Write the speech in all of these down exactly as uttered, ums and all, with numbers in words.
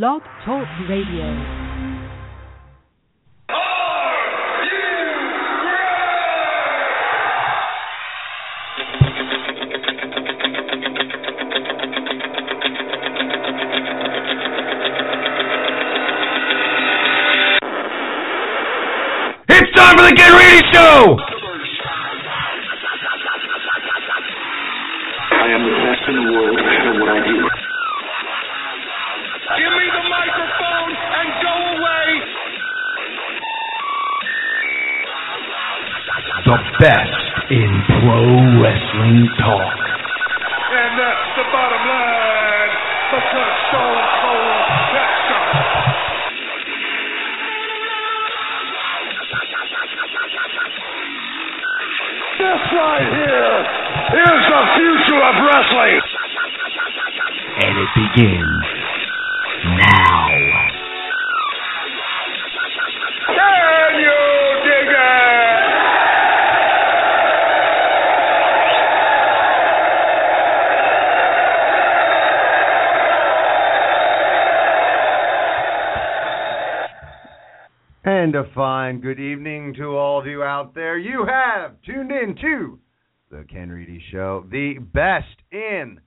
Blog Talk Radio. Best in pro wrestling talk. And that's the bottom line. Because Stone Cold backed up. This right here is the future of wrestling. And it begins now. And a fine good evening to all of you out there. You have tuned in to the Ken Reidy Show, the best in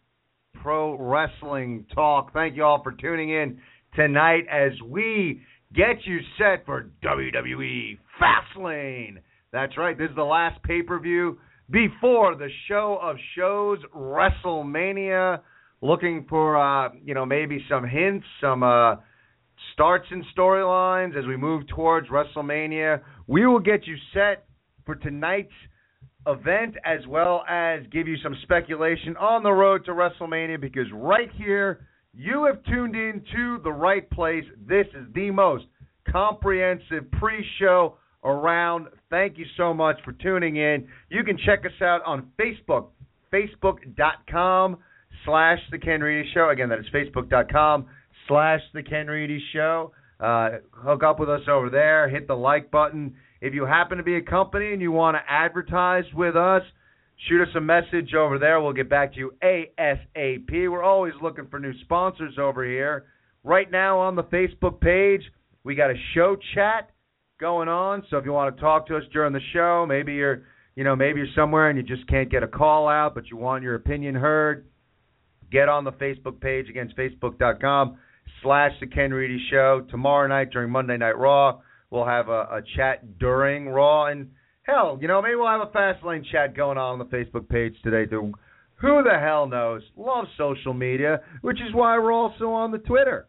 pro wrestling talk. Thank you all for tuning in tonight as we get you set for W W E Fastlane. That's right, this is the last pay-per-view before the show of shows, WrestleMania. Looking for, uh, you know, maybe some hints, some... Uh, starts and storylines as we move towards WrestleMania. We will get you set for tonight's event as well as give you some speculation on the road to WrestleMania, because right here you have tuned in to the right place. This is the most comprehensive pre-show around. Thank you so much for tuning in. You can check us out on Facebook, facebook.com slash The Ken Reidy Show. Again, that is facebook.com slash The Ken Reidy Show. Uh, hook up with us over there. Hit the like button. If you happen to be a company and you want to advertise with us, shoot us a message over there. We'll get back to you ASAP. We're always looking for new sponsors over here. Right now on the Facebook page, we got a show chat going on. So if you want to talk to us during the show, maybe you're, you know, maybe you're somewhere and you just can't get a call out, but you want your opinion heard, get on the Facebook page. Again, facebook.com slash The Ken Reidy Show. Tomorrow night during Monday Night Raw, we'll have a, a chat during Raw. And, hell, you know, maybe we'll have a Fastlane chat going on on the Facebook page today, too. Who the hell knows? Love social media, which is why we're also on the Twitter.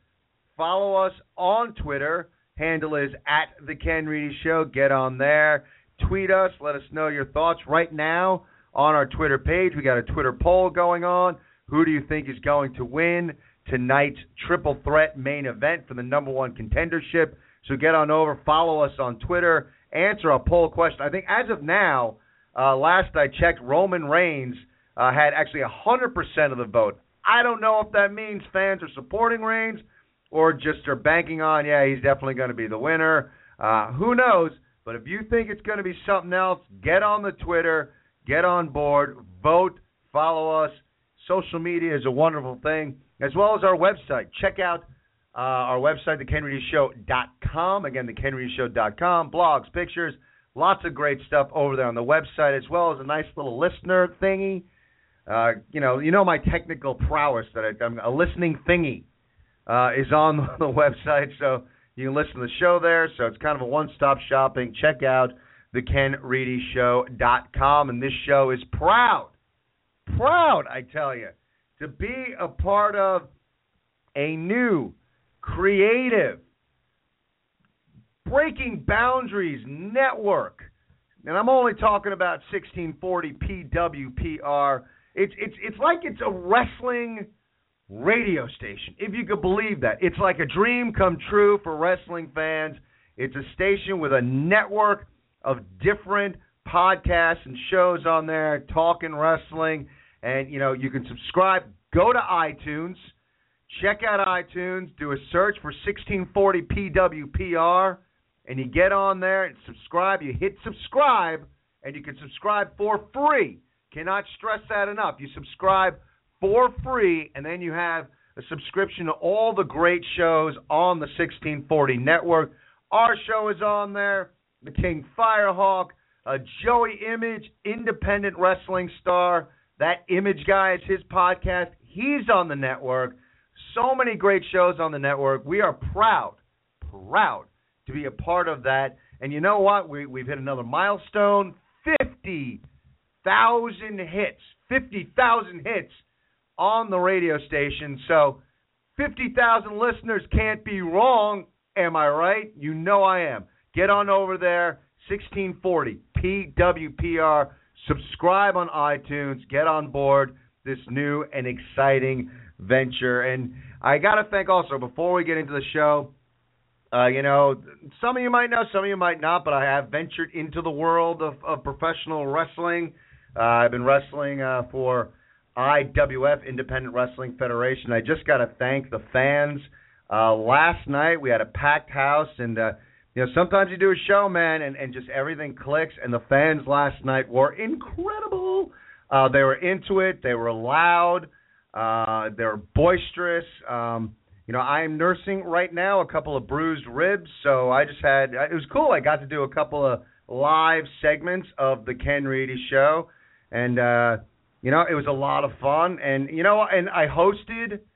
Follow us on Twitter. Handle is at The Ken Reidy Show. Get on there. Tweet us. Let us know your thoughts. Right now on our Twitter page, we got a Twitter poll going on. Who do you think is going to win tonight's triple threat main event for the number one contendership? So get on over, follow us on Twitter, answer a poll question. I think as of now, uh, last I checked, Roman Reigns uh, had actually one hundred percent of the vote. I don't know if that means fans are supporting Reigns or just are banking on, yeah, he's definitely going to be the winner. Uh, who knows? But if you think it's going to be something else, get on the Twitter, get on board, vote, follow us. Social media is a wonderful thing, as well as our website. Check out uh, our website, the ken reidy show dot com. Again, the ken reidy show dot com. Blogs, pictures, lots of great stuff over there on the website, as well as a nice little listener thingy. Uh, you know, you know my technical prowess that I, I'm a listening thingy uh, is on the website, so you can listen to the show there. So it's kind of a one-stop shopping. Check out the ken reidy show dot com, and this show is proud. Proud, I tell you, to be a part of a new, creative, breaking boundaries network. And I'm only talking about sixteen forty P W P R. It's it's it's like it's a wrestling radio station, if you could believe that. It's like a dream come true for wrestling fans. It's a station with a network of different podcasts and shows on there, talking wrestling. And, you know, you can subscribe. Go to iTunes. Check out iTunes. Do a search for sixteen forty P W P R. And you get on there and subscribe. You hit subscribe, and you can subscribe for free. Cannot stress that enough. You subscribe for free, and then you have a subscription to all the great shows on the sixteen forty Network. Our show is on there, The King Firehawk, uh, Joey Image, independent wrestling star. That Image guy is his podcast. He's on the network. So many great shows on the network. We are proud, proud to be a part of that. And you know what? We, we've hit another milestone, fifty thousand hits, fifty thousand hits on the radio station. So fifty thousand listeners can't be wrong. Am I right? You know I am. Get on over there, sixteen forty P W P R. Subscribe on iTunes. Get on board this new and exciting venture. And I got to thank also, before we get into the show, uh, you know, some of you might know, some of you might not, but I have ventured into the world of, of professional wrestling. Uh, I've been wrestling uh, for I W F, Independent Wrestling Federation. I just got to thank the fans. Uh, last night we had a packed house, and uh, you know, sometimes you do a show, man, and, and just everything clicks, and the fans last night were incredible. Uh, they were into it. They were loud. Uh, they were boisterous. Um, you know, I am nursing right now a couple of bruised ribs, so I just had – it was cool. I got to do a couple of live segments of the Ken Reidy Show, and, uh, you know, it was a lot of fun. And, you know, and I hosted –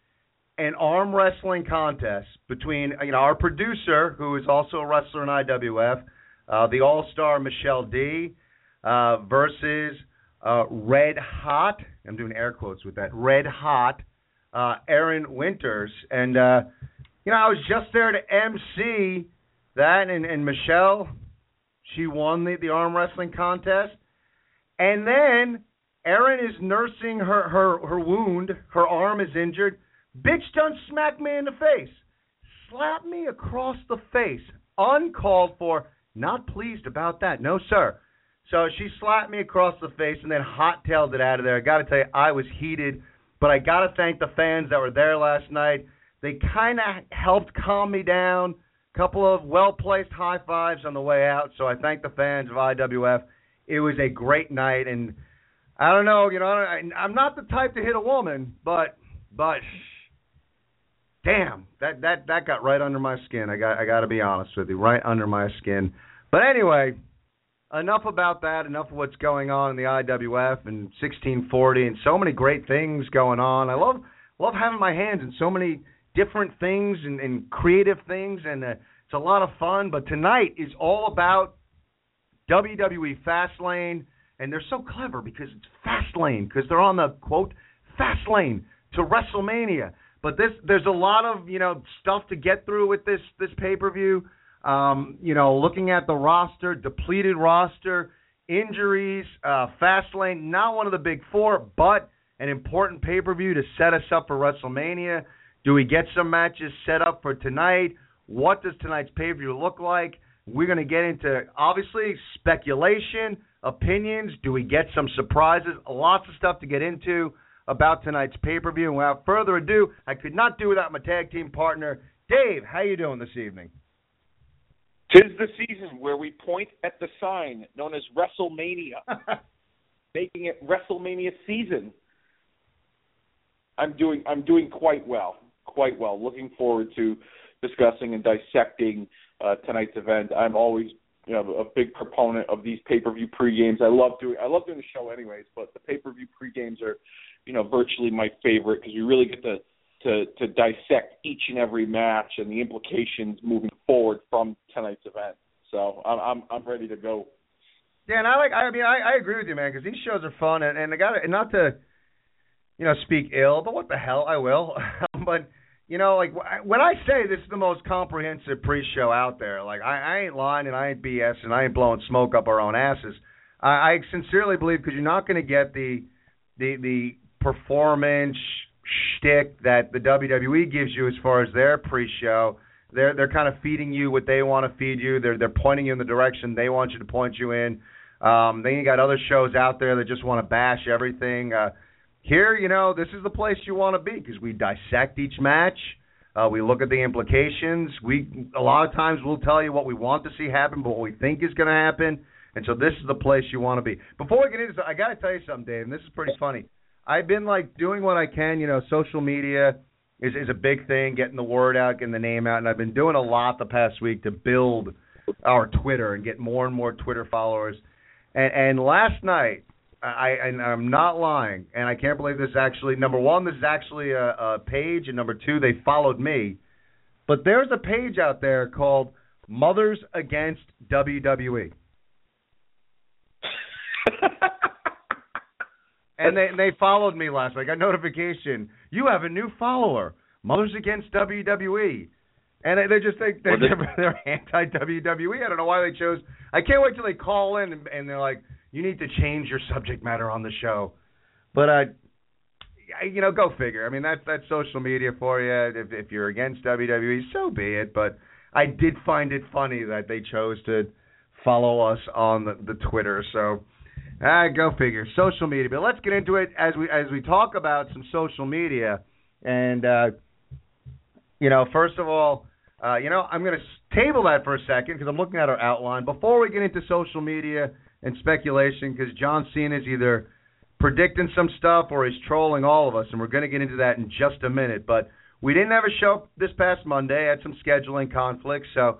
an arm wrestling contest between, you know, our producer, who is also a wrestler in I W F, uh, the all-star Michelle D, uh, versus uh, Red Hot, I'm doing air quotes with that, Red Hot, uh, Aaron Winters. And, uh, you know, I was just there to emcee that, and, and Michelle, she won the, the arm wrestling contest. And then Aaron is nursing her, her, her wound, her arm is injured. Bitch done smack me in the face. Slap me across the face. Uncalled for. Not pleased about that. No, sir. So she slapped me across the face and then hot-tailed it out of there. I got to tell you, I was heated. But I got to thank the fans that were there last night. They kind of helped calm me down. A couple of well-placed high fives on the way out. So I thank the fans of I W F. It was a great night. And I don't know, you know, I don't, I, I'm not the type to hit a woman, but, but... Damn, that, that that got right under my skin. I got I got to be honest with you, right under my skin. But anyway, enough about that, enough of what's going on in the I W F and sixteen forty and so many great things going on. I love love having my hands in so many different things and, and creative things, and uh, it's a lot of fun. But tonight is all about W W E Fastlane, and they're so clever because it's Fastlane, because they're on the, quote, Fastlane to WrestleMania. But this, there's a lot of, you know, stuff to get through with this this pay-per-view. Um, you know, looking at the roster, depleted roster, injuries, uh, Fastlane, not one of the big four, but an important pay-per-view to set us up for WrestleMania. Do we get some matches set up for tonight? What does tonight's pay-per-view look like? We're going to get into, obviously, speculation, opinions. Do we get some surprises? Lots of stuff to get into about tonight's pay-per-view. And without further ado, I could not do without my tag team partner, Dave. How you doing this evening? Tis the season where we point at the sign known as WrestleMania, making it WrestleMania season. I'm doing I'm doing quite well, quite well. Looking forward to discussing and dissecting uh, tonight's event. I'm always, you know, a big proponent of these pay-per-view pre-games. I love doing I love doing the show anyways, but the pay-per-view pre-games are, you know, virtually my favorite because you really get to, to, to dissect each and every match and the implications moving forward from tonight's event. So I'm I'm, I'm ready to go. Yeah, and I like I mean I, I agree with you, man, because these shows are fun, and, and I got not to, you know, speak ill, but what the hell, I will. But you know, like when I say this is the most comprehensive pre-show out there, like I, I ain't lying and I ain't BSing and I ain't blowing smoke up our own asses. I, I sincerely believe because you're not going to get the the the performance shtick that the W W E gives you as far as their pre-show. They're they're kind of feeding you what they want to feed you. They're they're pointing you in the direction they want you to point you in. Um, then you got other shows out there that just want to bash everything. Uh, here, you know, this is the place you want to be because we dissect each match. Uh, we look at the implications. We a lot of times we'll tell you what we want to see happen, but what we think is going to happen. And so this is the place you want to be. Before we get into, I got to tell you something, Dave, and this is pretty funny. I've been, like, doing what I can, you know, social media, is, is a big thing, getting the word out, getting the name out. And I've been doing a lot the past week to build our Twitter and get more and more Twitter followers. And, and last night, I, and I'm not lying, and I can't believe this actually, number one, this is actually a, a page, and number two, they followed me. But there's a page out there called Mothers Against W W E. And they, they followed me last week. I got notification. You have a new follower, Mothers Against W W E. And they're just they, they're, they're anti-W W E. I don't know why they chose. I can't wait till they call in and, and they're like, you need to change your subject matter on the show. But, uh, you know, go figure. I mean, that, that's social media for you. If, if you're against W W E, so be it. But I did find it funny that they chose to follow us on the, the Twitter. So, uh, go figure. Social media. But let's get into it as we as we talk about some social media. And, uh, you know, first of all, uh, you know, I'm going to table that for a second because I'm looking at our outline. Before we get into social media and speculation, because John Cena's either predicting some stuff or he's trolling all of us, and we're going to get into that in just a minute. But we didn't have a show this past Monday. I had some scheduling conflicts, so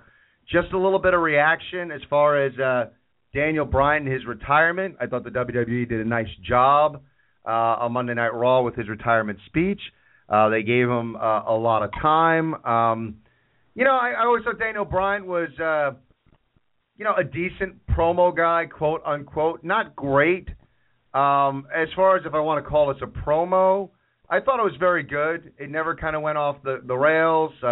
just a little bit of reaction as far as uh, Daniel Bryan and his retirement. I thought the W W E did a nice job uh, on Monday Night Raw with his retirement speech. Uh, they gave him uh, a lot of time. Um, you know, I, I always thought Daniel Bryan was uh, – you know, a decent promo guy, quote, unquote. Not great. Um, as far as if I want to call this a promo, I thought it was very good. It never kind of went off the, the rails. Uh,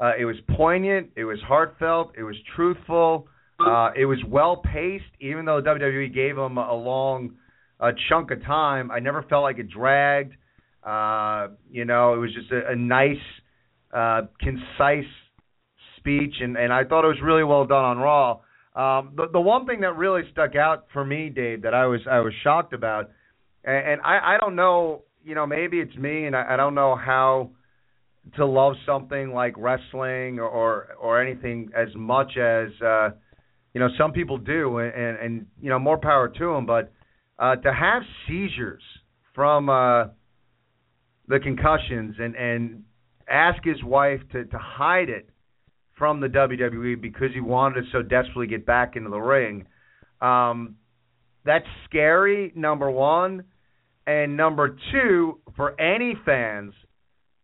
uh, it was poignant. It was heartfelt. It was truthful. Uh, it was well-paced, even though W W E gave him a long a chunk of time. I never felt like it dragged. Uh, you know, it was just a, a nice, uh, concise speech, and, and I thought it was really well done on Raw. Um, the, the one thing that really stuck out for me, Dave, that I was I was shocked about, and, and I, I don't know, you know, maybe it's me, and I, I don't know how to love something like wrestling or or, or anything as much as, uh, you know, some people do, and, and, and, you know, more power to them, but uh, to have seizures from uh, the concussions and, and ask his wife to, to hide it from the W W E because he wanted to so desperately get back into the ring. Um, that's scary, number one. And number two, for any fans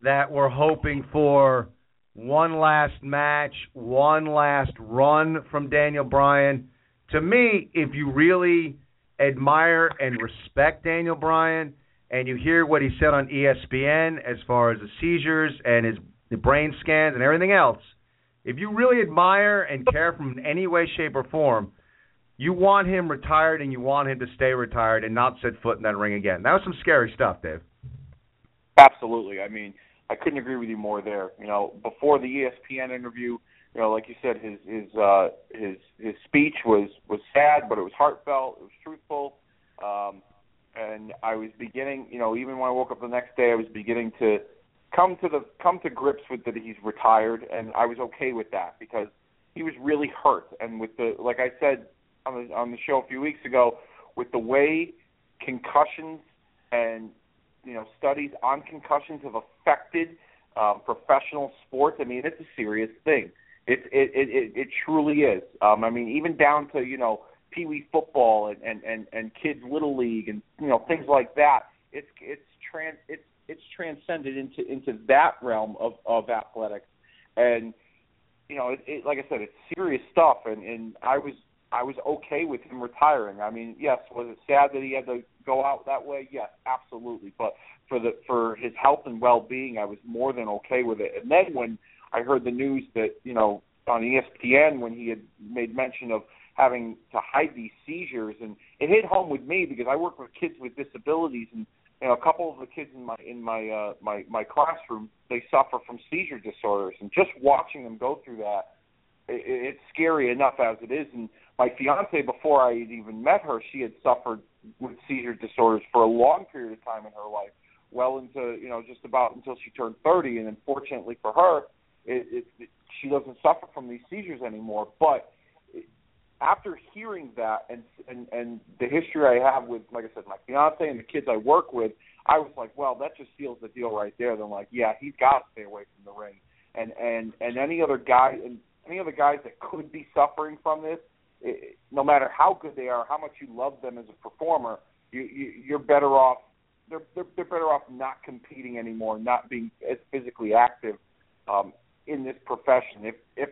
that were hoping for one last match, one last run from Daniel Bryan, to me, if you really admire and respect Daniel Bryan and you hear what he said on E S P N as far as the seizures and his the brain scans and everything else, if you really admire and care for him in any way, shape, or form, you want him retired and you want him to stay retired and not set foot in that ring again. That was some scary stuff, Dave. Absolutely. I mean, I couldn't agree with you more there. You know, before the E S P N interview, you know, like you said, his his uh, his his speech was, was sad, but it was heartfelt. It was truthful. Um, and I was beginning, you know, even when I woke up the next day, I was beginning to come to the come to grips with that he's retired, and I was okay with that because he was really hurt. And with the like I said on the on the show a few weeks ago, with the way concussions and you know studies on concussions have affected um, professional sports, I mean it's a serious thing. It it it, it, it truly is. Um, I mean even down to you know Pee Wee football and, and, and, and kids little league and you know things like that. It's it's trans it's It's transcended into, into that realm of, of athletics, and you know, it, it, like I said, it's serious stuff. And, and I was I was okay with him retiring. I mean, yes, was it sad that he had to go out that way? Yes, absolutely. But for the for his health and well being, I was more than okay with it. And then when I heard the news that you know on E S P N when he had made mention of having to hide these seizures, and it hit home with me because I work with kids with disabilities and. You know, a couple of the kids in my in my uh, my my classroom, they suffer from seizure disorders, and just watching them go through that, it, it's scary enough as it is. And my fiance, before I had even met her, she had suffered with seizure disorders for a long period of time in her life, well into you know just about until she turned thirty. And unfortunately for her, it, it, it, she doesn't suffer from these seizures anymore. But after hearing that and, and and the history I have with, like I said, my fiance and the kids I work with, I was like, well, that just seals the deal right there. They're like, yeah, he's got to stay away from the ring. And and, and any other guy, and any other guys that could be suffering from this, it, no matter how good they are, how much you love them as a performer, you, you, you're better off. They're, they're they're better off not competing anymore, not being as physically active um, in this profession. If if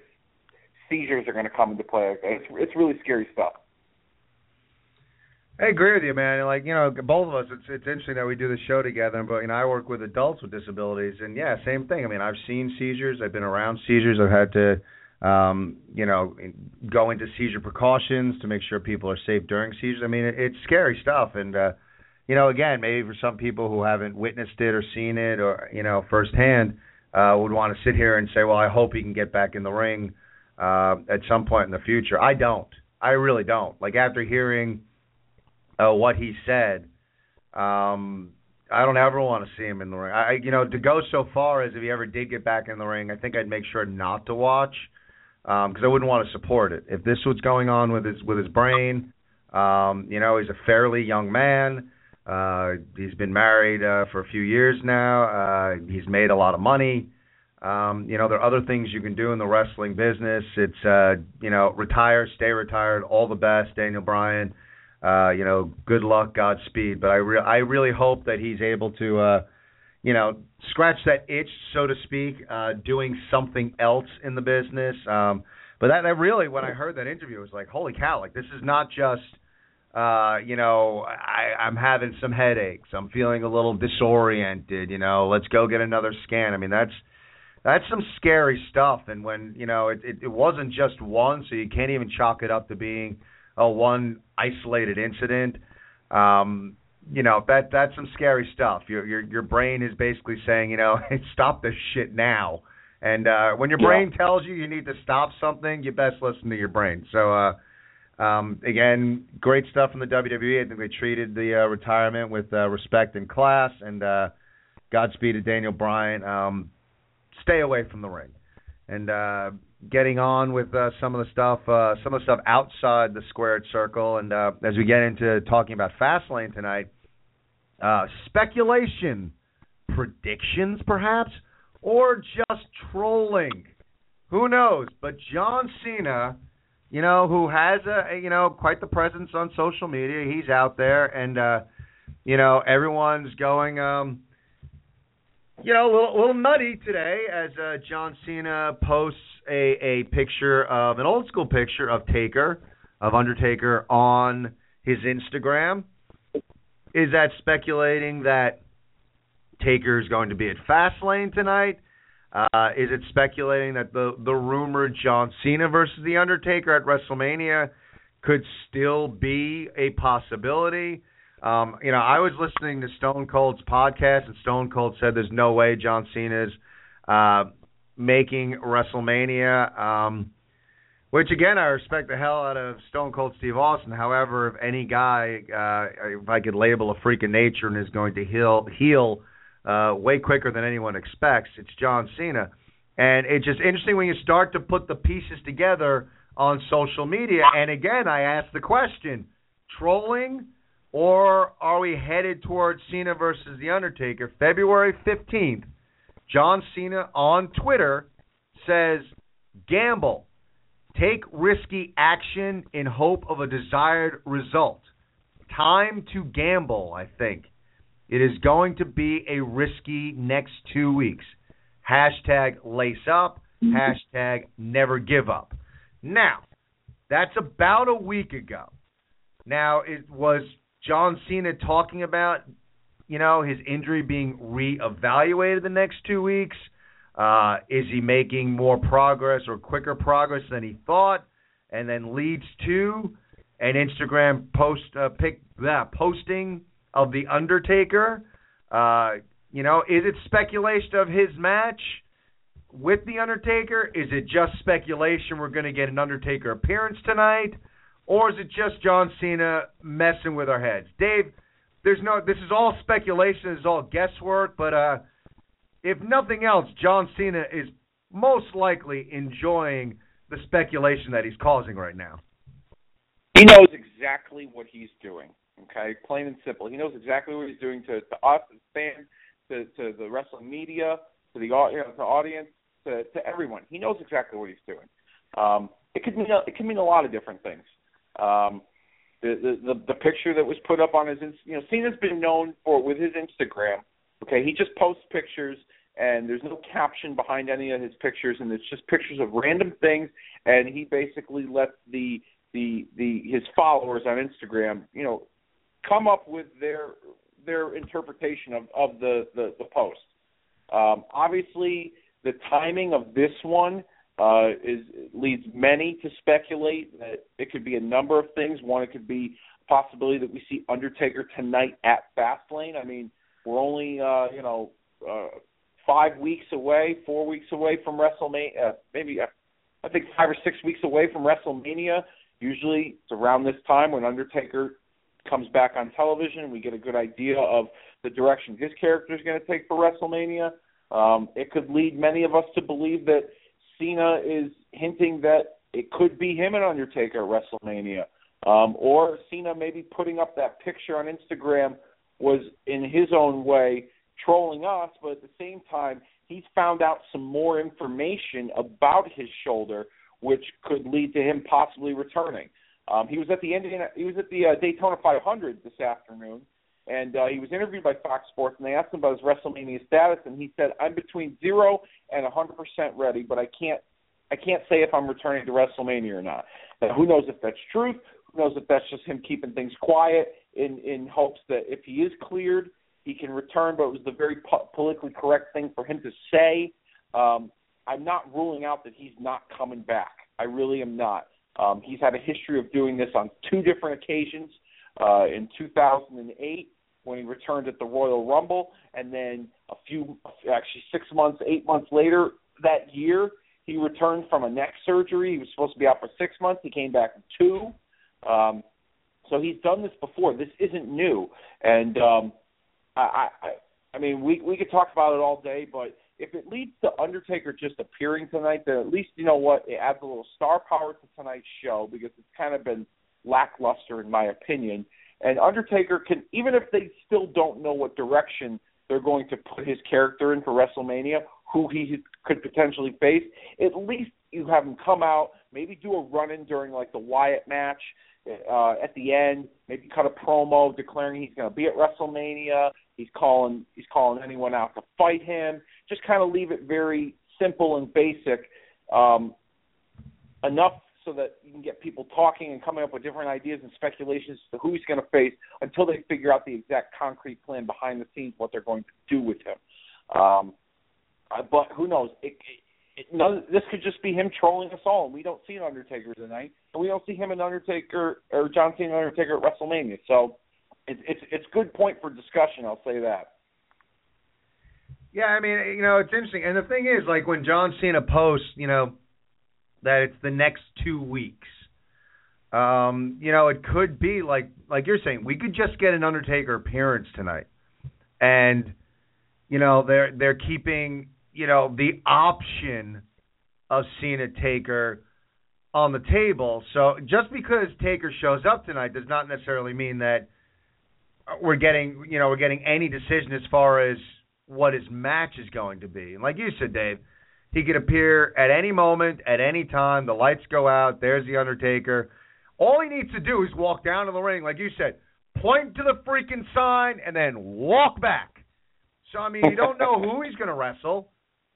seizures are going to come into play, it's it's really scary stuff. I agree with you, man. Like, you know, both of us, it's it's interesting that we do this show together, but, you know, I work with adults with disabilities, and, yeah, same thing. I mean, I've seen seizures. I've been around seizures. I've had to, um, you know, go into seizure precautions to make sure people are safe during seizures. I mean, it, it's scary stuff. And, uh, you know, again, maybe for some people who haven't witnessed it or seen it or, you know, firsthand, uh, would want to sit here and say, well, I hope he can get back in the ring uh, at some point in the future. I don't. I really don't. Like, after hearing Uh, what he said, um, I don't ever want to see him in the ring. I, you know, to go so far as if he ever did get back in the ring, I think I'd make sure not to watch because um, I wouldn't want to support it. If this was going on with his with his brain, um, you know, he's a fairly young man. Uh, he's been married uh, for a few years now. Uh, he's made a lot of money. Um, you know, there are other things you can do in the wrestling business. It's uh, you know, retire, stay retired. All the best, Daniel Bryan. Uh, you know, good luck, Godspeed. But I, re- I really hope that he's able to, uh, you know, scratch that itch, so to speak, uh, doing something else in the business. Um, but that, that really, when I heard that interview, was like, holy cow! Like, this is not just, uh, you know, I, I'm having some headaches, I'm feeling a little disoriented. You know, let's go get another scan. I mean, that's that's some scary stuff. And when you know, it, it, it wasn't just one, so you can't even chalk it up to being a one isolated incident. Um, you know, that that's some scary stuff. Your your your brain is basically saying, you know, hey, stop this shit now. And uh, when your brain yeah. tells you you need to stop something, you best listen to your brain. So uh, um, again, great stuff from the W W E. I think they treated the uh, retirement with uh, respect and class. And uh, Godspeed to Daniel Bryan. Um, stay away from the ring. And uh, getting on with uh, some of the stuff, uh, some of the stuff outside the squared circle, and uh, as we get into talking about Fastlane tonight, uh, speculation, predictions perhaps, or just trolling, who knows? But John Cena, you know, who has a, a you know quite the presence on social media, he's out there, and uh, you know everyone's going. Um, You know, a little, little nutty today as uh, John Cena posts a, a picture of, an old school picture of Taker, of Undertaker on his Instagram. Is that speculating that Taker is going to be at Fastlane tonight? Uh, is it speculating that the, the rumored John Cena versus The Undertaker at WrestleMania could still be a possibility? Um, you know, I was listening to Stone Cold's podcast, and Stone Cold said there's no way John Cena's uh, making WrestleMania, um, which, again, I respect the hell out of Stone Cold Steve Austin. However, if any guy, uh, if I could label a freak of nature and is going to heal, heal uh, way quicker than anyone expects, it's John Cena. And it's just interesting when you start to put the pieces together on social media. And, again, I asked the question, trolling? Or are we headed towards Cena versus The Undertaker? February fifteenth, John Cena on Twitter says, gamble, take risky action in hope of a desired result. Time to gamble, I think. It is going to be a risky next two weeks. Hashtag lace up, hashtag never give up. Now, that's about a week ago. Now, it was John Cena talking about, you know, his injury being reevaluated the next two weeks. Uh, is he making more progress or quicker progress than he thought? And then leads to an Instagram post uh, pic, uh, posting of The Undertaker. Uh, you know, is it speculation of his match with The Undertaker? Is it just speculation we're going to get an Undertaker appearance tonight? Or is it just John Cena messing with our heads? Dave, there's no. This is all speculation. This is all guesswork. But uh, if nothing else, John Cena is most likely enjoying the speculation that he's causing right now. He knows exactly what he's doing. okay, plain and simple. He knows exactly what he's doing to, to us as fans, to, to the wrestling media, to the you know, to audience, to, to everyone. He knows exactly what he's doing. Um, it could mean a, it could mean a lot of different things. Um, the, the the picture that was put up on his, you know, Cena's been known for with his Instagram. Okay, he just posts pictures, and there's no caption behind any of his pictures, and it's just pictures of random things, and he basically lets the the the his followers on Instagram, you know, come up with their their interpretation of, of the, the, the post. Um, obviously, the timing of this one uh, is leads many to speculate that it could be a number of things. One, it could be a possibility that we see Undertaker tonight at Fastlane. I mean, we're only, uh, you know, uh, Five weeks away, four weeks away from WrestleMania, uh, maybe uh, I think five or six weeks away from WrestleMania. Usually it's around this time when Undertaker comes back on television. We get a good idea of the direction his character is going to take for WrestleMania. Um, it could lead many of us to believe that Cena is hinting that it could be him and Undertaker at WrestleMania, um, or Cena maybe putting up that picture on Instagram was in his own way trolling us, but at the same time, he's found out some more information about his shoulder, which could lead to him possibly returning. Um, he was at the Indiana, he was at the uh, Daytona five hundred this afternoon, and uh, he was interviewed by Fox Sports, and they asked him about his WrestleMania status, and he said, "I'm between zero and one hundred percent ready, but I can't, I can't say if I'm returning to WrestleMania or not." Now, who knows if that's truth? Who knows if that's just him keeping things quiet in in hopes that if he is cleared, he can return, but it was the very po- politically correct thing for him to say. Um, I'm not ruling out that he's not coming back. I really am not. Um, he's had a history of doing this on two different occasions, uh, in two thousand eight when he returned at the Royal Rumble, and then a few, actually six months, eight months later that year, he returned from a neck surgery. He was supposed to be out for six months. He came back in two. Um, so he's done this before. This isn't new. And, um, I, I, I mean, we we could talk about it all day, but if it leads to Undertaker just appearing tonight, then at least, you know what, it adds a little star power to tonight's show because it's kind of been lackluster in my opinion. And Undertaker can, even if they still don't know what direction they're going to put his character in for WrestleMania, who he could potentially face, at least you have him come out, maybe do a run-in during like the Wyatt match uh, at the end, maybe cut a promo declaring he's going to be at WrestleMania. He's calling he's calling anyone out to fight him. Just kind of leave it very simple and basic, um, enough so that you can get people talking and coming up with different ideas and speculations as to who he's going to face until they figure out the exact concrete plan behind the scenes, what they're going to do with him. Um, but who knows? It, it, none, this could just be him trolling us all, and we don't see an Undertaker tonight, and we don't see him an Undertaker or John Cena and Undertaker at WrestleMania. So It's it's it's good point for discussion. I'll say that. Yeah, I mean, you know, it's interesting. And the thing is, like when John Cena posts, you know, that it's the next two weeks. Um, you know, it could be like like you're saying, we could just get an Undertaker appearance tonight, and you know they're they're keeping you know the option of Cena Taker on the table. So just because Taker shows up tonight does not necessarily mean that we're getting, you know, we're getting any decision as far as what his match is going to be. And like you said, Dave, he could appear at any moment, at any time. The lights go out. There's the Undertaker. All he needs to do is walk down to the ring, like you said, point to the freaking sign, and then walk back. So, I mean, you don't know who he's going to wrestle,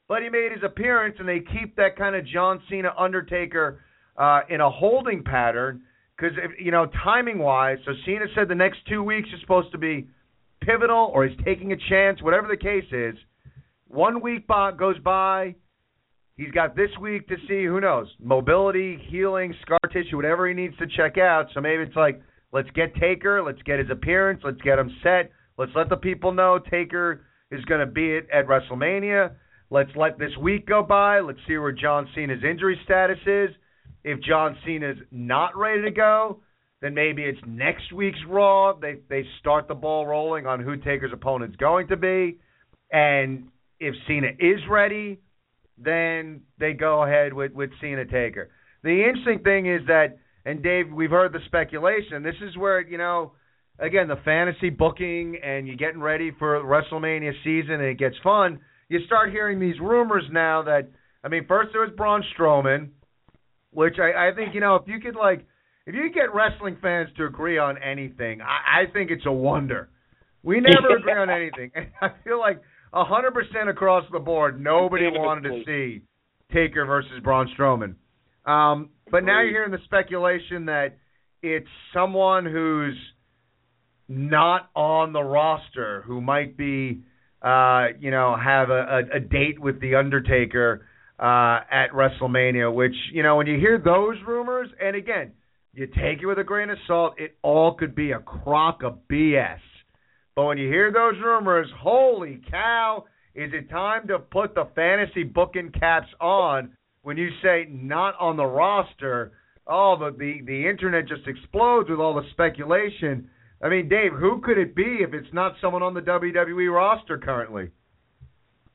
but he made his appearance, and they keep that kind of John Cena Undertaker uh, in a holding pattern. Because, you know, timing-wise, so Cena said the next two weeks is supposed to be pivotal or he's taking a chance, whatever the case is. One week goes by. He's got this week to see, who knows, mobility, healing, scar tissue, whatever he needs to check out. So maybe it's like, let's get Taker, let's get his appearance, let's get him set, let's let the people know Taker is going to be at, at WrestleMania. Let's let this week go by. Let's see where John Cena's injury status is. If John Cena's not ready to go, then maybe it's next week's Raw. They they start the ball rolling on who Taker's opponent's going to be. And if Cena is ready, then they go ahead with, with Cena Taker. The interesting thing is that, and Dave, we've heard the speculation. This is where, you know, again, the fantasy booking and you're getting ready for WrestleMania season and it gets fun, you start hearing these rumors now that, I mean, first there was Braun Strowman, which I, I think, you know, if you could, like, if you get wrestling fans to agree on anything, I, I think it's a wonder. We never agree on anything. And I feel like one hundred percent across the board, nobody wanted to see Taker versus Braun Strowman. Um, but now you're hearing the speculation that it's someone who's not on the roster who might be, uh, you know, have a, a, a date with The Undertaker uh, at WrestleMania, which, you know, when you hear those rumors, and again, you take it with a grain of salt, it all could be a crock of B S. But when you hear those rumors, holy cow, is it time to put the fantasy booking caps on when you say not on the roster? Oh, the, the, the internet just explodes with all the speculation. I mean, Dave, who could it be if it's not someone on the W W E roster currently?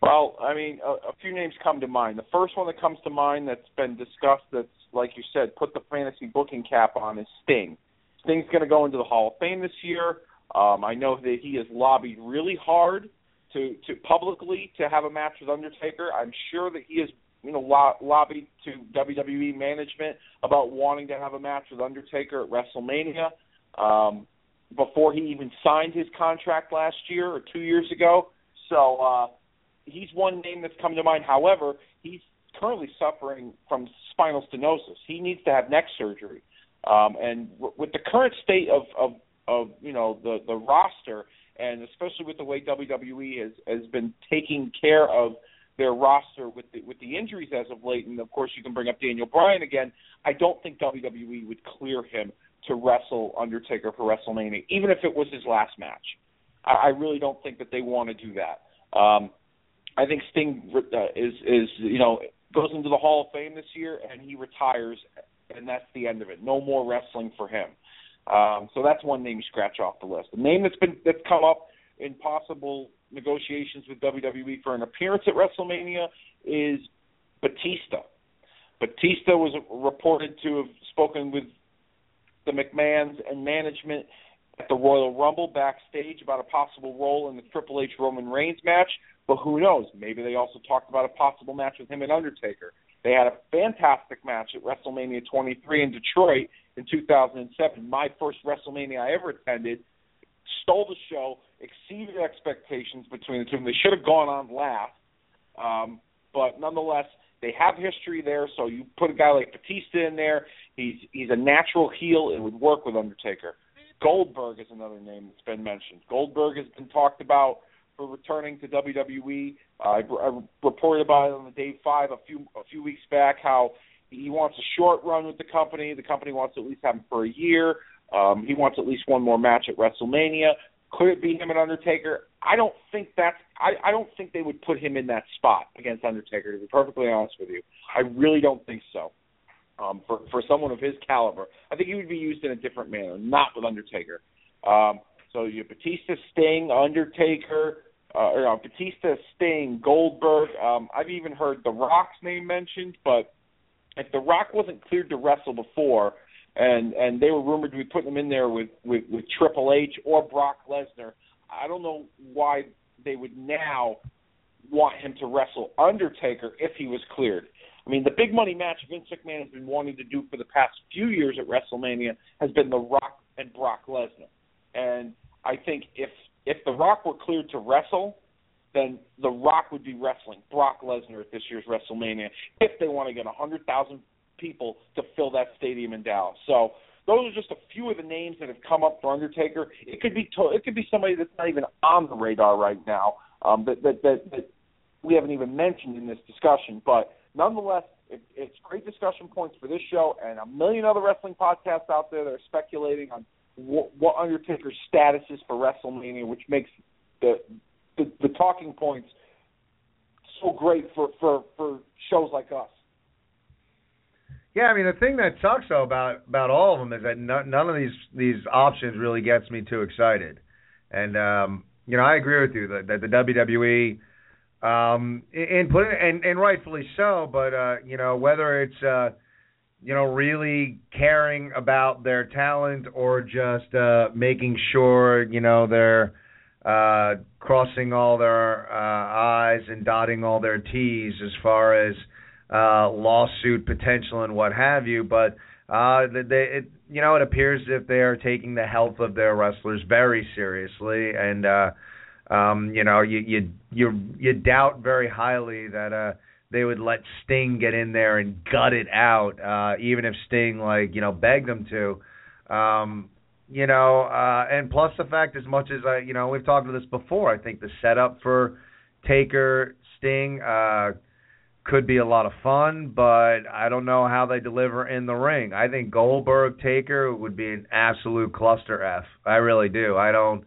Well, I mean, a, a few names come to mind. The first one that comes to mind that's been discussed that's, like you said, put the fantasy booking cap on is Sting. Sting's going to go into the Hall of Fame this year. Um, I know that he has lobbied really hard to, to publicly to have a match with Undertaker. I'm sure that he has, you know, lo- lobbied to W W E management about wanting to have a match with Undertaker at WrestleMania um, before he even signed his contract last year or two years ago. So uh, he's one name that's come to mind. However, he's currently suffering from spinal stenosis. He needs to have neck surgery. Um, and w- with the current state of, of of, you know, the, the roster, and especially with the way W W E has, has been taking care of their roster with the, with the injuries as of late, and, of course, you can bring up Daniel Bryan again, I don't think W W E would clear him to wrestle Undertaker for WrestleMania, even if it was his last match. I, I really don't think that they want to do that. Um, I think Sting uh, is, is, you know, goes into the Hall of Fame this year, and he retires, and that's the end of it. No more wrestling for him. Um, so that's one name you scratch off the list. The name that's been that's come up in possible negotiations with W W E for an appearance at WrestleMania is Batista. Batista was reported to have spoken with the McMahons and management at the Royal Rumble backstage about a possible role in the Triple H Roman Reigns match, but who knows? Maybe they also talked about a possible match with him and Undertaker. They had a fantastic match at WrestleMania twenty-three in Detroit in two thousand seven. My first WrestleMania I ever attended, stole the show, exceeded expectations between the two. They should have gone on last, um, but nonetheless, they have history there, so you put a guy like Batista in there. He's, he's a natural heel. It would work with Undertaker. Goldberg is another name that's been mentioned. Goldberg has been talked about for returning to W W E. Uh, I, I reported about it on the Dave Five a few a few weeks back, how he wants a short run with the company. The company wants to at least have him for a year. Um, he wants at least one more match at WrestleMania. Could it be him and Undertaker? I don't think that's I, I don't think they would put him in that spot against Undertaker, to be perfectly honest with you. I really don't think so. Um, for, for someone of his caliber, I think he would be used in a different manner, not with Undertaker. Um, so you have Batista, Sting, Undertaker, uh, or, uh, Batista, Sting, Goldberg. Um, I've even heard The Rock's name mentioned, but if The Rock wasn't cleared to wrestle before, and, and they were rumored to be putting him in there with, with, with Triple H or Brock Lesnar, I don't know why they would now want him to wrestle Undertaker if he was cleared. I mean, the big money match Vince McMahon has been wanting to do for the past few years at WrestleMania has been The Rock and Brock Lesnar. And I think if if The Rock were cleared to wrestle, then The Rock would be wrestling Brock Lesnar at this year's WrestleMania if they want to get one hundred thousand people to fill that stadium in Dallas. So those are just a few of the names that have come up for Undertaker. It could be to, it could be somebody that's not even on the radar right now um, that, that, that, that we haven't even mentioned in this discussion, but nonetheless, it, it's great discussion points for this show and a million other wrestling podcasts out there that are speculating on wh- what Undertaker's status is for WrestleMania, which makes the the, the talking points so great for, for, for shows like us. Yeah, I mean, the thing that sucks, though, about, about all of them is that no, none of these, these options really gets me too excited. And, um, you know, I agree with you that, that the W W E – Um, and, and, and rightfully so, but, uh, you know, whether it's, uh, you know, really caring about their talent or just uh, making sure, you know, they're uh, crossing all their uh, I's and dotting all their T's as far as uh, lawsuit potential and what have you. But, uh, they, it, you know, it appears as if they are taking the health of their wrestlers very seriously. And, uh, um, you know, you, you, you, you doubt very highly that uh, – they would let Sting get in there and gut it out, uh, even if Sting, like, you know, begged them to. Um, you know, uh, and plus the fact, as much as, I, you know, we've talked about this before, I think the setup for Taker, Sting uh, could be a lot of fun, but I don't know how they deliver in the ring. I think Goldberg, Taker would be an absolute cluster F. I really do. I don't,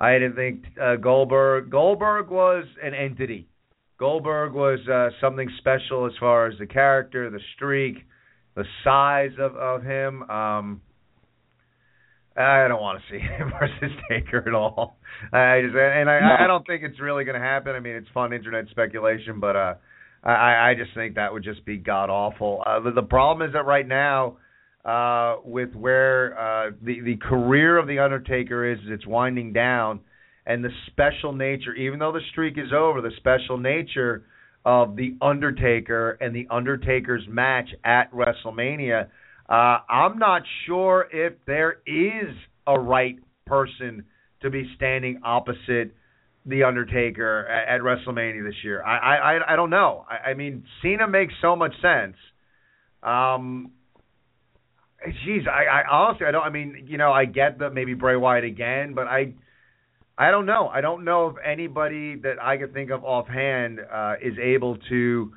I didn't think uh, Goldberg, Goldberg was an entity. Goldberg was uh, something special as far as the character, the streak, the size of, of him. Um, I don't want to see him versus Taker at all. I just, and I, no. I don't think it's really going to happen. I mean, it's fun internet speculation, but uh, I, I just think that would just be god-awful. Uh, the, the problem is that right now, uh, with where uh, the, the career of The Undertaker is, it's winding down. And the special nature, even though the streak is over, the special nature of The Undertaker and The Undertaker's match at WrestleMania, uh, I'm not sure if there is a right person to be standing opposite The Undertaker at, at WrestleMania this year. I I, I don't know. I, I mean, Cena makes so much sense. Um, geez, I, I honestly, I don't, I mean, you know, I get that maybe Bray Wyatt again, but I... I don't know. I don't know if anybody that I could think of offhand uh, is able to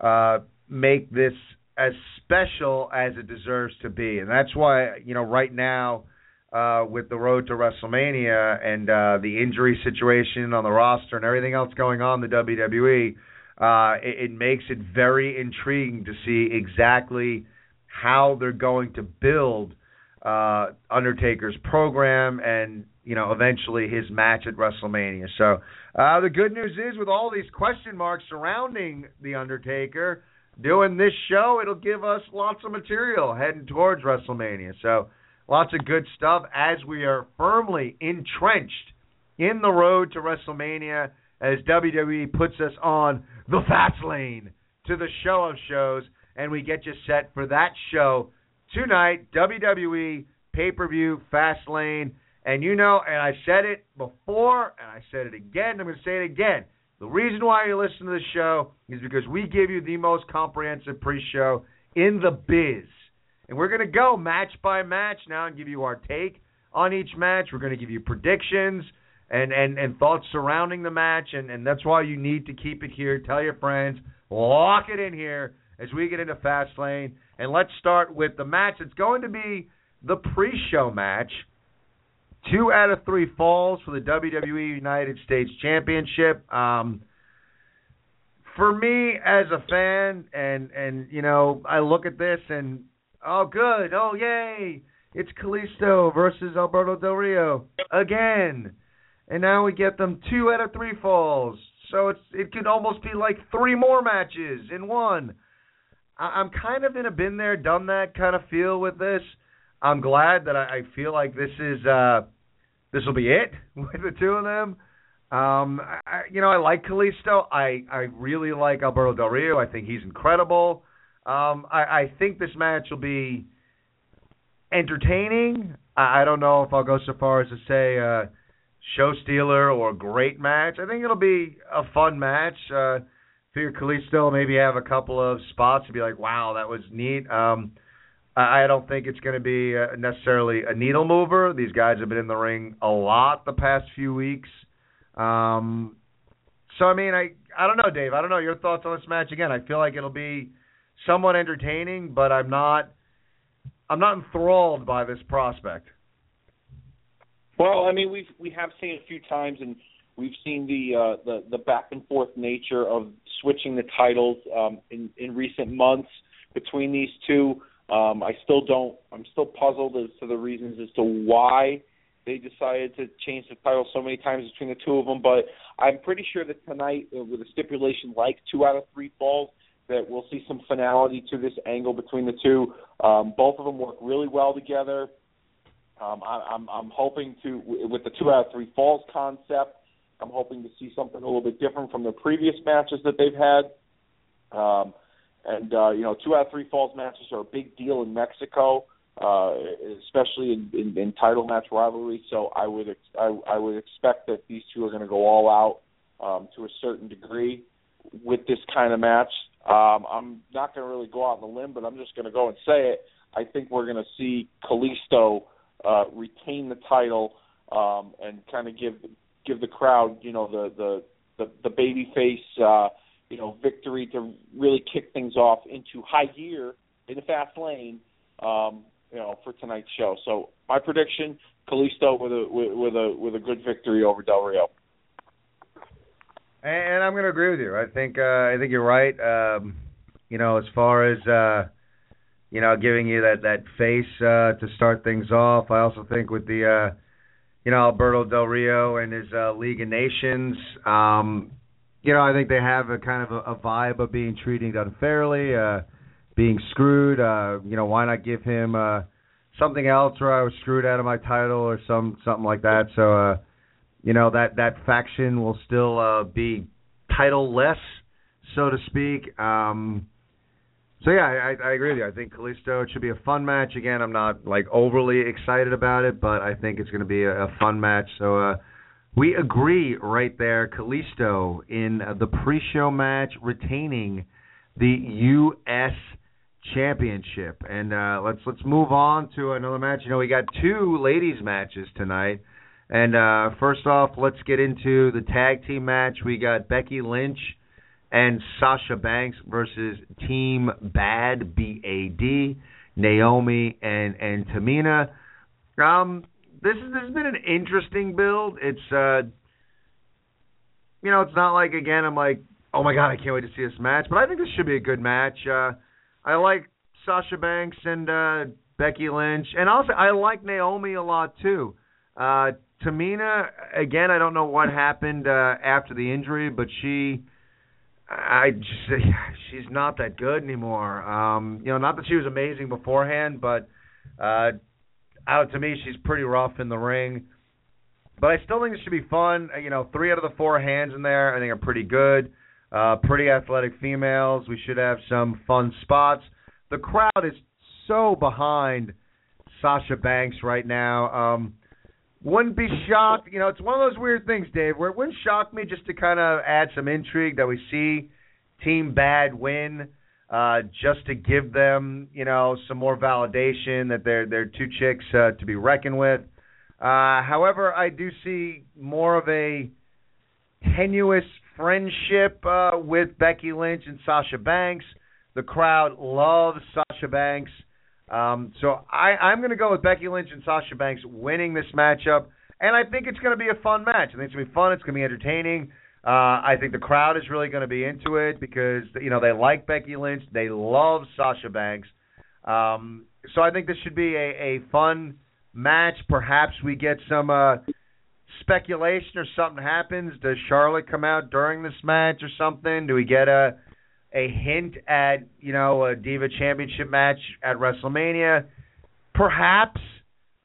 uh, make this as special as it deserves to be. And that's why, you know, right now uh, with the road to WrestleMania and uh, the injury situation on the roster and everything else going on in the W W E, uh, it, it makes it very intriguing to see exactly how they're going to build uh, Undertaker's program and, you know, eventually his match at WrestleMania. So uh, the good news is, with all these question marks surrounding The Undertaker, doing this show, it'll give us lots of material heading towards WrestleMania. So lots of good stuff as we are firmly entrenched in the road to WrestleMania as W W E puts us on the Fastlane to the show of shows, and we get you set for that show tonight, W W E pay-per-view Fastlane. And you know, and I said it before, and I said it again, I'm going to say it again. The reason why you listen to this show is because we give you the most comprehensive pre-show in the biz. And we're going to go match by match now and give you our take on each match. We're going to give you predictions and, and, and thoughts surrounding the match, and, and that's why you need to keep it here. Tell your friends, lock it in here as we get into Fastlane. And let's start with the match. It's going to be the pre-show match. Two out of three falls for the W W E United States Championship. Um, for me, as a fan, and, and, you know, I look at this and, oh, good, oh, yay, it's Kalisto versus Alberto Del Rio again. And now we get them two out of three falls. So it's it could almost be like three more matches in one. I, I'm kind of in a been there, done that kind of feel with this. I'm glad that I feel like this is uh, this will be it with the two of them. Um, I, you know, I like Kalisto. I, I really like Alberto Del Rio. I think he's incredible. Um, I, I think this match will be entertaining. I, I don't know if I'll go so far as to say uh, show stealer or great match. I think it'll be a fun match. Uh, figure Kalisto maybe have a couple of spots to be like, wow, that was neat. Um, I don't think it's going to be uh, necessarily a needle mover. These guys have been in the ring a lot the past few weeks. Um, so, I mean, I, I don't know, Dave. I don't know your thoughts on this match. Again, I feel like it'll be somewhat entertaining, but I'm not I'm not enthralled by this prospect. Well, I mean, we've, we have seen it a few times, and we've seen the, uh, the, the back-and-forth nature of switching the titles um, in, in recent months between these two. Um, I still don't – I'm still puzzled as to the reasons as to why they decided to change the title so many times between the two of them. But I'm pretty sure that tonight, uh, with a stipulation like two out of three falls, that we'll see some finality to this angle between the two. Um, both of them work really well together. Um, I, I'm, I'm hoping to, with the two out of three falls concept, I'm hoping to see something a little bit different from the previous matches that they've had. Um, and, uh, you know, two out of three falls matches are a big deal in Mexico, uh, especially in, in, in title match rivalry. So I would ex- I, I would expect that these two are going to go all out um, to a certain degree with this kind of match. Um, I'm not going to really go out on a limb, but I'm just going to go and say it. I think we're going to see Kalisto uh, retain the title um, and kind of give give the crowd, you know, the the the, the babyface, uh, you know, victory to really kick things off into high gear in the fast lane, um, you know, for tonight's show. So my prediction: Kalisto with a with a with a good victory over Del Rio. And I'm going to agree with you. I think uh, I think you're right. Um, you know, as far as uh, you know, giving you that that face uh, to start things off. I also think with the uh, you know Alberto Del Rio and his uh, League of Nations. Um, you know, I think they have a kind of a, a vibe of being treated unfairly, uh, being screwed. Uh, you know, why not give him uh, something else where I was screwed out of my title or some something like that. So. Uh, You know, that, that faction will still uh, be title-less, so to speak. Um, so, yeah, I, I agree with you. I think Kalisto, it should be a fun match. Again, I'm not, like, overly excited about it, but I think it's going to be a, a fun match. So uh, we agree right there. Kalisto in the pre-show match retaining the U S Championship. And uh, let's let's move on to another match. You know, we got two ladies' matches tonight. And uh, first off, let's get into the tag team match. We got Becky Lynch and Sasha Banks versus Team Bad, B A D, Naomi and, and Tamina. Um, this, is, this has been an interesting build. It's, uh, you know, it's not like, again, I'm like, oh, my God, I can't wait to see this match. But I think this should be a good match. Uh, I like Sasha Banks and uh, Becky Lynch. And also, I like Naomi a lot, too. Uh, Tamina, again, I don't know what happened uh, after the injury, but she, I just, she's not that good anymore. Um, you know, not that she was amazing beforehand, but uh, out to me, she's pretty rough in the ring. But I still think it should be fun. You know, three out of the four hands in there, I think are pretty good. Uh, pretty athletic females. We should have some fun spots. The crowd is so behind Sasha Banks right now. Um, Wouldn't be shocked. You know, it's one of those weird things, Dave, where it wouldn't shock me just to kind of add some intrigue that we see Team Bad win uh, just to give them, you know, some more validation that they're, they're two chicks uh, to be reckoned with. Uh, however, I do see more of a tenuous friendship uh, with Becky Lynch and Sasha Banks. The crowd loves Sasha Banks. Um, so I, I'm going to go with Becky Lynch and Sasha Banks winning this matchup, and I think it's going to be a fun match. I think it's going to be fun. It's going to be entertaining. Uh, I think the crowd is really going to be into it because, you know, they like Becky Lynch. They love Sasha Banks. Um, so I think this should be a, a fun match. Perhaps we get some uh, speculation or something happens. Does Charlotte come out during this match or something? Do we get a... a hint at, you know, a Diva Championship match at WrestleMania? Perhaps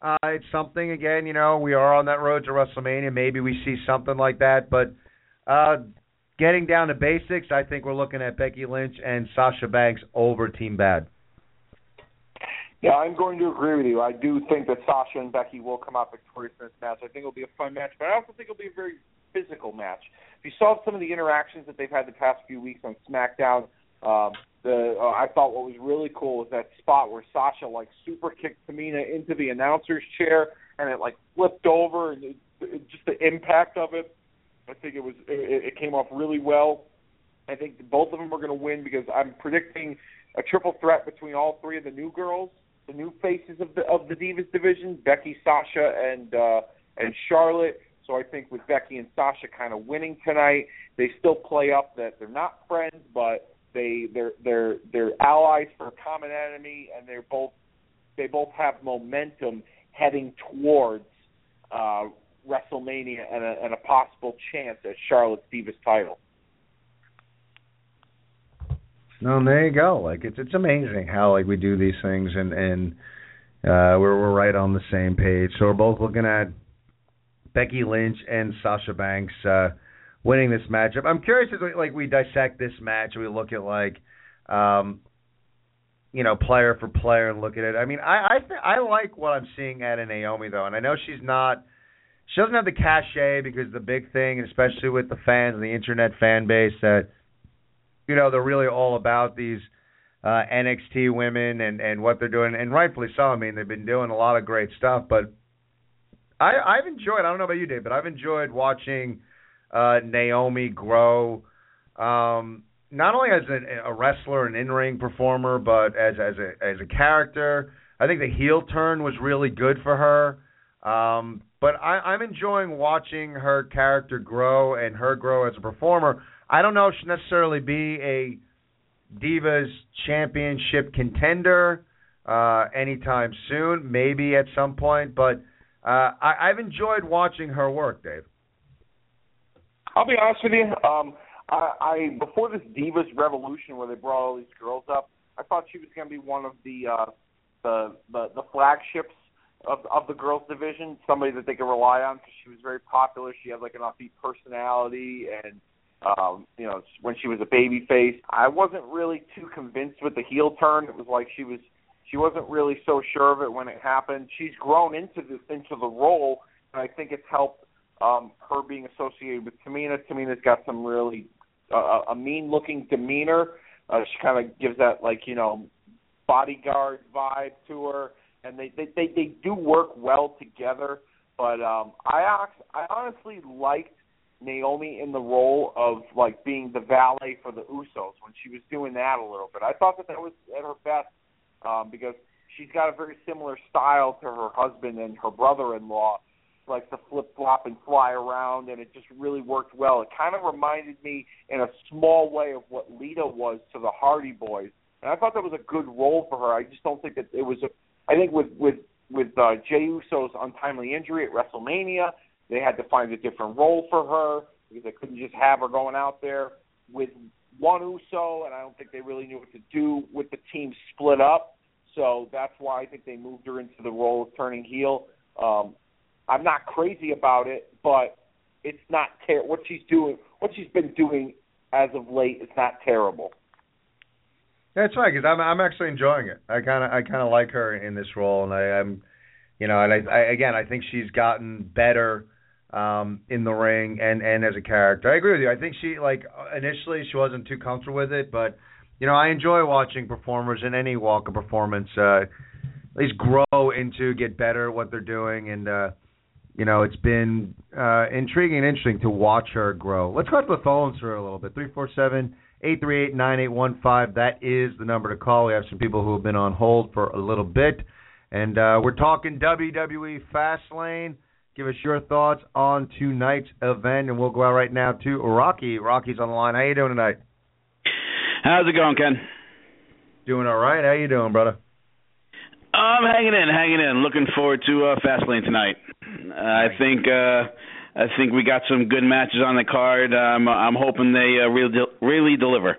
uh, it's something, again, you know, we are on that road to WrestleMania. Maybe we see something like that. But uh, getting down to basics, I think we're looking at Becky Lynch and Sasha Banks over Team Bad. Yeah, I'm going to agree with you. I do think that Sasha and Becky will come out victorious in this match. I think it'll be a fun match, but I also think it'll be a very physical match. If you saw some of the interactions that they've had the past few weeks on SmackDown, um, the uh, I thought what was really cool was that spot where Sasha like super kicked Tamina into the announcer's chair and it like flipped over, and it, it, just the impact of it, I think it was it, it came off really well. I think both of them are going to win because I'm predicting a triple threat between all three of the new girls, the new faces of the of the Divas division: Becky, Sasha, and uh, and Charlotte. So I think with Becky and Sasha kind of winning tonight, they still play up that they're not friends, but they they're they're they're allies for a common enemy, and they're both they both have momentum heading towards uh, WrestleMania and a, and a possible chance at Charlotte's Divas title. No, and there you go. Like it's it's amazing how like we do these things, and and uh, we're we're right on the same page. So we're both looking at Becky Lynch and Sasha Banks uh, winning this matchup. I'm curious as we, like we dissect this match, we look at like um, you know player for player and look at it. I mean, I I, th- I like what I'm seeing out of Naomi though, and I know she's not. She doesn't have the cachet because the big thing, especially with the fans and the internet fan base, that, you know, they're really all about these uh, N X T women and, and what they're doing. And rightfully so. I mean, they've been doing a lot of great stuff. But I, I've enjoyed, I don't know about you, Dave, but I've enjoyed watching uh, Naomi grow, um, not only as a, a wrestler and in-ring performer, but as, as, a, as a character. I think the heel turn was really good for her. Um, but I, I'm enjoying watching her character grow and her grow as a performer. I don't know if she'll necessarily be a Divas Championship contender uh, anytime soon, maybe at some point. But uh, I, I've enjoyed watching her work, Dave. I'll be honest with you. Um, I, I before this Divas Revolution where they brought all these girls up, I thought she was going to be one of the, uh, the, the, the flagships Of, of the girls' division, somebody that they could rely on because she was very popular. She had like an offbeat personality, and um, you know, when she was a babyface, I wasn't really too convinced with the heel turn. It was like she was she wasn't really so sure of it when it happened. She's grown into this into the role, and I think it's helped um, her being associated with Tamina. Tamina's got some really uh, a mean-looking demeanor. Uh, she kind of gives that like you know bodyguard vibe to her. And they, they, they, they do work well together, but um, I I honestly liked Naomi in the role of like being the valet for the Usos when she was doing that a little bit. I thought that that was at her best um, because she's got a very similar style to her husband and her brother-in-law, like the flip-flop and fly around, and it just really worked well. It kind of reminded me in a small way of what Lita was to the Hardy Boys, and I thought that was a good role for her. I just don't think that it was a I think with with with uh, Jey Uso's untimely injury at WrestleMania, they had to find a different role for her because they couldn't just have her going out there with one Uso, and I don't think they really knew what to do with the team split up. So that's why I think they moved her into the role of turning heel. Um, I'm not crazy about it, but it's not ter- what she's doing. What she's been doing as of late is not terrible. That's right, because I'm I'm actually enjoying it. I kind of I kind of like her in this role, and I, I'm, you know, and I, I again I think she's gotten better um, in the ring and, and as a character. I agree with you. I think she like initially she wasn't too comfortable with it, but you know I enjoy watching performers in any walk of performance uh, at least grow into get better at what they're doing, and uh, you know it's been uh, intriguing and interesting to watch her grow. Let's go to the phones for a little bit. three four seven eight three eight, nine eight one five, that is the number to call. We have some people who have been on hold for a little bit. And uh, we're talking W W E Fastlane. Give us your thoughts on tonight's event. And we'll go out right now to Rocky. Rocky's on the line. How you doing tonight? How's it going, Ken? Doing all right. How you doing, brother? I'm hanging in, hanging in. Looking forward to uh, Fastlane tonight. Uh, I think... Uh, I think we got some good matches on the card. Um, I'm hoping they uh, really, de- really deliver.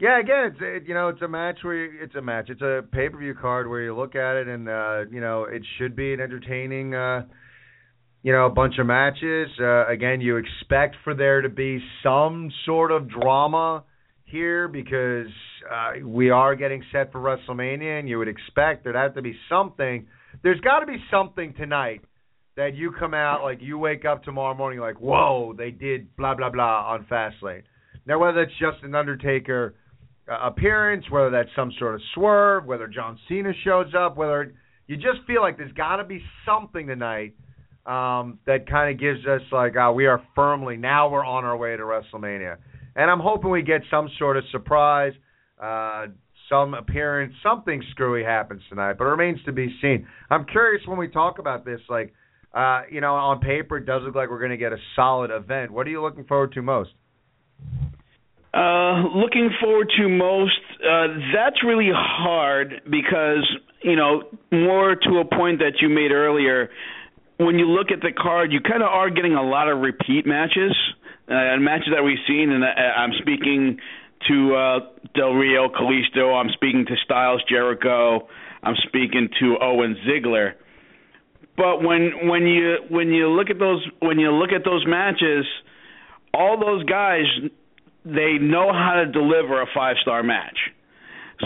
Yeah, again, it's it, you know it's a match where you, it's a match. It's a pay-per-view card where you look at it and uh, you know it should be an entertaining, uh, you know, a bunch of matches. Uh, again, you expect for there to be some sort of drama here because uh, we are getting set for WrestleMania, and you would expect there'd have to be something. There's got to be something tonight. That you come out, like you wake up tomorrow morning, like, whoa, they did blah, blah, blah on Fastlane. Now, whether that's just an Undertaker uh, appearance, whether that's some sort of swerve, whether John Cena shows up, whether you just feel like there's got to be something tonight um, that kind of gives us, like, oh, we are firmly, now we're on our way to WrestleMania. And I'm hoping we get some sort of surprise, uh, some appearance, something screwy happens tonight, but it remains to be seen. I'm curious when we talk about this, like, Uh, you know, on paper, it does look like we're going to get a solid event. What are you looking forward to most? Uh, looking forward to most, uh, that's really hard because, you know, more to a point that you made earlier, when you look at the card, you kind of are getting a lot of repeat matches. uh, matches that we've seen, and I'm speaking to uh, Del Rio, Kalisto, I'm speaking to Styles, Jericho, I'm speaking to Owens, Ziggler. But when when you when you look at those when you look at those matches, all those guys, they know how to deliver a five-star match.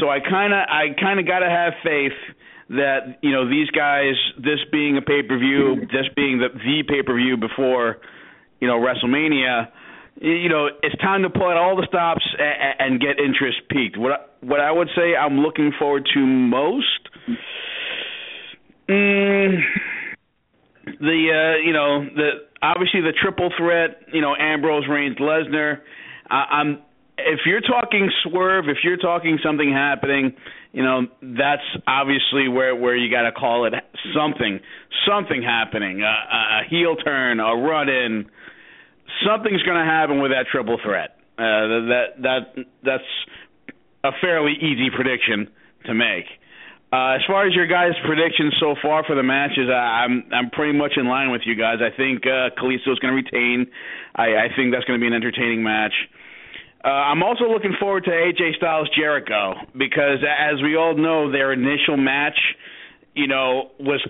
So I kind of I kind of got to have faith that, you know, these guys, this being a pay-per-view, this being the, the pay-per-view before, you know, WrestleMania, you know, it's time to pull out all the stops and, and get interest peaked. What I, what I would say I'm looking forward to most, mm, the uh, you know the obviously the triple threat, you know, Ambrose, Reigns, Lesnar. I, I'm if you're talking swerve, if you're talking something happening, you know, that's obviously where, where you got to call it something, something happening, a, a heel turn, a run in. Something's going to happen with that triple threat. Uh, that that that's a fairly easy prediction to make. Uh, as far as your guys' predictions so far for the matches, I, I'm I'm pretty much in line with you guys. I think uh, Kalisto's going to retain. I, I think that's going to be an entertaining match. Uh, I'm also looking forward to A J Styles Jericho because, as we all know, their initial match, you know, was.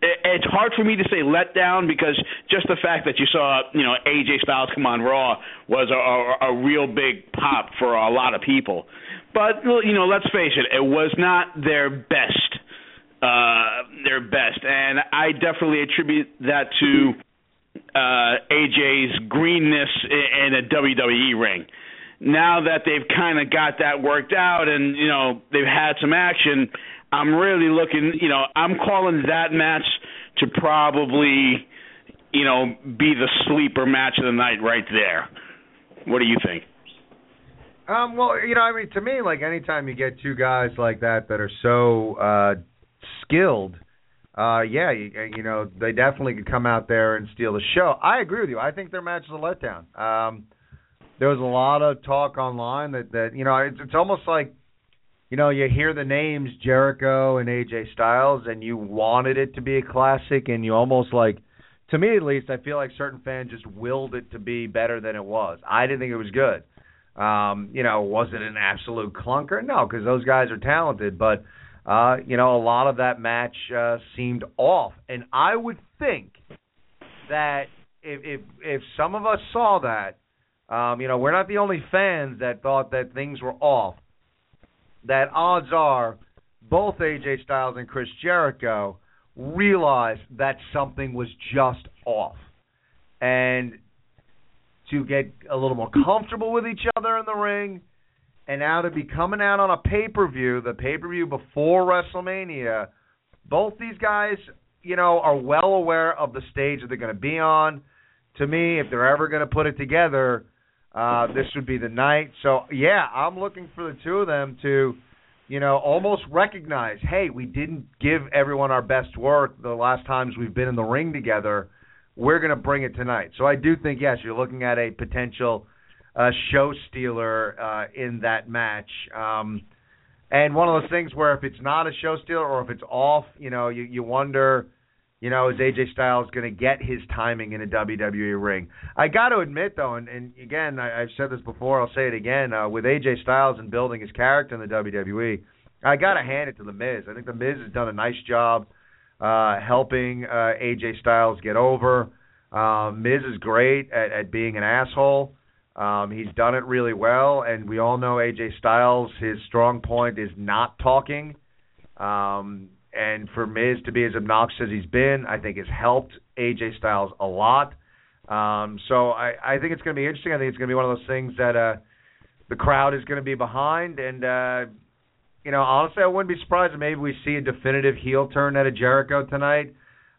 It's hard for me to say let down because just the fact that you saw, you know, A J Styles come on Raw was a, a, a real big pop for a lot of people. But, you know, let's face it, it was not their best, uh, their best. And I definitely attribute that to uh, A J's greenness in a W W E ring. Now that they've kind of got that worked out and, you know, they've had some action, I'm really looking, you know, I'm calling that match to probably, you know, be the sleeper match of the night right there. What do you think? Um, well, you know, I mean, to me, like, anytime you get two guys like that that are so uh, skilled, uh, yeah, you, you know, they definitely could come out there and steal the show. I agree with you. I think their match is a letdown. Um, there was a lot of talk online that, that you know, it's, it's almost like, you know, you hear the names Jericho and A J Styles, and you wanted it to be a classic, and you almost like, to me at least, I feel like certain fans just willed it to be better than it was. I didn't think it was good. Um, you know, was it an absolute clunker? No, because those guys are talented, but, uh, you know, a lot of that match uh, seemed off. And I would think that if if, if some of us saw that, um, you know, we're not the only fans that thought that things were off. That odds are both A J Styles and Chris Jericho realized that something was just off. And to get a little more comfortable with each other in the ring, and now to be coming out on a pay-per-view, the pay-per-view before WrestleMania, both these guys, you know, are well aware of the stage that they're going to be on. To me, if they're ever going to put it together, Uh, this would be the night. So, yeah, I'm looking for the two of them to, you know, almost recognize, hey, we didn't give everyone our best work the last times we've been in the ring together. We're going to bring it tonight. So I do think, yes, you're looking at a potential uh, show stealer uh, in that match. Um, and one of those things where if it's not a show stealer or if it's off, you know, you, you wonder – you know, is A J Styles going to get his timing in a W W E ring? I got to admit, though, and, and again, I, I've said this before, I'll say it again, uh, with A J Styles and building his character in the W W E, I got to hand it to The Miz. I think The Miz has done a nice job uh, helping uh, A J Styles get over. Uh, Miz is great at, at being an asshole. Um, he's done it really well, and we all know A J Styles, his strong point is not talking. Um And for Miz to be as obnoxious as he's been, I think has helped A J Styles a lot. Um, so I, I think it's going to be interesting. I think it's going to be one of those things that uh, the crowd is going to be behind. And, uh, you know, honestly, I wouldn't be surprised if maybe we see a definitive heel turn out of Jericho tonight.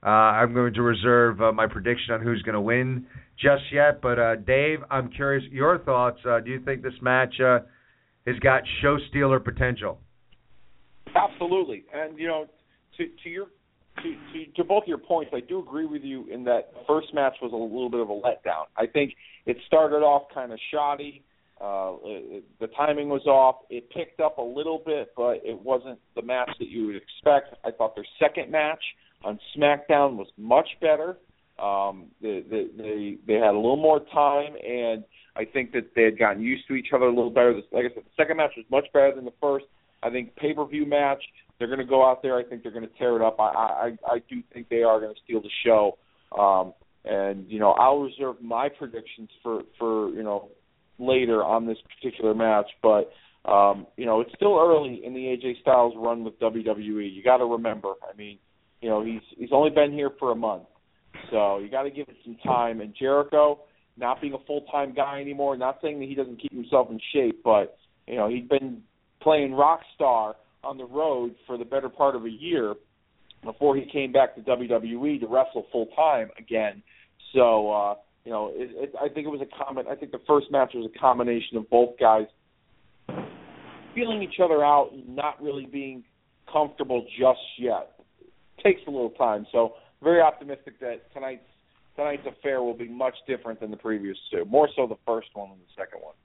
Uh, I'm going to reserve uh, my prediction on who's going to win just yet. But, uh, Dave, I'm curious your thoughts. Uh, do you think this match uh, has got show-stealer potential? Absolutely. And, you know, To, to your to, to, to both your points, I do agree with you in that first match was a little bit of a letdown. I think it started off kind of shoddy. Uh, it, the timing was off. It picked up a little bit, but it wasn't the match that you would expect. I thought their second match on SmackDown was much better. Um, they, they, they, they had a little more time, and I think that they had gotten used to each other a little better. Like I said, the second match was much better than the first. I think pay-per-view match, they're going to go out there. I think they're going to tear it up. I, I, I do think they are going to steal the show. Um, and, you know, I'll reserve my predictions for, for, you know, later on this particular match. But, um, you know, it's still early in the A J Styles run with W W E. You got to remember, I mean, you know, he's he's only been here for a month. So you got to give it some time. And Jericho, not being a full-time guy anymore, not saying that he doesn't keep himself in shape, but, you know, he'd been playing rock star on the road for the better part of a year before he came back to W W E to wrestle full-time again. So, uh, you know, it, it, I think it was a common. I think the first match was a combination of both guys feeling each other out and not really being comfortable just yet. It takes a little time. So very optimistic that tonight's, tonight's affair will be much different than the previous two, more so the first one than the second one.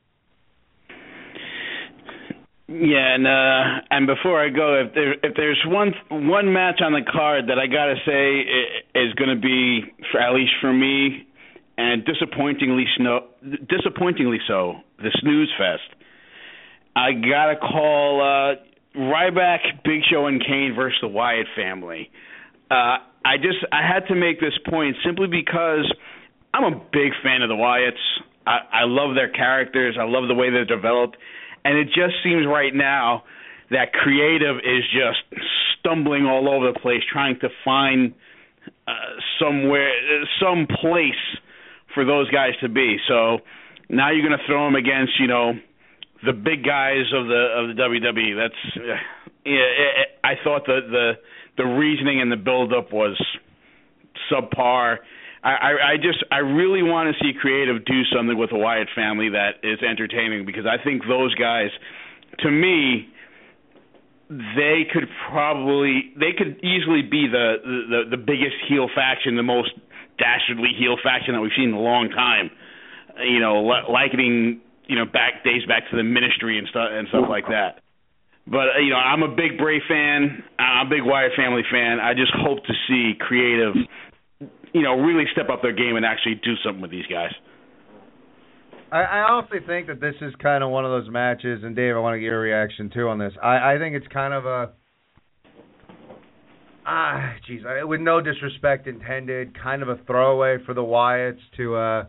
Yeah, and uh, and before I go, if there if there's one one match on the card that I gotta say is going to be, for, at least for me, and disappointingly snow, disappointingly so, the snooze fest. I gotta call uh, Ryback, Big Show, and Kane versus the Wyatt family. Uh, I just I had to make this point simply because I'm a big fan of the Wyatts. I, I love their characters. I love the way they're developed. And it just seems right now that creative is just stumbling all over the place, trying to find uh, somewhere, some place for those guys to be. So now you're going to throw them against, you know, the big guys of the of the W W E. That's uh, yeah, it, it, I thought the, the the reasoning and the buildup was subpar. I, I, I just I really want to see creative do something with the Wyatt family that is entertaining, because I think those guys, to me, they could probably they could easily be the the, the biggest heel faction, the most dastardly heel faction that we've seen in a long time. You know, likening you know back days back to the Ministry and stuff and stuff like that. But you know, I'm a big Bray fan. I'm a big Wyatt family fan. I just hope to see creative, you know, really step up their game and actually do something with these guys. I, I honestly think that this is kind of one of those matches, and Dave, I want to get your reaction too on this. I, I think it's kind of a, ah, jeez, I, with no disrespect intended, kind of a throwaway for the Wyatts to uh,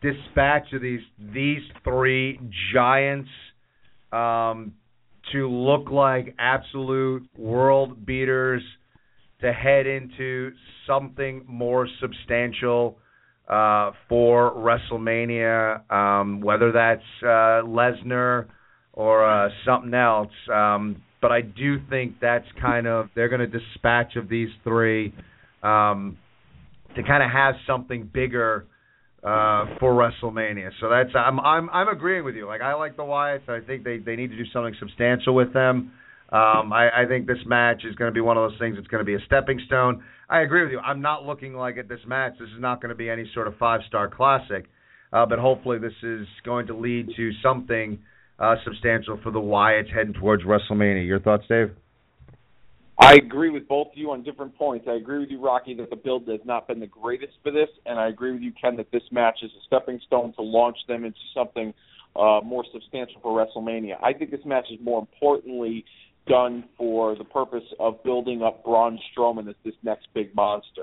dispatch these these three giants um, to look like absolute world beaters, to head into something more substantial uh, for WrestleMania, um, whether that's uh, Lesnar or uh, something else. Um, but I do think that's kind of, they're going to dispatch of these three um, to kind of have something bigger uh, for WrestleMania. So that's, I'm I'm I'm agreeing with you. Like, I like the Wyatts. I think they, they need to do something substantial with them. Um, I, I think this match is going to be one of those things that's going to be a stepping stone. I agree with you. I'm not looking like at this match, this is not going to be any sort of five-star classic, uh, but hopefully this is going to lead to something uh, substantial for the Wyatts heading towards WrestleMania. Your thoughts, Dave? I agree with both of you on different points. I agree with you, Rocky, that the build has not been the greatest for this, and I agree with you, Ken, that this match is a stepping stone to launch them into something uh, more substantial for WrestleMania. I think this match is more importantly done for the purpose of building up Braun Strowman as this next big monster.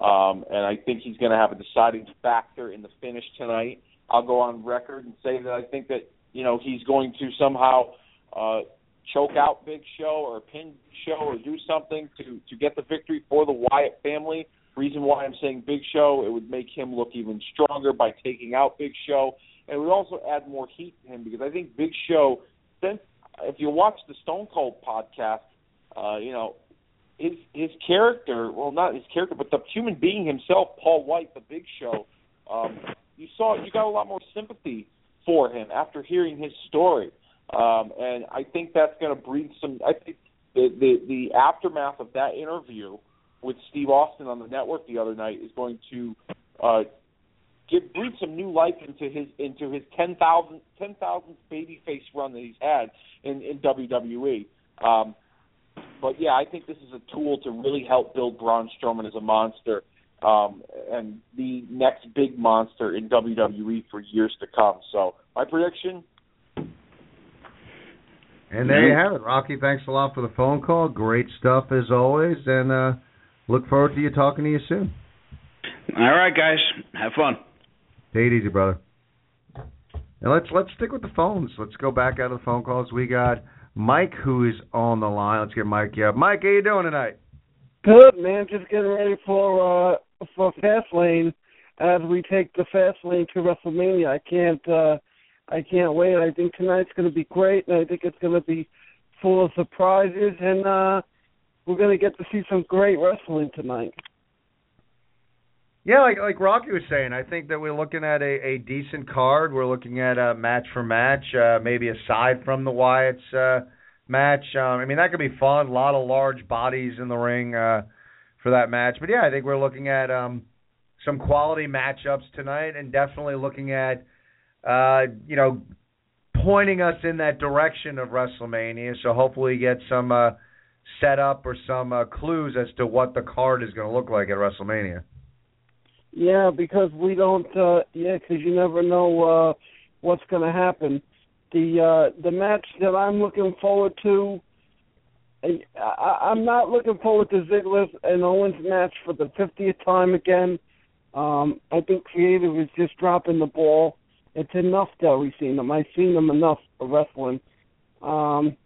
Um, and I think he's going to have a deciding factor in the finish tonight. I'll go on record and say that I think that, you know, he's going to somehow uh, choke out Big Show or pin Show or do something to, to get the victory for the Wyatt family. Reason why I'm saying Big Show, it would make him look even stronger by taking out Big Show. And it would also add more heat to him, because I think Big Show, since if you watch the Stone Cold podcast, uh, you know, his his character, well, not his character, but the human being himself, Paul White, the Big Show, um, you saw, you got a lot more sympathy for him after hearing his story. Um, and I think that's going to breed some, I think the, the, the aftermath of that interview with Steve Austin on the network the other night is going to uh, give, breathe some new life into his into his ten thousandth babyface run that he's had in, in W W E. Um, but, yeah, I think this is a tool to really help build Braun Strowman as a monster. um, and the next big monster in W W E for years to come. So my prediction. And there you have it, Rocky. Thanks a lot for the phone call. Great stuff as always, and uh, look forward to you talking to you soon. All right, guys. Have fun. Take it easy, brother. And let's let's stick with the phones. Let's go back out of the phone calls. We got Mike, who is on the line. Let's get Mike up. Mike, how you doing tonight? Good, man. Just getting ready for uh, for Fastlane as we take the Fastlane to WrestleMania. I can't. Uh, I can't wait. I think tonight's going to be great, and I think it's going to be full of surprises, and uh, we're going to get to see some great wrestling tonight. Yeah, like like Rocky was saying, I think that we're looking at a, a decent card. We're looking at a match for match, uh, maybe aside from the Wyatt's uh, match. Um, I mean, that could be fun. A lot of large bodies in the ring uh, for that match. But, yeah, I think we're looking at um, some quality matchups tonight, and definitely looking at, Uh, you know, pointing us in that direction of WrestleMania. So hopefully get some uh, setup or some uh, clues as to what the card is going to look like at WrestleMania. Yeah, because we don't. Uh, yeah, because you never know uh, what's going to happen. The uh, the match that I'm looking forward to. I, I, I'm not looking forward to Ziggler and Owens match for the fiftieth time again. Um, I think creative is just dropping the ball. It's enough that we've seen them. I've seen them enough wrestling. Um,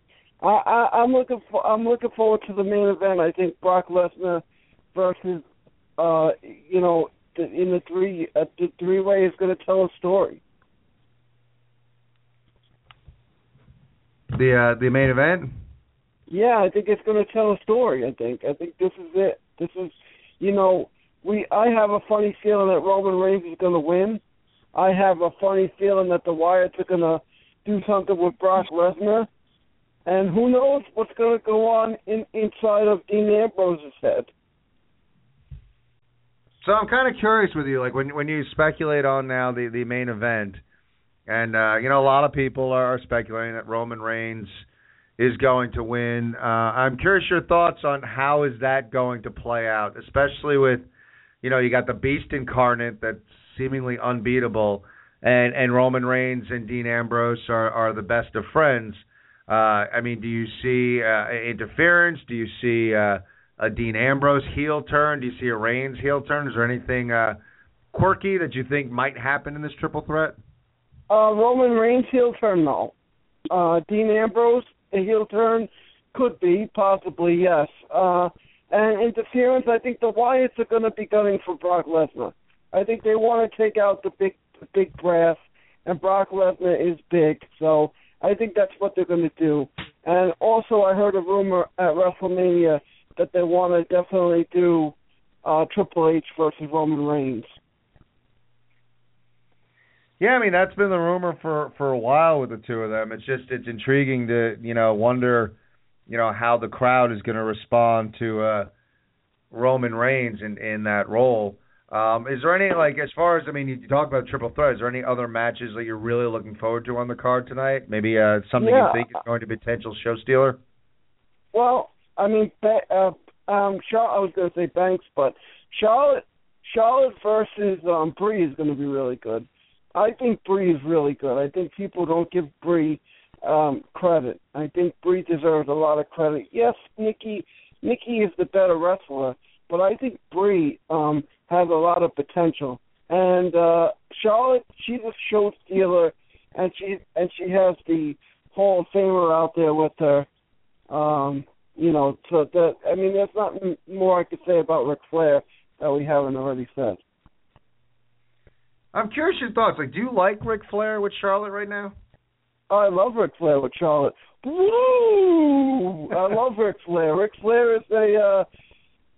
I, I, I'm looking for. I'm looking forward to the main event. I think Brock Lesnar versus, uh, you know, the, in the three uh, the three way is going to tell a story. The uh, the main event. Yeah, I think it's going to tell a story. I think. I think this is it. This is, you know, we. I have a funny feeling that Roman Reigns is going to win. I have a funny feeling that the Wyatts are going to do something with Brock Lesnar. And who knows what's going to go on in, inside of Dean Ambrose's head. So I'm kind of curious with you, like when when you speculate on now the, the main event, and, uh, you know, a lot of people are speculating that Roman Reigns is going to win. Uh, I'm curious your thoughts on how is that going to play out, especially with, you know, you got the Beast incarnate that's seemingly unbeatable, and, and Roman Reigns and Dean Ambrose are, are the best of friends. Uh, I mean, do you see uh, interference? Do you see uh, a Dean Ambrose heel turn? Do you see a Reigns heel turn? Is there anything uh, quirky that you think might happen in this triple threat? Uh, Roman Reigns heel turn, no. Uh, Dean Ambrose a heel turn could be, possibly, yes. Uh, and interference, I think the Wyatts are going to be gunning for Brock Lesnar. I think they want to take out the big the big brass, and Brock Lesnar is big. So I think that's what they're going to do. And also I heard a rumor at WrestleMania that they want to definitely do uh, Triple H versus Roman Reigns. Yeah, I mean, that's been the rumor for, for a while with the two of them. It's just it's intriguing to, you know, wonder, you know, how the crowd is going to respond to uh, Roman Reigns in, in that role. Um, is there any, like, as far as, I mean, you talk about triple threat, is there any other matches that you're really looking forward to on the card tonight? Maybe uh, something yeah. you think is going to be a potential show stealer? Well, I mean, uh, um, Char- I was going to say Banks, but Charlotte Charlotte versus um, Brie is going to be really good. I think Brie is really good. I think people don't give Brie um, credit. I think Brie deserves a lot of credit. Yes, Nikki, Nikki is the better wrestler, but I think Brie um, – has a lot of potential, and uh, Charlotte, she's a show stealer, and she and she has the Hall of Famer out there with her. Um, you know, so that I mean, there's not more I could say about Ric Flair that we haven't already said. I'm curious your thoughts. Like, do you like Ric Flair with Charlotte right now? Oh, I love Ric Flair with Charlotte. Woo! I love Ric Flair. Ric Flair is a uh,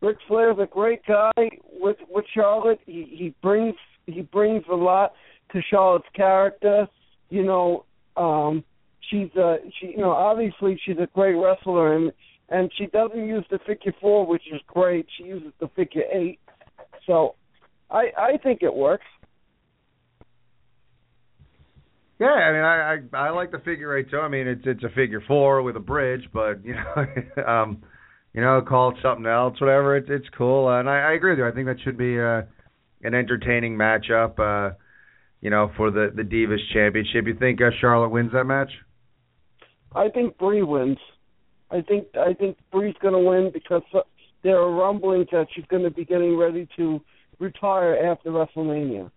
Ric Flair is a great guy with with Charlotte. He he brings he brings a lot to Charlotte's character. You know, um, she's a she. You know, obviously she's a great wrestler, and and she doesn't use the figure four, which is great. She uses the figure eight. So, I I think it works. Yeah, I mean, I I, I like the figure eight too. I mean, it's it's a figure four with a bridge, but you know. um, you know, call it something else, whatever. It's it's cool, and I, I agree with you. I think that should be uh, an entertaining matchup, uh, you know, for the, the Divas Championship. You think uh, Charlotte wins that match? I think Brie wins. I think I think Brie's going to win because there are rumblings that she's going to be getting ready to retire after WrestleMania.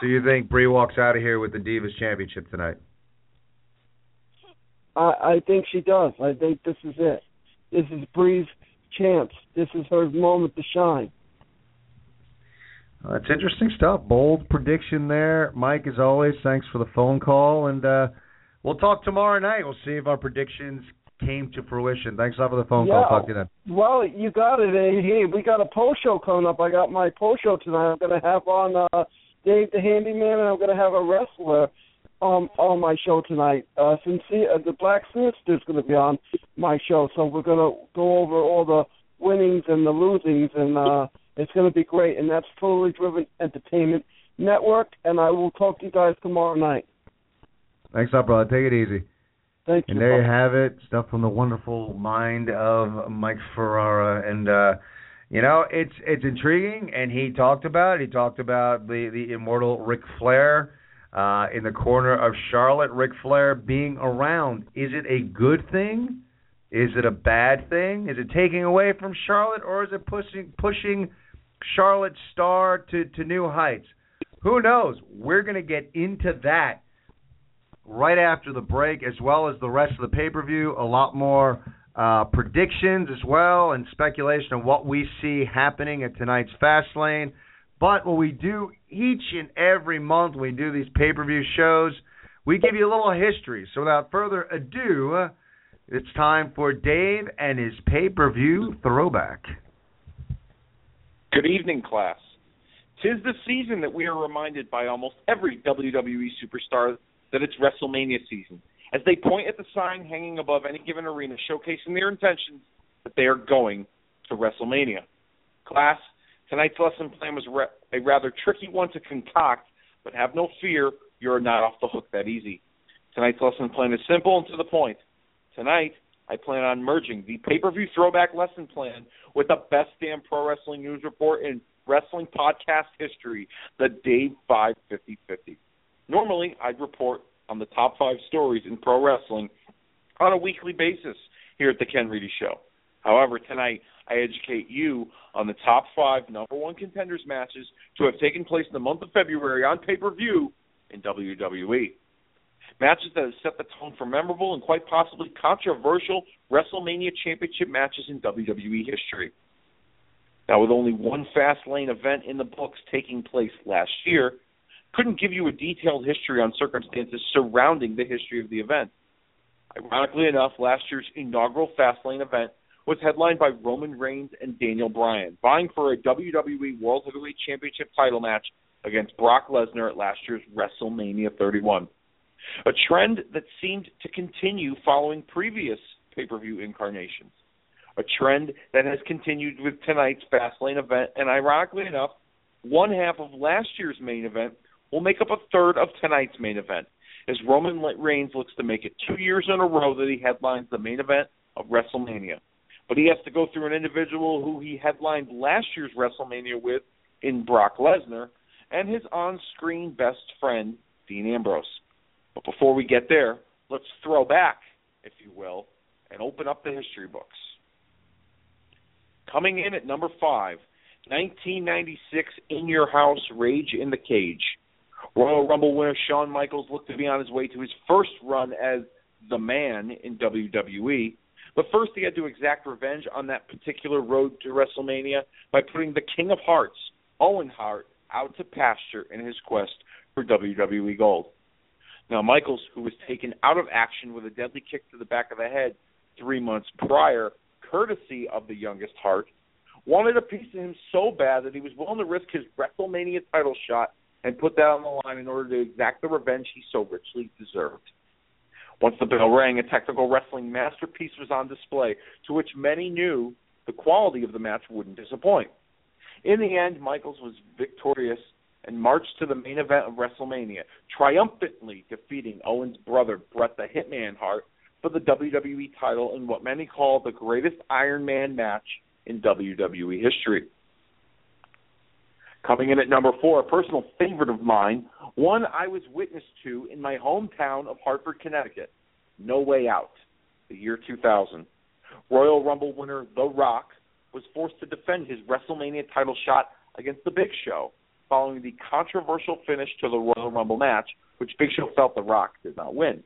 So you think Brie walks out of here with the Divas Championship tonight? I, I think she does. I think this is it. This is Brie's chance. This is her moment to shine. Uh, it's interesting stuff. Bold prediction there. Mike, as always, thanks for the phone call. And uh, we'll talk tomorrow night. We'll see if our predictions came to fruition. Thanks a lot for the phone yeah. call. Talk to you then. Well, you got it. Hey, we got a post show coming up. I got my post show tonight. I'm going to have on uh, Dave the Handyman, and I'm going to have a wrestler Um, on my show tonight. Uh, sincere, uh, the Black Sinister's going to be on my show, so we're going to go over all the winnings and the losings, and uh, it's going to be great, and that's Totally Driven Entertainment Network, and I will talk to you guys tomorrow night. Thanks, up, brother. Take it easy. Thank you. And there you have it, stuff from the wonderful mind of Mike Ferrara, and uh, you know, it's it's intriguing, and he talked about it. He talked about the, the immortal Ric Flair, Uh, in the corner of Charlotte, Ric Flair being around. Is it a good thing? Is it a bad thing? Is it taking away from Charlotte, or is it pushing pushing Charlotte's star to, to new heights? Who knows? We're going to get into that right after the break, as well as the rest of the pay-per-view. A lot more uh, predictions as well, and speculation on what we see happening at tonight's Fastlane. But what we do each and every month when we do these pay-per-view shows, we give you a little history. So without further ado, it's time for Dave and his pay-per-view throwback. Good evening, class. Tis the season that we are reminded by almost every W W E superstar that it's WrestleMania season, as they point at the sign hanging above any given arena, showcasing their intentions that they are going to WrestleMania. Class, tonight's lesson plan was re- a rather tricky one to concoct, but have no fear, you're not off the hook that easy. Tonight's lesson plan is simple and to the point. Tonight, I plan on merging the pay-per-view throwback lesson plan with the best damn pro wrestling news report in wrestling podcast history, the Dave five fifty fifty. Normally, I'd report on the top five stories in pro wrestling on a weekly basis here at the Ken Reidy Show. However, tonight, I educate you on the top five number one contenders matches to have taken place in the month of February on pay-per-view in W W E. Matches that have set the tone for memorable and quite possibly controversial WrestleMania championship matches in W W E history. Now, with only one Fastlane event in the books taking place last year, couldn't give you a detailed history on circumstances surrounding the history of the event. Ironically enough, last year's inaugural Fastlane event was headlined by Roman Reigns and Daniel Bryan, vying for a W W E World Heavyweight Championship title match against Brock Lesnar at last year's WrestleMania thirty-one, a trend that seemed to continue following previous pay-per-view incarnations, a trend that has continued with tonight's Fastlane event, and ironically enough, one half of last year's main event will make up a third of tonight's main event, as Roman Reigns looks to make it two years in a row that he headlines the main event of WrestleMania. But he has to go through an individual who he headlined last year's WrestleMania with in Brock Lesnar and his on-screen best friend, Dean Ambrose. But before we get there, let's throw back, if you will, and open up the history books. Coming in at number five, nineteen ninety-six, In Your House, Rage in the Cage. Royal Rumble winner Shawn Michaels looked to be on his way to his first run as the man in W W E. But first he had to exact revenge on that particular road to WrestleMania by putting the King of Hearts, Owen Hart, out to pasture in his quest for W W E gold. Now Michaels, who was taken out of action with a deadly kick to the back of the head three months prior, courtesy of the youngest Hart, wanted a piece of him so bad that he was willing to risk his WrestleMania title shot and put that on the line in order to exact the revenge he so richly deserved. Once the bell rang, a technical wrestling masterpiece was on display, to which many knew the quality of the match wouldn't disappoint. In the end, Michaels was victorious and marched to the main event of WrestleMania, triumphantly defeating Owen's brother, Bret the Hitman Hart, for the W W E title in what many call the greatest Iron Man match in W W E history. Coming in at number four, a personal favorite of mine, one I was witness to in my hometown of Hartford, Connecticut, No Way Out, the year two thousand. Royal Rumble winner The Rock was forced to defend his WrestleMania title shot against the Big Show following the controversial finish to the Royal Rumble match, which Big Show felt The Rock did not win.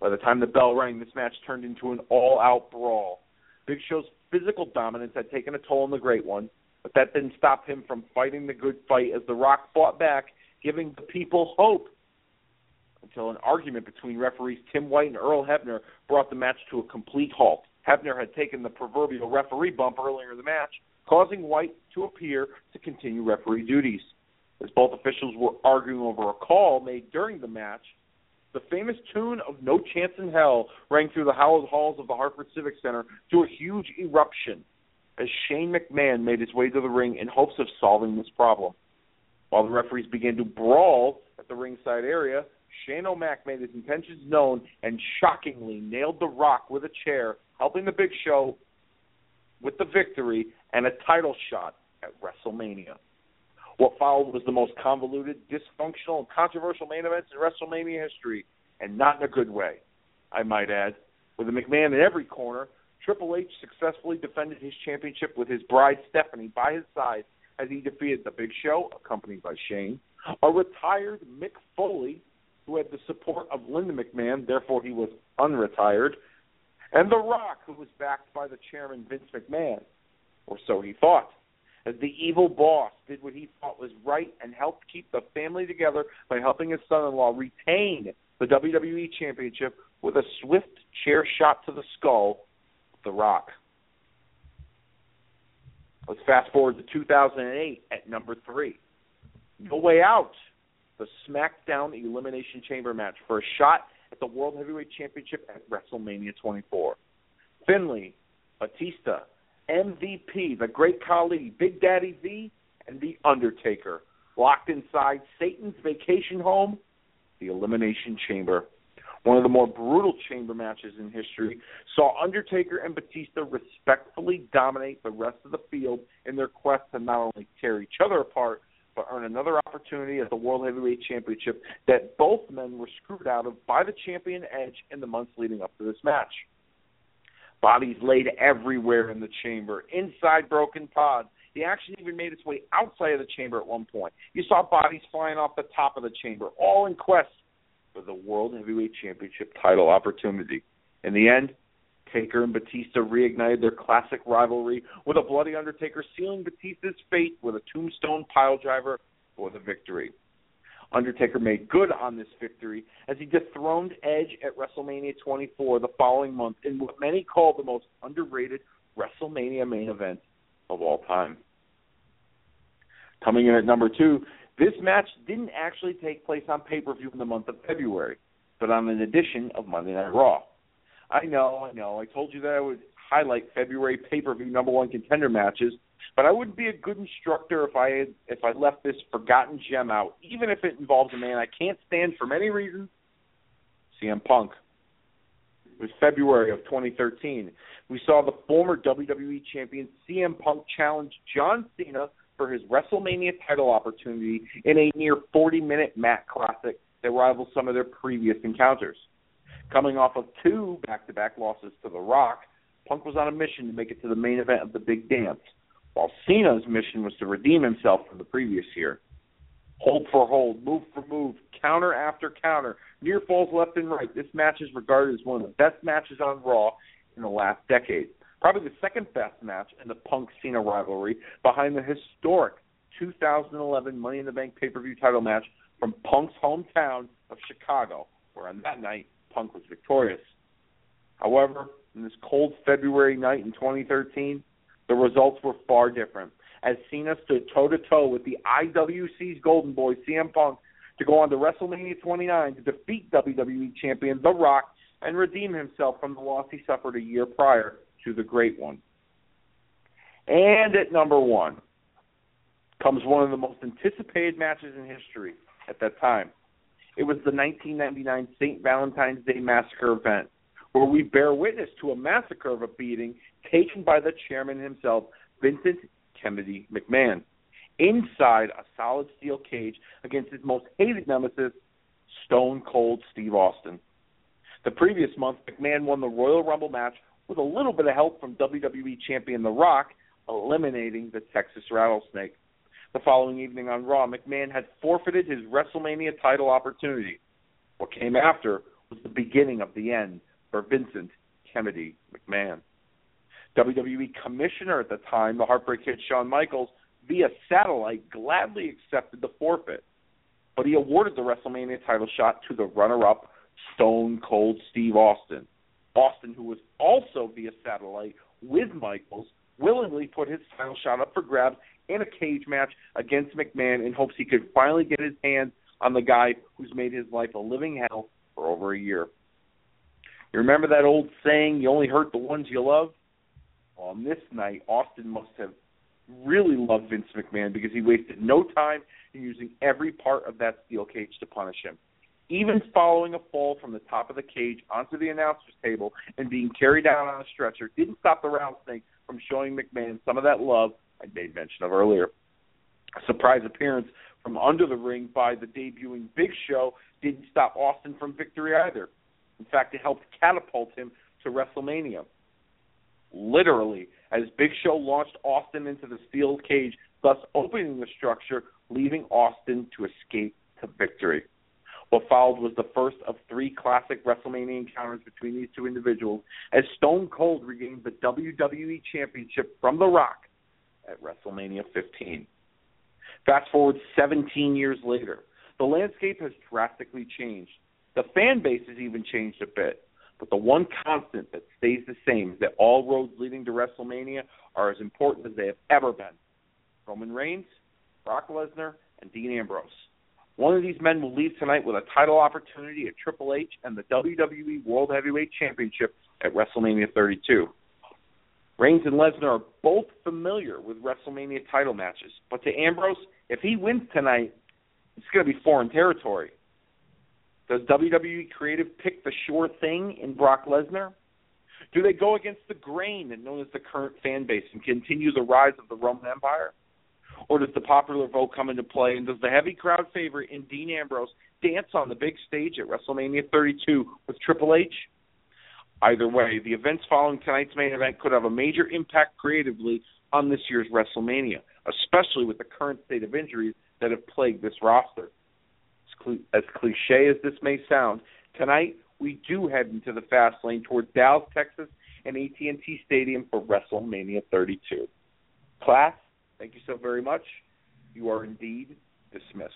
By the time the bell rang, this match turned into an all-out brawl. Big Show's physical dominance had taken a toll on the Great One, but that didn't stop him from fighting the good fight as The Rock fought back, giving the people hope, until an argument between referees Tim White and Earl Hebner brought the match to a complete halt. Hebner had taken the proverbial referee bump earlier in the match, causing White to appear to continue referee duties. As both officials were arguing over a call made during the match, the famous tune of No Chance in Hell rang through the hallowed halls of the Hartford Civic Center to a huge eruption as Shane McMahon made his way to the ring in hopes of solving this problem. While the referees began to brawl at the ringside area, Shane O'Mac made his intentions known and shockingly nailed The Rock with a chair, helping the Big Show with the victory and a title shot at WrestleMania. What followed was the most convoluted, dysfunctional, and controversial main events in WrestleMania history, and not in a good way, I might add. With a McMahon in every corner, Triple H successfully defended his championship with his bride Stephanie by his side as he defeated the Big Show, accompanied by Shane, a retired Mick Foley, who had the support of Linda McMahon, therefore he was unretired, and The Rock, who was backed by the chairman Vince McMahon, or so he thought. As the evil boss did what he thought was right and helped keep the family together by helping his son-in-law retain the W W E Championship with a swift chair shot to the skull of The Rock. Let's fast forward to two thousand eight at number three. No Way Out, the SmackDown Elimination Chamber match for a shot at the World Heavyweight Championship at WrestleMania twenty-four. Finlay, Batista, M V P, the Great Khali, Big Daddy V, and The Undertaker, locked inside Satan's vacation home, the Elimination Chamber. One of the more brutal chamber matches in history saw Undertaker and Batista respectfully dominate the rest of the field in their quest to not only tear each other apart, but earn another opportunity at the World Heavyweight Championship that both men were screwed out of by the champion Edge in the months leading up to this match. Bodies laid everywhere in the chamber, inside broken pods. The action even made its way outside of the chamber at one point. You saw bodies flying off the top of the chamber, all in quest for the World Heavyweight Championship title opportunity. In the end, Taker and Batista reignited their classic rivalry with a bloody Undertaker sealing Batista's fate with a tombstone piledriver for the victory. Undertaker made good on this victory as he dethroned Edge at WrestleMania twenty-four the following month in what many call the most underrated WrestleMania main event of all time. Coming in at number two, this match didn't actually take place on pay-per-view in the month of February, but on an edition of Monday Night Raw. I know, I know, I told you that I would highlight February pay-per-view number one contender matches, but I wouldn't be a good instructor if I had, if I left this forgotten gem out, even if it involves a man I can't stand for many reasons, C M Punk. It was February of twenty thirteen. We saw the former W W E champion C M Punk challenge John Cena for his WrestleMania title opportunity in a near forty-minute mat classic that rivals some of their previous encounters. Coming off of two back-to-back losses to The Rock, Punk was on a mission to make it to the main event of the big dance, while Cena's mission was to redeem himself from the previous year. Hold for hold, move for move, counter after counter, near falls left and right. This match is regarded as one of the best matches on Raw in the last decade. Probably the second best match in the Punk-Cena rivalry behind the historic two thousand eleven Money in the Bank pay-per-view title match from Punk's hometown of Chicago, where on that night, Punk was victorious. However, in this cold February night in twenty thirteen, the results were far different, as Cena stood toe-to-toe with the I W C's Golden Boy, C M Punk, to go on to WrestleMania twenty-nine to defeat W W E champion The Rock and redeem himself from the loss he suffered a year prior to the Great One. And at number one comes one of the most anticipated matches in history at that time. It was the nineteen ninety-nine Saint Valentine's Day Massacre event, where we bear witness to a massacre of a beating taken by the chairman himself, Vincent Kennedy McMahon, inside a solid steel cage against his most hated nemesis, Stone Cold Steve Austin. The previous month, McMahon won the Royal Rumble match with a little bit of help from W W E champion The Rock, eliminating the Texas Rattlesnake. The following evening on Raw, McMahon had forfeited his WrestleMania title opportunity. What came after was the beginning of the end for Vincent Kennedy McMahon. W W E commissioner at the time, the Heartbreak Kid Shawn Michaels, via satellite, gladly accepted the forfeit, but he awarded the WrestleMania title shot to the runner-up, Stone Cold Steve Austin. Austin, who was also via satellite with Michaels, willingly put his title shot up for grabs in a cage match against McMahon in hopes he could finally get his hands on the guy who's made his life a living hell for over a year. You remember that old saying, you only hurt the ones you love? Well, on this night, Austin must have really loved Vince McMahon because he wasted no time in using every part of that steel cage to punish him. Even following a fall from the top of the cage onto the announcer's table and being carried out on a stretcher didn't stop the rattlesnake from showing McMahon some of that love I made mention of earlier. A surprise appearance from under the ring by the debuting Big Show didn't stop Austin from victory either. In fact, it helped catapult him to WrestleMania. Literally, as Big Show launched Austin into the steel cage, thus opening the structure, leaving Austin to escape to victory. What followed was the first of three classic WrestleMania encounters between these two individuals as Stone Cold regained the W W E Championship from The Rock at WrestleMania fifteen. Fast forward seventeen years later, the landscape has drastically changed. The fan base has even changed a bit, but the one constant that stays the same is that all roads leading to WrestleMania are as important as they have ever been. Roman Reigns, Brock Lesnar, and Dean Ambrose. One of these men will leave tonight with a title opportunity at Triple H and the W W E World Heavyweight Championship at WrestleMania thirty-two. Reigns and Lesnar are both familiar with WrestleMania title matches, but to Ambrose, if he wins tonight, it's going to be foreign territory. Does W W E Creative pick the sure thing in Brock Lesnar? Do they go against the grain and known as the current fan base and continue the rise of the Roman Empire? Or does the popular vote come into play, and does the heavy crowd favorite in Dean Ambrose dance on the big stage at WrestleMania thirty-two with Triple H? Either way, the events following tonight's main event could have a major impact creatively on this year's WrestleMania, especially with the current state of injuries that have plagued this roster. As cliche as this may sound, tonight we do head into the fast lane toward Dallas, Texas, and A T and T Stadium for WrestleMania thirty-two. Class, thank you so very much. You are indeed dismissed.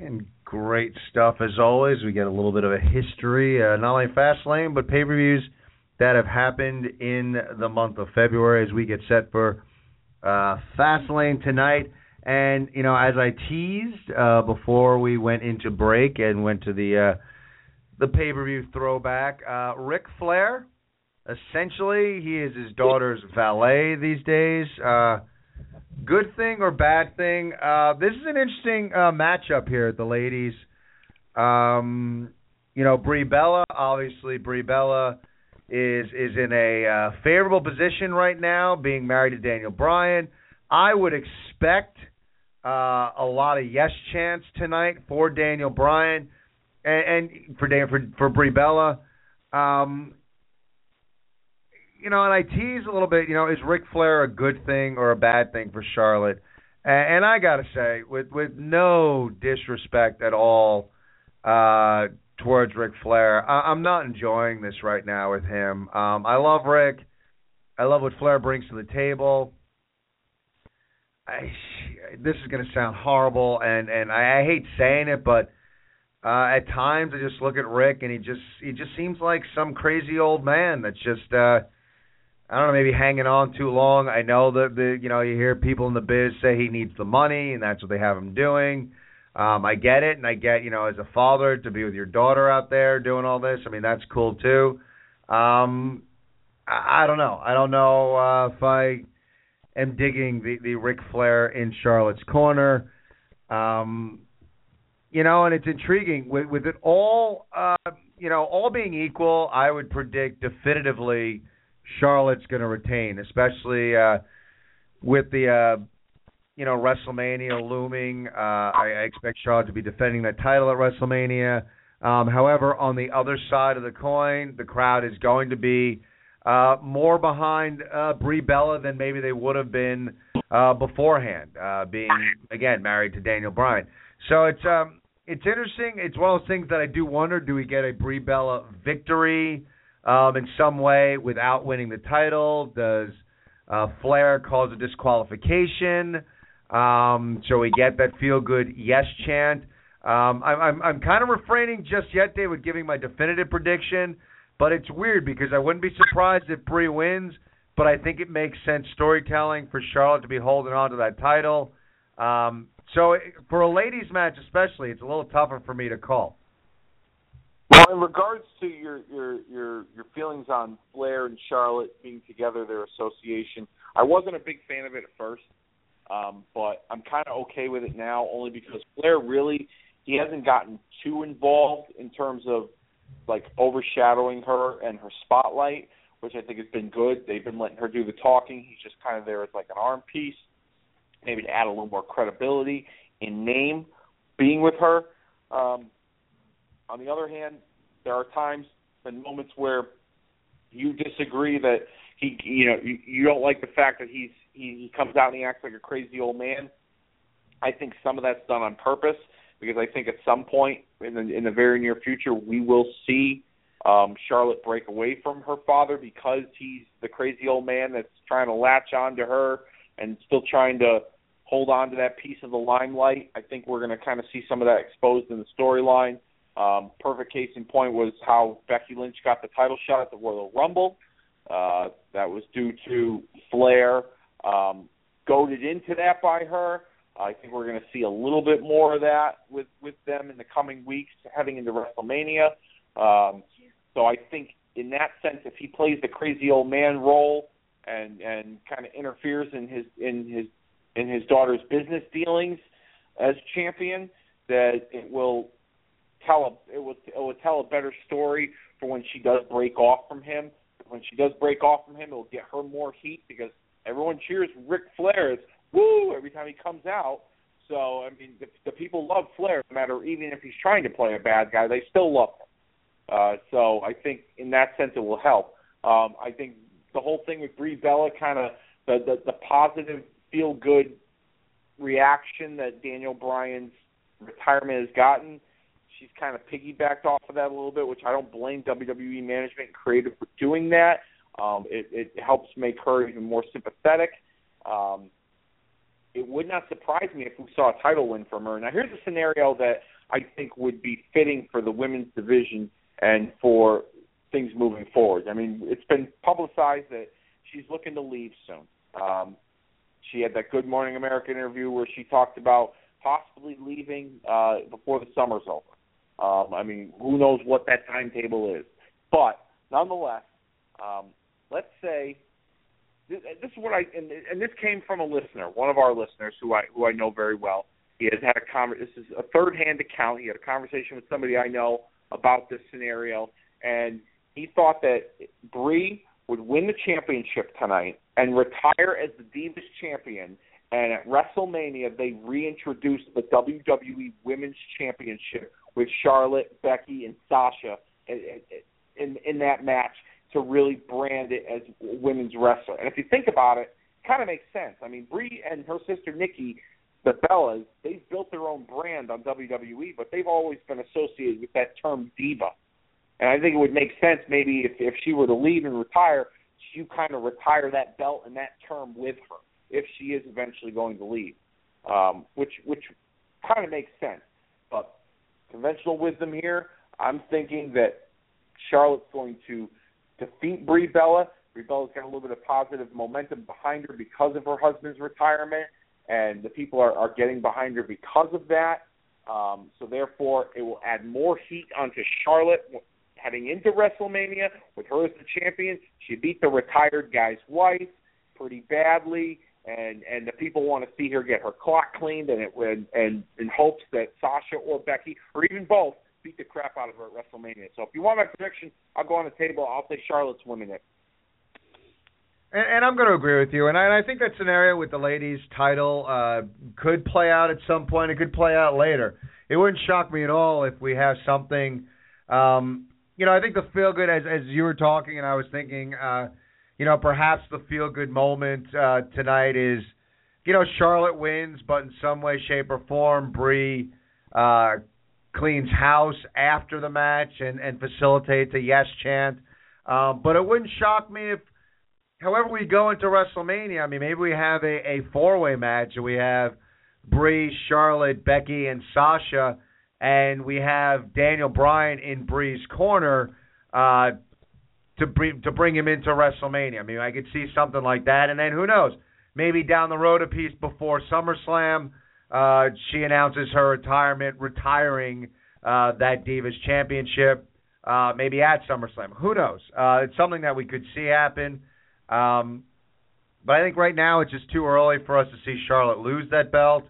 And great stuff as always. We get a little bit of a history, uh, not only Fastlane, but pay-per-views that have happened in the month of February as we get set for uh, Fastlane tonight. And, you know, as I teased uh, before we went into break and went to the uh, the pay-per-view throwback, uh, Ric Flair, essentially, he is his daughter's valet these days. Uh, good thing or bad thing? Uh, this is an interesting uh, matchup here at the ladies. Um, you know, Brie Bella, obviously Brie Bella is, is in a uh, favorable position right now, being married to Daniel Bryan. I would expect Uh, a lot of yes chants tonight for Daniel Bryan and, and for Dan, for for Brie Bella, um, you know. And I tease a little bit, you know, is Ric Flair a good thing or a bad thing for Charlotte? And, and I gotta say, with with no disrespect at all uh, towards Ric Flair, I, I'm not enjoying this right now with him. Um, I love Rick. I love what Flair brings to the table. I, this is going to sound horrible, and, and I, I hate saying it, but uh, at times I just look at Rick, and he just he just seems like some crazy old man that's just uh, I don't know, maybe hanging on too long. I know that the you know you hear people in the biz say he needs the money, and that's what they have him doing. Um, I get it, and I get you know as a father to be with your daughter out there doing all this. I mean that's cool too. Um, I, I don't know. I don't know uh, if I. am digging the, the Ric Flair in Charlotte's corner. Um, you know, and it's intriguing. With, with it all, uh, you know, all being equal, I would predict definitively Charlotte's going to retain, especially uh, with the, uh, you know, WrestleMania looming. Uh, I, I expect Charlotte to be defending that title at WrestleMania. Um, however, on the other side of the coin, the crowd is going to be uh, more behind uh, Brie Bella than maybe they would have been uh, beforehand, uh, being, again, married to Daniel Bryan. So it's um, it's interesting. It's one of those things that I do wonder, do we get a Brie Bella victory um, in some way without winning the title? Does uh, Flair cause a disqualification? Um, so we get that feel-good yes chant. Um, I'm, I'm, I'm kind of refraining just yet, Dave, with giving my definitive prediction, but it's weird because I wouldn't be surprised if Brie wins, but I think it makes sense storytelling for Charlotte to be holding on to that title. Um, so it, for a ladies' match especially, it's a little tougher for me to call. Well, in regards to your, your, your, your feelings on Flair and Charlotte being together, their association, I wasn't a big fan of it at first, um, but I'm kind of okay with it now only because Flair really – he hasn't gotten too involved in terms of, like, overshadowing her and her spotlight, which I think has been good. They've been letting her do the talking. He's just kind of there as, like, an arm piece, maybe to add a little more credibility in name, being with her. Um, on the other hand, there are times and moments where you disagree that he, you know, you, you don't like the fact that he's he, he comes out and he acts like a crazy old man. I think some of that's done on purpose, because I think at some point in the, in the very near future we will see um, Charlotte break away from her father because he's the crazy old man that's trying to latch on to her and still trying to hold on to that piece of the limelight. I think we're going to kind of see some of that exposed in the storyline. Um, perfect case in point was how Becky Lynch got the title shot at the Royal Rumble. Uh, that was due to Flair um, goaded into that by her. I think we're going to see a little bit more of that with, with them in the coming weeks heading into WrestleMania. Um, so I think in that sense, if he plays the crazy old man role and, and kind of interferes in his in his in his daughter's business dealings as champion, that it will tell a it will it will tell a better story for when she does break off from him. When she does break off from him, it'll get her more heat because everyone cheers Ric Flair. It's, woo, every time he comes out. So, I mean, the, the people love Flair, no matter even if he's trying to play a bad guy, they still love him. Uh, so I think in that sense it will help. Um, I think the whole thing with Brie Bella, kind of the, the, the positive, feel-good reaction that Daniel Bryan's retirement has gotten, she's kind of piggybacked off of that a little bit, which I don't blame W W E management and creative for doing that. Um, it, it helps make her even more sympathetic. Um It would not surprise me if we saw a title win from her. Now, here's a scenario that I think would be fitting for the women's division and for things moving forward. I mean, it's been publicized that she's looking to leave soon. Um, she had that Good Morning America interview where she talked about possibly leaving uh, before the summer's over. Um, I mean, who knows what that timetable is. But nonetheless, um, let's say – this is what I and, and this came from a listener, one of our listeners who I who I know very well. He has had a conver- This is a third-hand account. He had a conversation with somebody I know about this scenario, and he thought that Brie would win the championship tonight and retire as the Divas champion. And at WrestleMania, they reintroduced the W W E Women's Championship with Charlotte, Becky, and Sasha in in, in that match, to really brand it as women's wrestler. And if you think about it, it kind of makes sense. I mean, Brie and her sister Nikki, the Bellas, they've built their own brand on W W E, but they've always been associated with that term diva. And I think it would make sense maybe if, if she were to leave and retire, you kind of retire that belt and that term with her if she is eventually going to leave, um, which which kind of makes sense. But conventional wisdom here, I'm thinking that Charlotte's going to defeat Brie Bella. Brie Bella's got a little bit of positive momentum behind her because of her husband's retirement, and the people are, are getting behind her because of that. Um, so, therefore, it will add more heat onto Charlotte heading into WrestleMania with her as the champion. She beat the retired guy's wife pretty badly. and and the people want to see her get her clock cleaned, and it and and in hopes that Sasha or Becky or even both beat the crap out of her at WrestleMania. So if you want my prediction, I'll go on the table. I'll say Charlotte's winning it. And, and I'm going to agree with you. And I, and I think that scenario with the ladies' title uh, could play out at some point. It could play out later. It wouldn't shock me at all if we have something. Um, you know, I think the feel-good, as, as you were talking and I was thinking, uh, you know, perhaps the feel-good moment uh, tonight is, you know, Charlotte wins, but in some way, shape, or form, Brie uh cleans house after the match and, and facilitates a yes chant. Uh, but it wouldn't shock me if, however we go into WrestleMania, I mean, maybe we have a, a four-way match and we have Brie, Charlotte, Becky, and Sasha, and we have Daniel Bryan in Brie's corner uh, to, br- to bring him into WrestleMania. I mean, I could see something like that. And then who knows, maybe down the road a piece before SummerSlam, Uh, she announces her retirement, retiring uh, that Divas Championship, uh, maybe at SummerSlam. Who knows? Uh, it's something that we could see happen. Um, but I think right now it's just too early for us to see Charlotte lose that belt.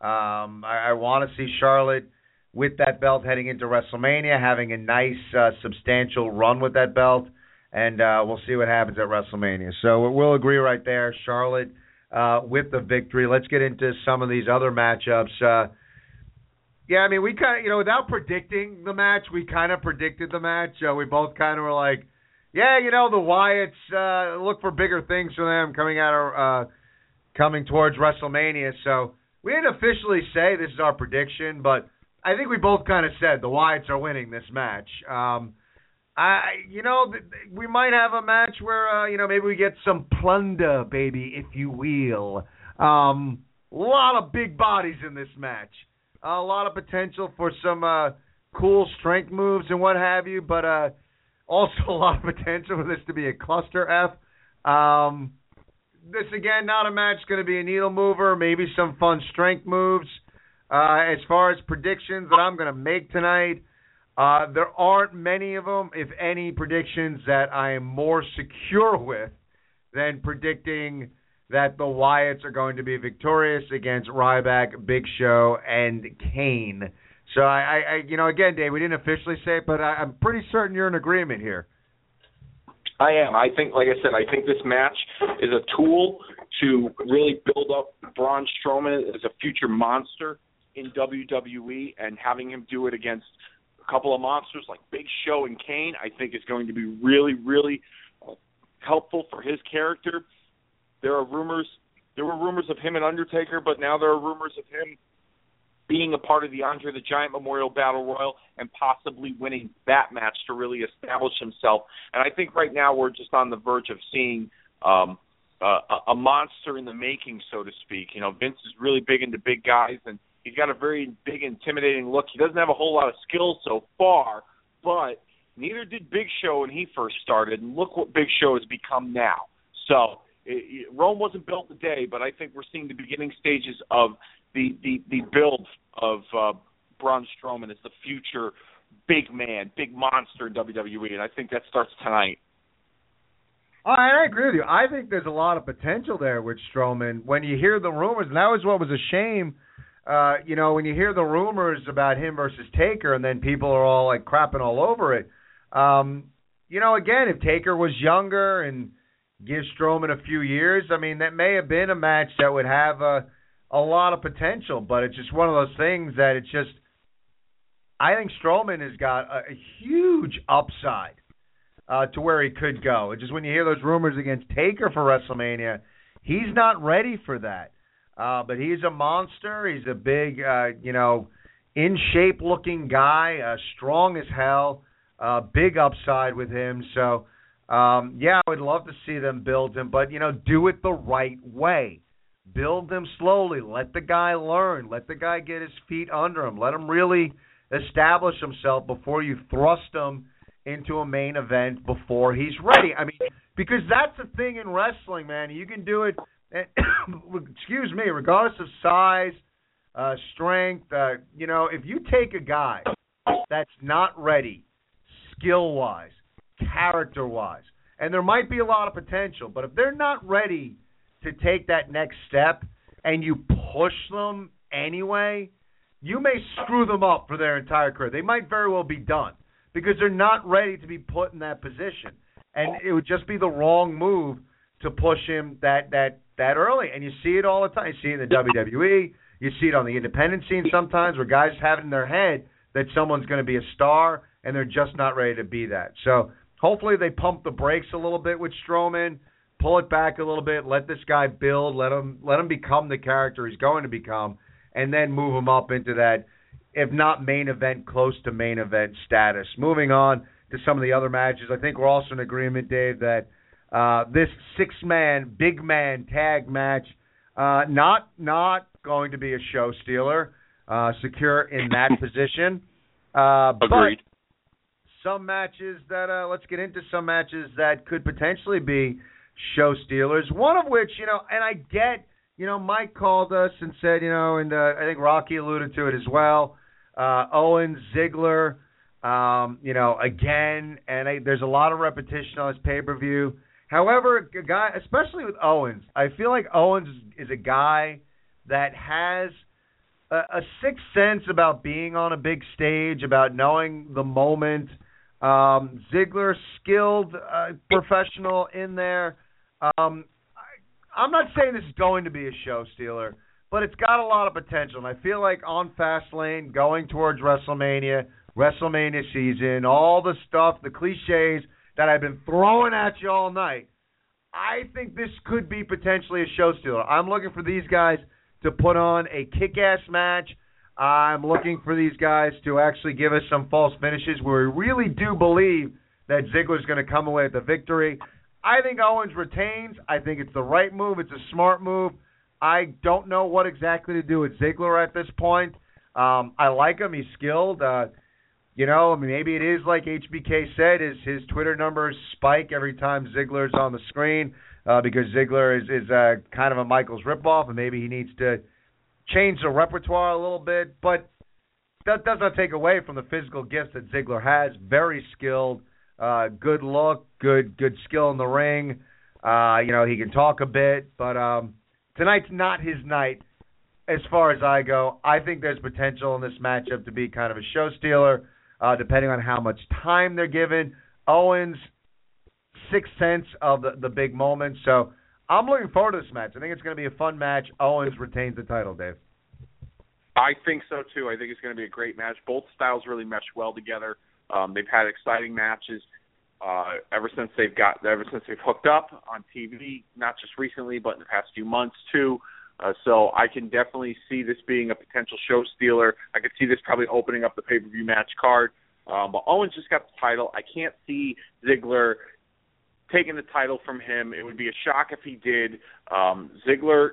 Um, I, I want to see Charlotte with that belt heading into WrestleMania, having a nice, uh, substantial run with that belt, and uh, we'll see what happens at WrestleMania. So we'll agree right there, Charlotte. Uh, with the victory. Let's get into some of these other matchups. Uh, yeah, I mean, we kind of, you know, without predicting the match, we kind of predicted the match. Uh, we both kind of were like, yeah, you know, the Wyatts, uh, look for bigger things for them coming out of, uh, coming towards WrestleMania. So we didn't officially say this is our prediction, but I think we both kind of said the Wyatts are winning this match. Um, I, you know, we might have a match where, uh, you know, maybe we get some plunder, baby, if you will. Um, a lot of big bodies in this match. A lot of potential for some uh, cool strength moves and what have you, but uh, also a lot of potential for this to be a cluster F. Um, this, again, not a match going to be a needle mover, maybe some fun strength moves. Uh, as far as predictions that I'm going to make tonight, Uh, there aren't many of them, if any, predictions that I am more secure with than predicting that the Wyatts are going to be victorious against Ryback, Big Show, and Kane. So, I, I you know, again, Dave, we didn't officially say it, but I, I'm pretty certain you're in agreement here. I am. I think, like I said, I think this match is a tool to really build up Braun Strowman as a future monster in W W E, and having him do it against couple of monsters like Big Show and Kane, I think is going to be really, really helpful for his character. There are rumors, there were rumors of him and Undertaker, but now there are rumors of him being a part of the Andre the Giant Memorial Battle Royal and possibly winning that match to really establish himself. And I think right now we're just on the verge of seeing um, uh, a monster in the making, so to speak. You know, Vince is really big into big guys, and he's got a very big, intimidating look. He doesn't have a whole lot of skill so far, but neither did Big Show when he first started, and look what Big Show has become now. So it, it, Rome wasn't built today, but I think we're seeing the beginning stages of the, the, the build of uh, Braun Strowman as the future big man, big monster in W W E, and I think that starts tonight. All right, I agree with you. I think there's a lot of potential there with Strowman. When you hear the rumors, and that was what was a shame, Uh, you know, when you hear the rumors about him versus Taker, and then people are all, like, crapping all over it, um, you know, again, if Taker was younger and gives Strowman a few years, I mean, that may have been a match that would have a, a lot of potential, but it's just one of those things that it's just, I think Strowman has got a, a huge upside uh, to where he could go. It's just when you hear those rumors against Taker for WrestleMania, he's not ready for that. Uh, but he's a monster. He's a big, uh, you know, in-shape-looking guy, uh, strong as hell, uh, big upside with him. So, um, yeah, I would love to see them build him, but, you know, do it the right way. Build them slowly. Let the guy learn. Let the guy get his feet under him. Let him really establish himself before you thrust him into a main event before he's ready. I mean, because that's the thing in wrestling, man. You can do it. And, excuse me, regardless of size, uh, strength, uh, you know, if you take a guy that's not ready skill-wise, character-wise, and there might be a lot of potential, but if they're not ready to take that next step and you push them anyway, you may screw them up for their entire career. They might very well be done because they're not ready to be put in that position. And it would just be the wrong move to push him that, that, that early. And you see it all the time. You see it in the W W E. You see it on the independent scene sometimes where guys have it in their head that someone's going to be a star and they're just not ready to be that. So hopefully they pump the brakes a little bit with Strowman, pull it back a little bit, let this guy build, let him let him become the character he's going to become, and then move him up into that, if not main event, close to main event status. Moving on to some of the other matches, I think we're also in agreement, Dave, that uh, this six-man, big man tag match, uh, not not going to be a show stealer, uh, secure in that position. Uh, Agreed. But some matches that uh, – let's get into some matches that could potentially be show stealers, one of which, you know, and I get, you know, Mike called us and said, you know, and uh, I think Rocky alluded to it as well, uh, Owens, Ziggler, um, you know, again, and I, there's a lot of repetition on this pay-per-view. However, a guy, especially with Owens, I feel like Owens is a guy that has – a sixth sense about being on a big stage, about knowing the moment. Um, Ziggler, skilled uh, professional in there. Um, I, I'm not saying this is going to be a show stealer, but it's got a lot of potential. And I feel like on Fastlane, going towards WrestleMania, WrestleMania season, all the stuff, the cliches that I've been throwing at you all night, I think this could be potentially a show stealer. I'm looking for these guys to put on a kick-ass match. I'm looking for these guys to actually give us some false finishes where we really do believe that Ziggler's going to come away with the victory. I think Owens retains. I think it's the right move. It's a smart move. I don't know what exactly to do with Ziggler at this point. Um, I like him. He's skilled. Uh, you know, I mean, maybe it is like H B K said, is his Twitter numbers spike every time Ziggler's on the screen. Uh, because Ziggler is, is uh, kind of a Michaels ripoff, and maybe he needs to change the repertoire a little bit. But that does not take away from the physical gifts that Ziggler has. Very skilled, uh, good look, good good skill in the ring. Uh, you know, he can talk a bit. But um, tonight's not his night as far as I go. I think there's potential in this matchup to be kind of a show stealer, uh, depending on how much time they're given. Owens, sixth sense of the, the big moment. So I'm looking forward to this match. I think it's going to be a fun match. Owens retains the title, Dave. I think so, too. I think it's going to be a great match. Both styles really mesh well together. Um, they've had exciting matches uh, ever since they've got ever since they've hooked up on T V, not just recently, but in the past few months, too. Uh, so I can definitely see this being a potential show stealer. I could see this probably opening up the pay-per-view match card. Um, but Owens just got the title. I can't see Ziggler taking the title from him. It would be a shock if he did. Um, Ziggler,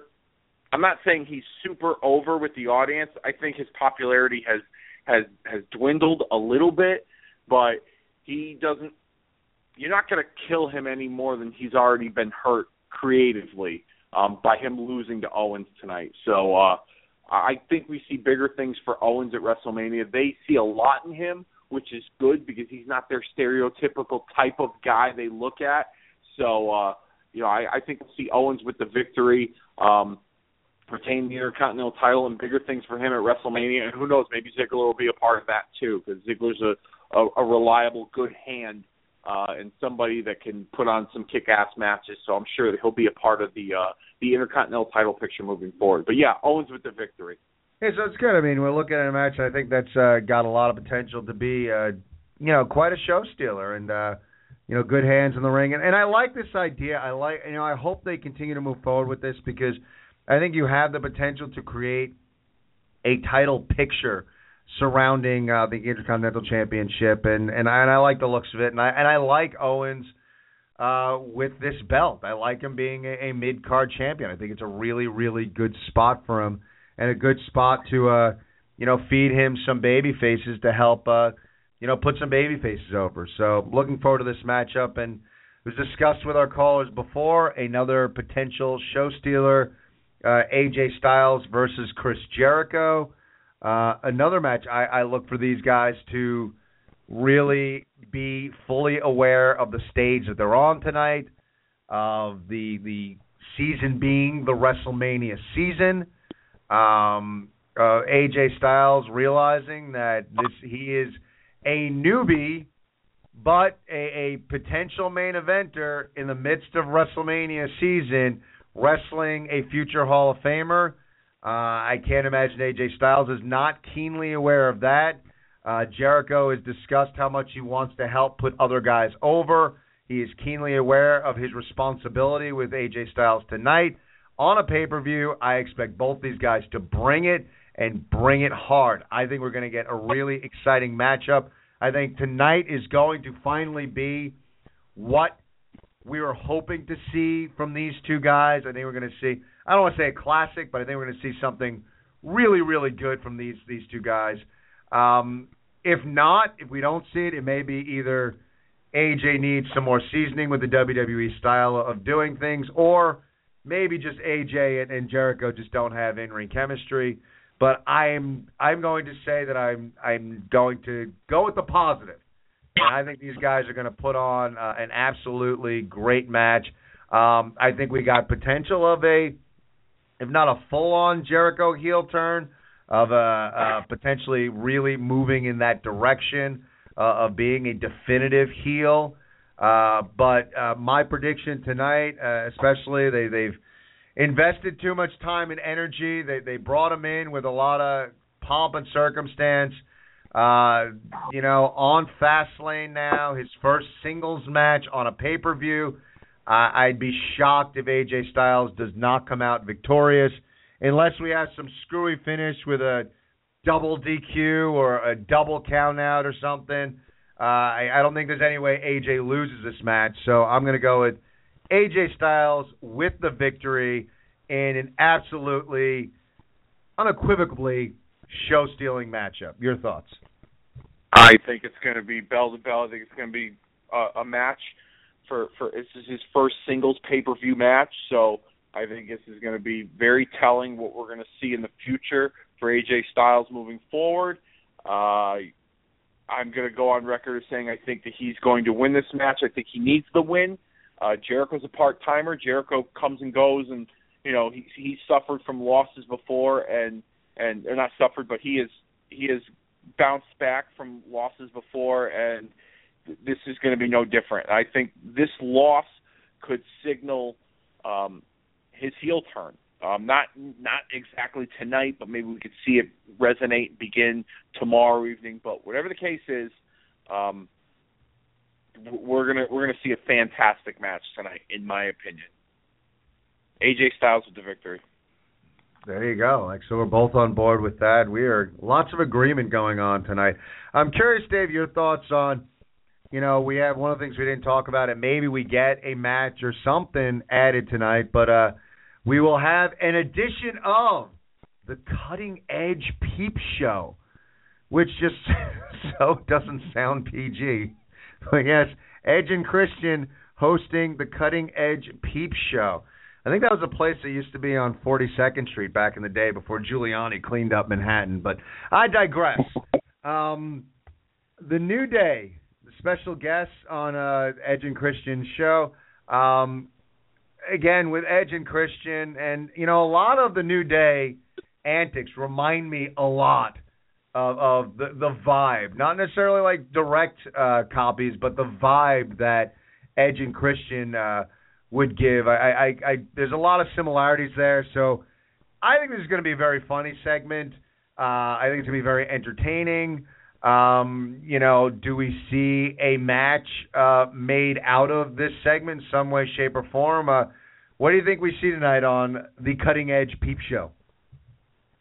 I'm not saying he's super over with the audience. I think his popularity has, has, has dwindled a little bit, but he doesn't – you're not going to kill him any more than he's already been hurt creatively um, by him losing to Owens tonight. So uh, I think we see bigger things for Owens at WrestleMania. They see a lot in him, which is good because he's not their stereotypical type of guy they look at. So, uh, you know, I, I think we'll see Owens with the victory, um, retain the Intercontinental title, and bigger things for him at WrestleMania. And who knows, maybe Ziggler will be a part of that too, because Ziggler's a, a, a reliable, good hand uh, and somebody that can put on some kick-ass matches. So I'm sure that he'll be a part of the uh, the Intercontinental title picture moving forward. But, yeah, Owens with the victory. Yeah, so it's good. I mean, we're looking at a match I think that's uh, got a lot of potential to be, uh, you know, quite a show stealer and, uh, you know, good hands in the ring. And, and I like this idea. I like, you know, I hope they continue to move forward with this because I think you have the potential to create a title picture surrounding uh, the Intercontinental Championship. And, and, I, and I like the looks of it. And I, and I like Owens uh, with this belt. I like him being a, a mid-card champion. I think it's a really, really good spot for him. And a good spot to, uh, you know, feed him some baby faces to help, uh, you know, put some baby faces over. So looking forward to this matchup. And it was discussed with our callers before, another potential show stealer, uh, A J Styles versus Chris Jericho. Uh, another match I, I look for these guys to really be fully aware of the stage that they're on tonight, of the the season being the WrestleMania season. Um, uh, A J Styles realizing that this he is a newbie, but a, a potential main eventer in the midst of WrestleMania season, wrestling a future Hall of Famer. Uh, I can't imagine A J Styles is not keenly aware of that. Uh, Jericho has discussed how much he wants to help put other guys over. He is keenly aware of his responsibility with A J Styles tonight. On a pay-per-view, I expect both these guys to bring it and bring it hard. I think we're going to get a really exciting matchup. I think tonight is going to finally be what we were hoping to see from these two guys. I think we're going to see, I don't want to say a classic, but I think we're going to see something really, really good from these these two guys. Um, if not, if we don't see it, it may be either A J needs some more seasoning with the W W E style of doing things, or maybe just A J and, and Jericho just don't have in-ring chemistry. But I'm I'm going to say that I'm I'm going to go with the positive. And I think these guys are going to put on uh, an absolutely great match. Um, I think we got potential of a, if not a full-on Jericho heel turn, of a, a potentially really moving in that direction uh, of being a definitive heel. Uh, but uh, my prediction tonight, uh, especially they, they've invested too much time and energy. They they brought him in with a lot of pomp and circumstance. Uh, you know, on Fastlane now, his first singles match on a pay-per-view. Uh, I'd be shocked if A J Styles does not come out victorious unless we have some screwy finish with a double D Q or a double countout or something. Uh, I, I don't think there's any way A J loses this match, so I'm going to go with A J Styles with the victory in an absolutely, unequivocally show-stealing matchup. Your thoughts? I think it's going to be bell-to-bell. I think it's going to be a, a match for, for this is his first singles pay-per-view match, so I think this is going to be very telling what we're going to see in the future for A J Styles moving forward. Uh I'm going to go on record as saying I think that he's going to win this match. I think he needs the win. Uh, Jericho's a part-timer. Jericho comes and goes, and, you know, he, he suffered from losses before, and, and or not suffered, but he is he has bounced back from losses before, and th- this is going to be no different. I think this loss could signal um, his heel turn. Um, not not exactly tonight, but maybe we could see it resonate and begin tomorrow evening. But whatever the case is, um, we're gonna we're gonna see a fantastic match tonight, in my opinion. A J Styles with the victory. There you go. Like, so we're both on board with that. We are lots of agreement going on tonight. I'm curious, Dave, your thoughts on, you know, we have one of the things we didn't talk about, and maybe we get a match or something added tonight, but uh. We will have an edition of the Cutting Edge Peep Show, which just so doesn't sound P G. But yes, Edge and Christian hosting the Cutting Edge Peep Show. I think that was a place that used to be on forty-second Street back in the day before Giuliani cleaned up Manhattan. But I digress. Um, the New Day, the special guests on uh, Edge and Christian's show. Um Again, with Edge and Christian, and, you know, a lot of the New Day antics remind me a lot of, of the, the vibe. Not necessarily like direct uh, copies, but the vibe that Edge and Christian uh, would give. I, I, I, there's a lot of similarities there, so I think this is going to be a very funny segment. Uh, I think it's going to be very entertaining. Um, you know, do we see a match uh, made out of this segment in some way, shape, or form? Uh, what do you think we see tonight on the Cutting Edge Peep Show?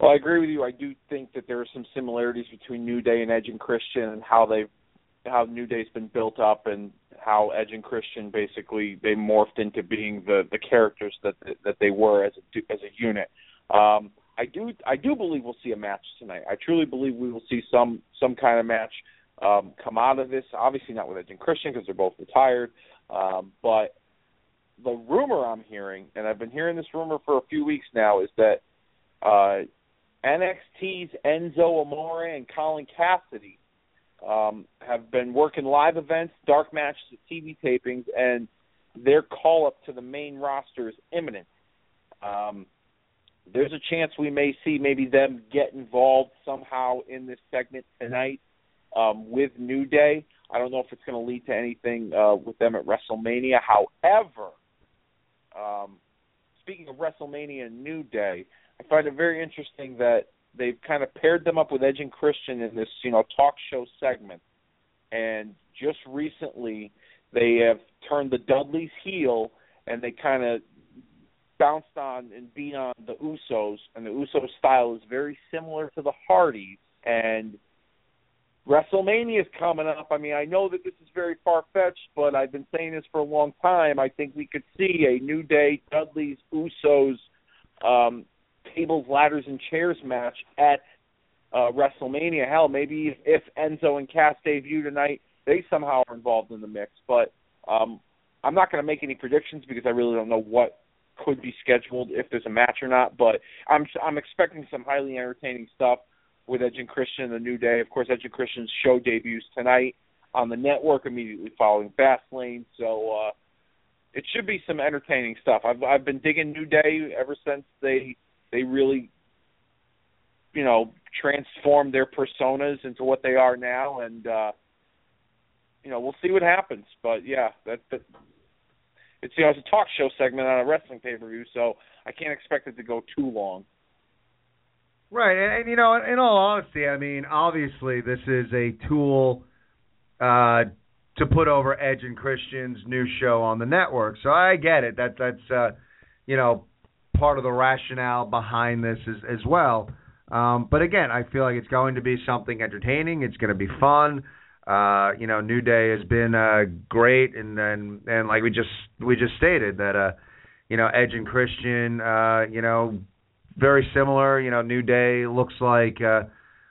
Well, I agree with you. I do think that there are some similarities between New Day and Edge and Christian, and how they, how New Day's been built up, and how Edge and Christian basically they morphed into being the, the characters that that they were as a as a unit. Um, I do I do believe we'll see a match tonight. I truly believe we will see some some kind of match um, come out of this. Obviously not with Edge and Christian because they're both retired. Um, but the rumor I'm hearing, and I've been hearing this rumor for a few weeks now, is that uh, N X T's Enzo Amore and Colin Cassidy um, have been working live events, dark matches, T V tapings, and their call-up to the main roster is imminent. Um, there's a chance we may see maybe them get involved somehow in this segment tonight um, with New Day. I don't know if it's going to lead to anything uh, with them at WrestleMania. However, um, speaking of WrestleMania and New Day, I find it very interesting that they've kind of paired them up with Edge and Christian in this, you know, talk show segment. And just recently they have turned the Dudleys heel and they kind of bounced on and beat on the Usos. And the Usos style is very similar to the Hardys. And WrestleMania is coming up. I mean, I know that this is very far-fetched, but I've been saying this for a long time. I think we could see a New Day, Dudleys, Usos, um, tables, ladders, and chairs match at uh, WrestleMania. Hell, maybe if, if Enzo and Cass debut tonight, they somehow are involved in the mix. But um, I'm not going to make any predictions because I really don't know what could be scheduled, if there's a match or not. But I'm I'm expecting some highly entertaining stuff with Edge and Christian, The New Day. Of course, Edge and Christian's show debuts tonight on the network immediately following Fastlane. So uh, it should be some entertaining stuff. I've I've been digging New Day ever since they they really, you know, transformed their personas into what they are now. And, uh, you know, we'll see what happens. But, yeah, that, that it's, you know, it's a talk show segment on a wrestling pay-per-view, so I can't expect it to go too long. Right, and, and you know, in, in all honesty, I mean, obviously this is a tool uh, to put over Edge and Christian's new show on the network. So I get it. That that's uh, you know, part of the rationale behind this is, as well. Um, but again, I feel like it's going to be something entertaining. It's going to be fun. Uh, you know, New Day has been uh, great, and, and and like we just we just stated that uh, you know, Edge and Christian, uh, you know. Very similar, you know, New Day looks like uh,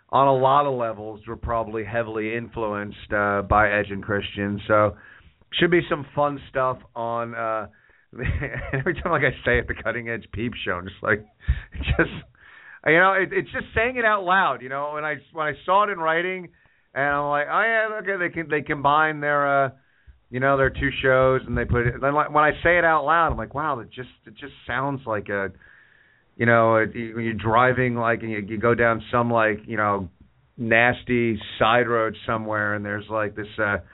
on a lot of levels we're probably heavily influenced uh, by Edge and Christian. So should be some fun stuff on uh, every time like I say it, the Cutting Edge Peep Show. I'm just like, just you know, it, it's just saying it out loud. You know, when I when I saw it in writing, and I'm like, oh yeah, okay, they can they combine their uh, you know, their two shows and they put it. Then when I say it out loud, I'm like, wow, it just it just sounds like a You know, when you're driving, like, and you, you go down some, like, you know, nasty side road somewhere, and there's, like, this, uh,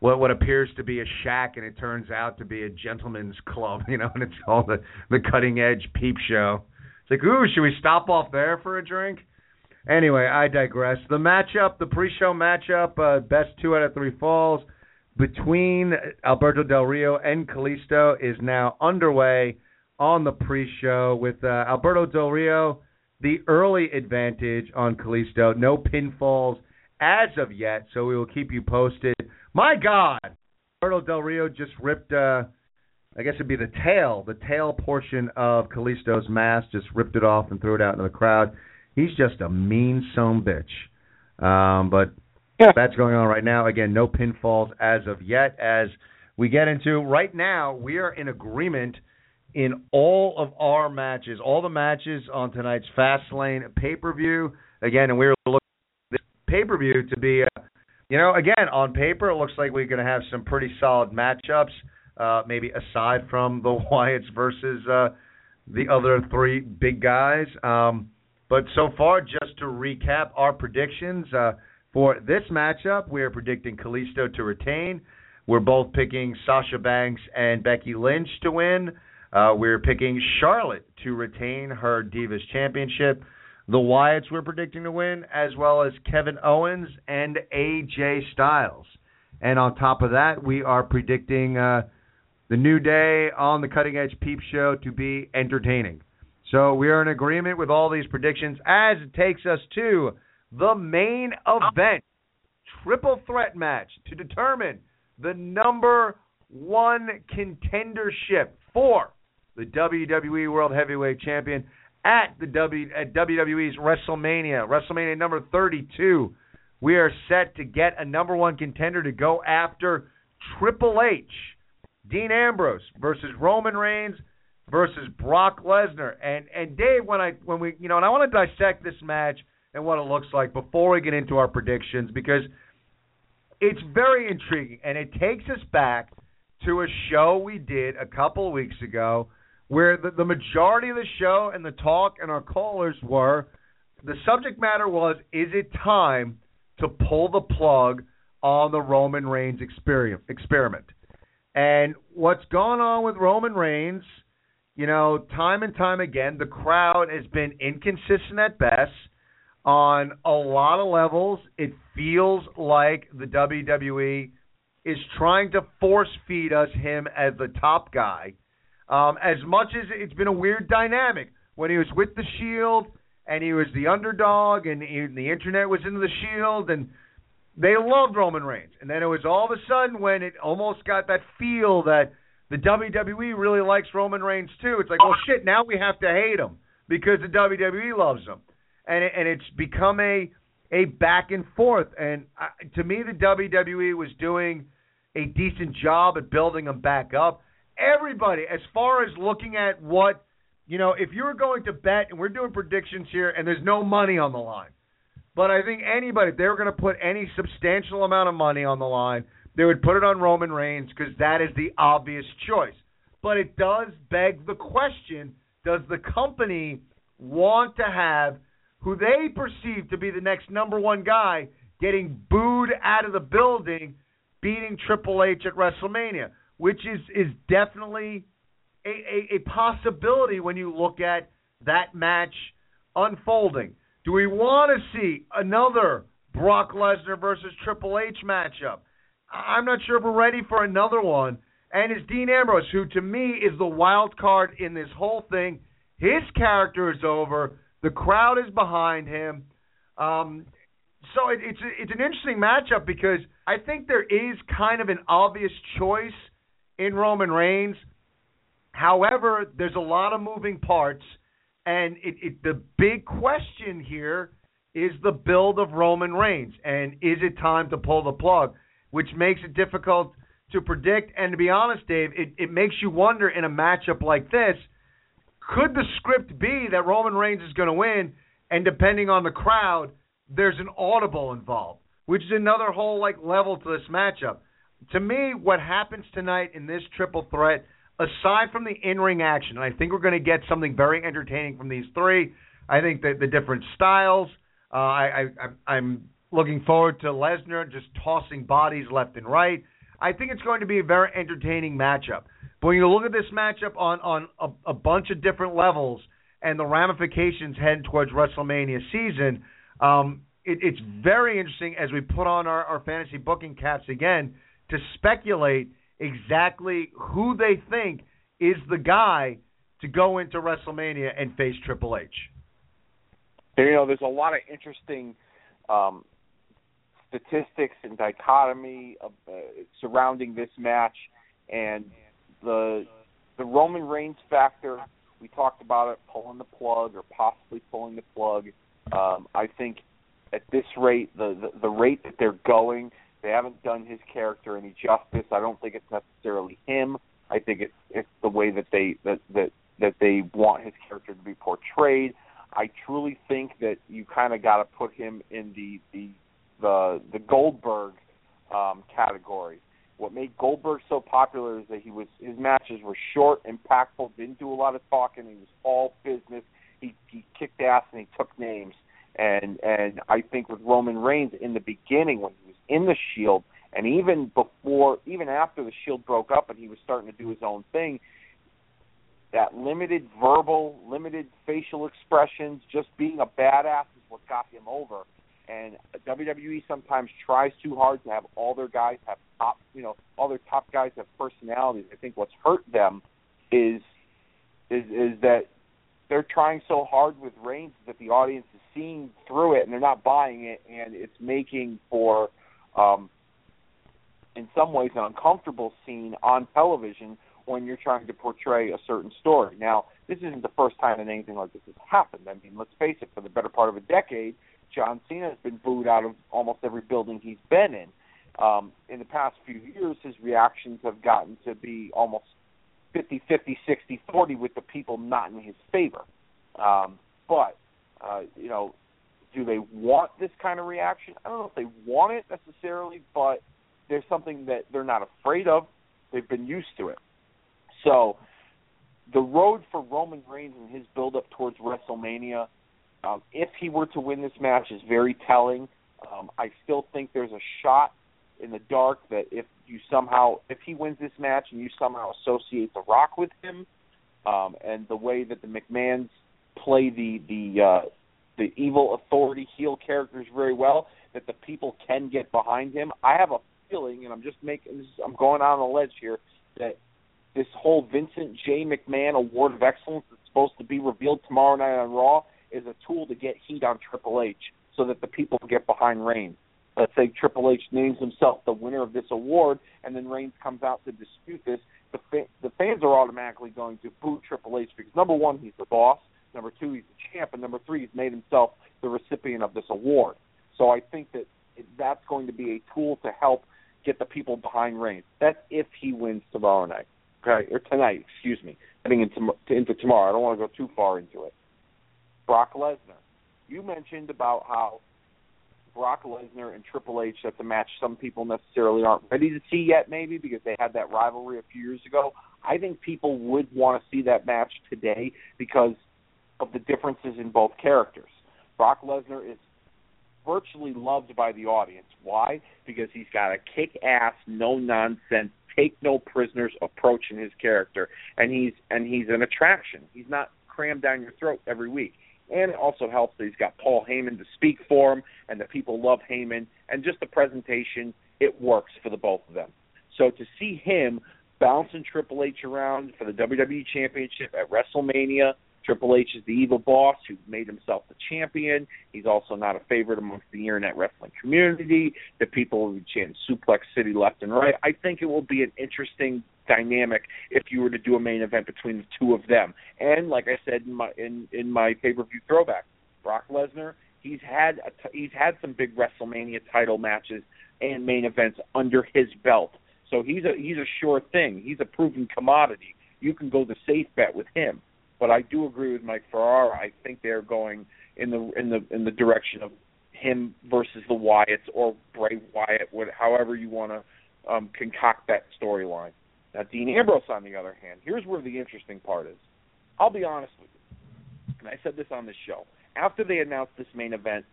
what what appears to be a shack, and it turns out to be a gentleman's club, you know, and it's all the, the Cutting Edge Peep Show. It's like, ooh, should we stop off there for a drink? Anyway, I digress. The matchup, the pre-show matchup, uh, best two out of three falls between Alberto Del Rio and Kalisto is now underway on the pre-show with uh, Alberto Del Rio, the early advantage on Kalisto. No pinfalls as of yet, so we will keep you posted. My God! Alberto Del Rio just ripped, uh, I guess it'd be the tail, the tail portion of Kalisto's mask, just ripped it off and threw it out into the crowd. He's just a mean son bitch. Um, but yeah. That's going on right now. Again, no pinfalls as of yet. As we get into right now, we are in agreement in all of our matches, all the matches on tonight's Fastlane pay-per-view. Again, and we were looking at this pay-per-view to be, uh, you know, again, on paper, it looks like we're going to have some pretty solid matchups, uh, maybe aside from the Wyatts versus uh, the other three big guys. Um, but so far, just to recap our predictions, uh, for this matchup, we are predicting Kalisto to retain. We're both picking Sasha Banks and Becky Lynch to win. Uh, we're picking Charlotte to retain her Divas Championship. The Wyatts we're predicting to win, as well as Kevin Owens and A J Styles. And on top of that, we are predicting uh, the New Day on the Cutting Edge Peep Show to be entertaining. So we are in agreement with all these predictions as it takes us to the main event. Triple threat match to determine the number one contendership for the W W E World Heavyweight Champion at the w, at W W E's WrestleMania. WrestleMania number thirty-two. We are set to get a number one contender to go after Triple H. Dean Ambrose versus Roman Reigns versus Brock Lesnar. And and Dave, when I when we you know, and I want to dissect this match and what it looks like before we get into our predictions, because it's very intriguing and it takes us back to a show we did a couple of weeks ago where the, the majority of the show and the talk and our callers were, the subject matter was, is it time to pull the plug on the Roman Reigns experiment? And what's gone on with Roman Reigns, you know, time and time again, the crowd has been inconsistent at best on a lot of levels. It feels like the W W E is trying to force feed us him as the top guy. Um, as much as it's been a weird dynamic when he was with the Shield and he was the underdog and, and the internet was into the Shield and they loved Roman Reigns. And then it was all of a sudden when it almost got that feel that the W W E really likes Roman Reigns too. It's like, well, shit, now we have to hate him because the W W E loves him. And it, and it's become a, a back and forth. And I, to me, the W W E was doing a decent job at building him back up. Everybody, as far as looking at what, you know, if you're going to bet, and we're doing predictions here, and there's no money on the line. But I think anybody, if they were going to put any substantial amount of money on the line, they would put it on Roman Reigns because that is the obvious choice. But it does beg the question, does the company want to have who they perceive to be the next number one guy getting booed out of the building, beating Triple H at WrestleMania? Which is, is definitely a, a, a possibility when you look at that match unfolding. Do we want to see another Brock Lesnar versus Triple H matchup? I'm not sure if we're ready for another one. And it's Dean Ambrose, who to me is the wild card in this whole thing. His character is over. The crowd is behind him. Um, so it, it's, it's an interesting matchup because I think there is kind of an obvious choice in Roman Reigns. However, there's a lot of moving parts, and it, it, the big question here is the build of Roman Reigns, and is it time to pull the plug, which makes it difficult to predict. And to be honest, Dave, it, it makes you wonder in a matchup like this, could the script be that Roman Reigns is going to win, and depending on the crowd, there's an audible involved, which is another whole like level to this matchup. To me, what happens tonight in this triple threat, aside from the in-ring action, and I think we're going to get something very entertaining from these three. I think that the different styles, uh, I, I, I'm looking forward to Lesnar just tossing bodies left and right. I think it's going to be a very entertaining matchup. But when you look at this matchup on, on a, a bunch of different levels and the ramifications heading towards WrestleMania season, um, it, it's very interesting as we put on our, our fantasy booking caps again, to speculate exactly who they think is the guy to go into WrestleMania and face Triple H. You know, there's a lot of interesting um, statistics and dichotomy of, uh, surrounding this match, and the the Roman Reigns factor. We talked about it, pulling the plug or possibly pulling the plug. Um, I think at this rate, the, the, the rate that they're going, they haven't done his character any justice. I don't think it's necessarily him. I think it's it's the way that they that, that that they want his character to be portrayed. I truly think that you kind of got to put him in the the the, the Goldberg um, category. What made Goldberg so popular is that he was his matches were short, impactful, didn't do a lot of talking. He was all business. He he kicked ass and he took names. And and I think with Roman Reigns in the beginning when he was in the Shield and even before, even after the Shield broke up and he was starting to do his own thing, that limited verbal, limited facial expressions, just being a badass is what got him over. And W W E sometimes tries too hard to have all their guys have top, you know, all their top guys have personalities. I think what's hurt them is is is that they're trying so hard with Reigns that the audience is seeing through it and they're not buying it, and it's making for, um, in some ways, an uncomfortable scene on television when you're trying to portray a certain story. Now, this isn't the first time that anything like this has happened. I mean, let's face it, for the better part of a decade, John Cena has been booed out of almost every building he's been in. Um, in the past few years, his reactions have gotten to be almost fifty fifty, sixty forty with the people not in his favor. Um, but, uh, you know, do they want this kind of reaction? I don't know if they want it necessarily, but there's something that they're not afraid of. They've been used to it. So the road for Roman Reigns and his build-up towards WrestleMania, um, if he were to win this match, is very telling. Um, I still think there's a shot in the dark that if you somehow, if he wins this match and you somehow associate The Rock with him, um, and the way that the McMahons play the the uh, the evil authority heel characters very well, that the people can get behind him. I have a feeling, and I'm just making, this, I'm going out on a ledge here, that this whole Vincent J. McMahon Award of Excellence that's supposed to be revealed tomorrow night on Raw is a tool to get heat on Triple H, so that the people get behind Reigns. Let's say Triple H names himself the winner of this award, and then Reigns comes out to dispute this. The, fa- the fans are automatically going to boo Triple H because, number one, he's the boss. Number two, he's the champ. And number three, he's made himself the recipient of this award. So I think that that's going to be a tool to help get the people behind Reigns. That's if he wins tomorrow night. Okay, or tonight, excuse me. Heading into, into tomorrow. I don't want to go too far into it. Brock Lesnar. You mentioned about how Brock Lesnar and Triple H, that's a match some people necessarily aren't ready to see yet, maybe, because they had that rivalry a few years ago. I think people would want to see that match today because of the differences in both characters. Brock Lesnar is virtually loved by the audience. Why? Because he's got a kick-ass, no-nonsense, take-no-prisoners approach in his character, and he's and he's an attraction. He's not crammed down your throat every week. And it also helps that he's got Paul Heyman to speak for him, and the people love Heyman. And just the presentation, it works for the both of them. So to see him bouncing Triple H around for the W W E Championship at WrestleMania, Triple H is the evil boss who made himself the champion. He's also not a favorite amongst the internet wrestling community. The people who chant Suplex City left and right. I think it will be an interesting dynamic if you were to do a main event between the two of them. And like I said in my in, in my pay-per-view throwback, Brock Lesnar, he's had a t- he's had some big WrestleMania title matches and main events under his belt. So he's a he's a sure thing. He's a proven commodity. You can go the safe bet with him. But I do agree with Mike Ferrara. I think they're going in the in the in the direction of him versus the Wyatts or Bray Wyatt, however you want to um, concoct that storyline. Now, Dean Ambrose, on the other hand, here's where the interesting part is. I'll be honest with you, and I said this on this show. After they announced this main event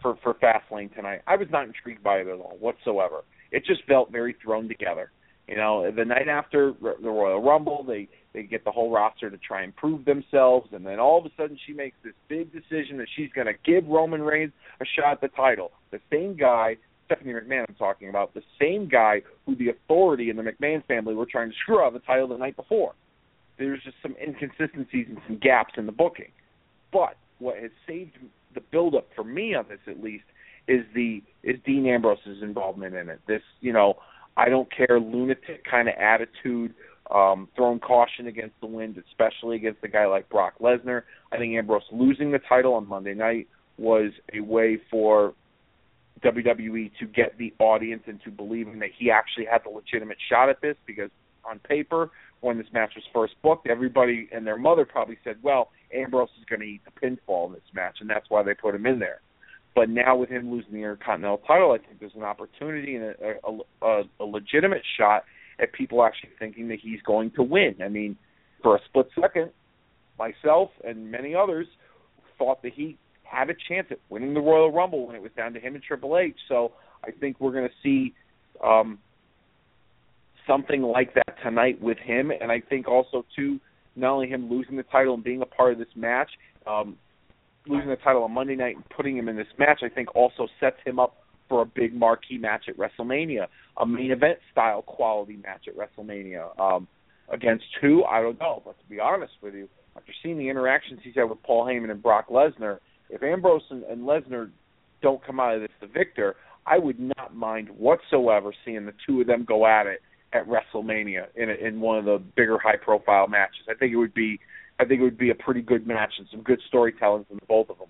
for, for Fastlane tonight, I was not intrigued by it at all whatsoever. It just felt very thrown together. You know, the night after the Royal Rumble, they, they get the whole roster to try and prove themselves, and then all of a sudden she makes this big decision that she's going to give Roman Reigns a shot at the title. The same guy, Stephanie McMahon I'm talking about, the same guy who the authority and the McMahon family were trying to screw out of the title the night before. There's just some inconsistencies and some gaps in the booking. But what has saved the buildup for me on this, at least, is the is Dean Ambrose's involvement in it. This, you know, I don't care, lunatic kind of attitude, um, throwing caution against the wind, especially against a guy like Brock Lesnar. I think Ambrose losing the title on Monday night was a way for W W E to get the audience into believing that he actually had the legitimate shot at this, because on paper, when this match was first booked, everybody and their mother probably said, well, Ambrose is going to eat the pinfall in this match, and that's why they put him in there. But now with him losing the Intercontinental title, I think there's an opportunity and a, a, a legitimate shot at people actually thinking that he's going to win. I mean, for a split second, myself and many others thought that he had a chance at winning the Royal Rumble when it was down to him and Triple H. So I think we're going to see um, something like that tonight with him. And I think also, too, not only him losing the title and being a part of this match, um, losing the title on Monday night and putting him in this match, I think also sets him up for a big marquee match at WrestleMania, a main event style quality match at WrestleMania. Um, against who? I don't know. But to be honest with you, after seeing the interactions he's had with Paul Heyman and Brock Lesnar, if Ambrose and, and Lesnar don't come out of this the victor, I would not mind whatsoever seeing the two of them go at it at WrestleMania in a, in one of the bigger high profile matches. I think it would be I think it would be a pretty good match and some good storytelling from both of them.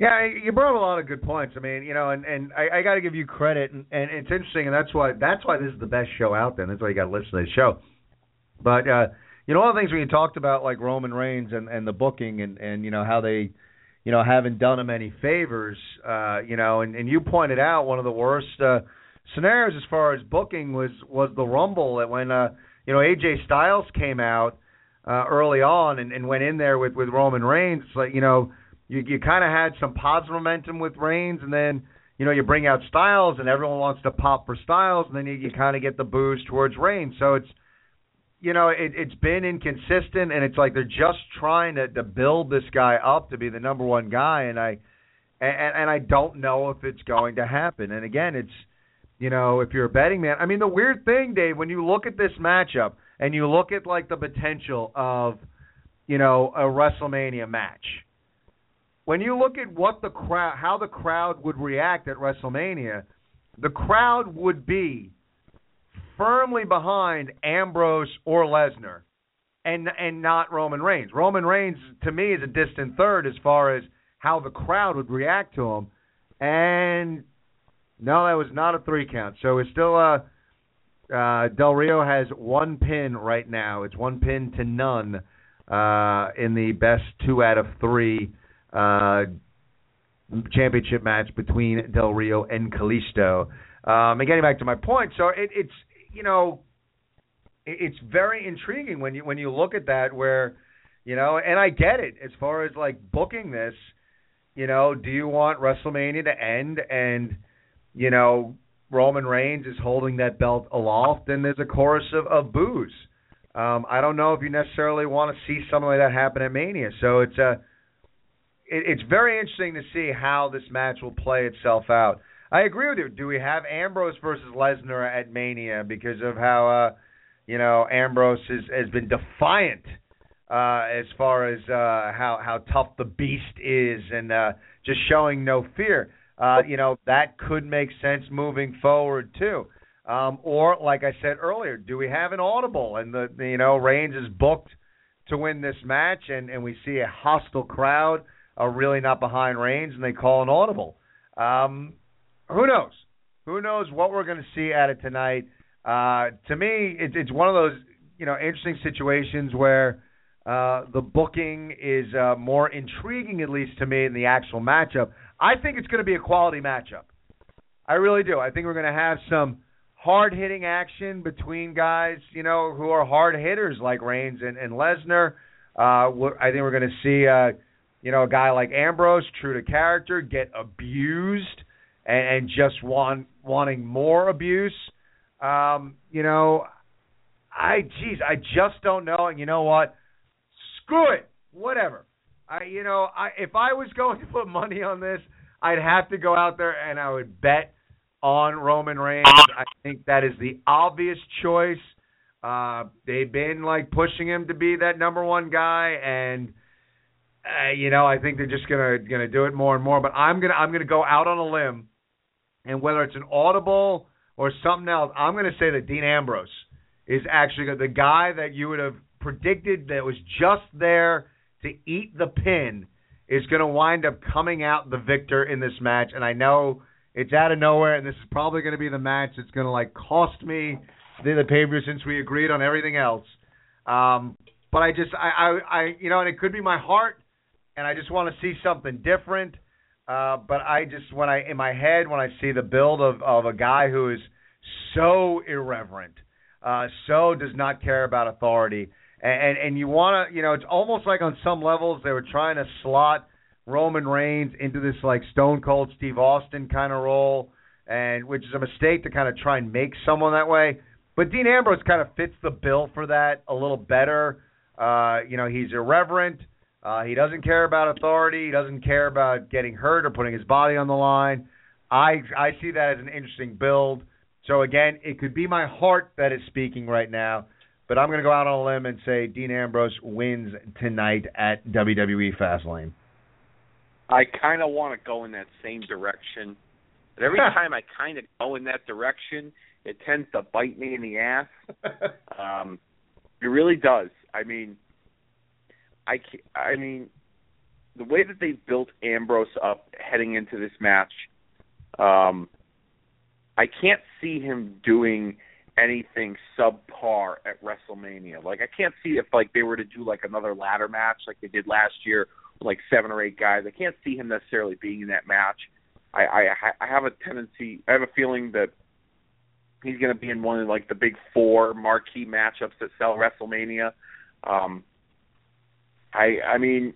Yeah, you brought up a lot of good points. I mean, you know, and, and I, I got to give you credit, and, and it's interesting, and that's why that's why this is the best show out there. And that's why you got to listen to this show. But uh, you know, all the things when you talked about like Roman Reigns and, and the booking, and, and you know how they, you know, haven't done him any favors. Uh, you know, and, and you pointed out one of the worst uh, scenarios as far as booking was was the Rumble, that when. Uh, you know, A J Styles came out uh, early on and, and went in there with, with Roman Reigns. It's like, you know, you, you kind of had some positive momentum with Reigns, and then, you know, you bring out Styles, and everyone wants to pop for Styles, and then you, you kind of get the booze towards Reigns. So it's, you know, it, it's been inconsistent, and it's like they're just trying to, to build this guy up to be the number one guy, and I and, and I don't know if it's going to happen. And again, it's, you know, if you're a betting man, I mean, the weird thing, Dave, when you look at this matchup and you look at like the potential of, you know, a WrestleMania match, when you look at what the crowd, how the crowd would react at WrestleMania, the crowd would be firmly behind Ambrose or Lesnar, and and not Roman Reigns. Roman Reigns, to me, is a distant third as far as how the crowd would react to him. And no, that was not a three count. So it's still uh, uh, Del Rio has one pin right now. It's one pin to none uh, in the best two out of three Uh, championship match between Del Rio and Kalisto. Um, and getting back to my point, so it, it's you know, it, it's very intriguing when you when you look at that, where, you know, and I get it as far as like booking this, you know, do you want WrestleMania to end and, you know, Roman Reigns is holding that belt aloft and there's a chorus of, of boos. Um, I don't know if you necessarily want to see something like that happen at Mania. So it's a It's very interesting to see how this match will play itself out. I agree with you. Do we have Ambrose versus Lesnar at Mania because of how, uh, you know, Ambrose has, has been defiant uh, as far as uh, how, how tough the beast is and uh, just showing no fear? Uh, you know, that could make sense moving forward, too. Um, or, like I said earlier, do we have an audible? And, the, the you know, Reigns is booked to win this match, and, and we see a hostile crowd are really not behind Reigns, and they call an audible. Um, who knows? Who knows what we're going to see at it tonight? Uh, to me, it, it's one of those, you know, interesting situations where uh, the booking is uh, more intriguing, at least to me, than the actual matchup. I think it's going to be a quality matchup. I really do. I think we're going to have some hard-hitting action between guys, you know, who are hard hitters like Reigns and, and Lesnar. Uh, I think we're going to see Uh, You know, a guy like Ambrose, true to character, get abused and, and just want wanting more abuse. Um, you know, I geez, I just don't know. And you know what? Screw it. Whatever. I, you know, I if I was going to put money on this, I'd have to go out there and I would bet on Roman Reigns. I think that is the obvious choice. Uh, they've been like pushing him to be that number one guy, and Uh, you know, I think they're just gonna gonna do it more and more. But I'm gonna I'm gonna go out on a limb, and whether it's an audible or something else, I'm gonna say that Dean Ambrose is actually the guy that you would have predicted that was just there to eat the pin is gonna wind up coming out the victor in this match. And I know it's out of nowhere, and this is probably gonna be the match that's gonna like cost me the, the pay-per-view since we agreed on everything else. Um, but I just I, I I you know, and it could be my heart. And I just want to see something different. Uh, but I just, when I in my head, when I see the build of, of a guy who is so irreverent, uh, so does not care about authority, and, and, and you want to, you know, it's almost like on some levels they were trying to slot Roman Reigns into this like Stone Cold Steve Austin kind of role, and which is a mistake to kind of try and make someone that way. But Dean Ambrose kind of fits the bill for that a little better. Uh, you know, he's irreverent. Uh, he doesn't care about authority. He doesn't care about getting hurt or putting his body on the line. I I see that as an interesting build. So, again, it could be my heart that is speaking right now, but I'm going to go out on a limb and say Dean Ambrose wins tonight at W W E Fastlane. I kind of want to go in that same direction, but every time I kind of go in that direction, it tends to bite me in the ass. um, it really does. I mean... I, I mean, the way that they've built Ambrose up heading into this match, um, I can't see him doing anything subpar at WrestleMania. Like, I can't see if, like, they were to do, like, another ladder match like they did last year with, like, seven or eight guys. I can't see him necessarily being in that match. I, I, I have a tendency – I have a feeling that he's going to be in one of like the big four marquee matchups that sell WrestleMania. Um, I I mean,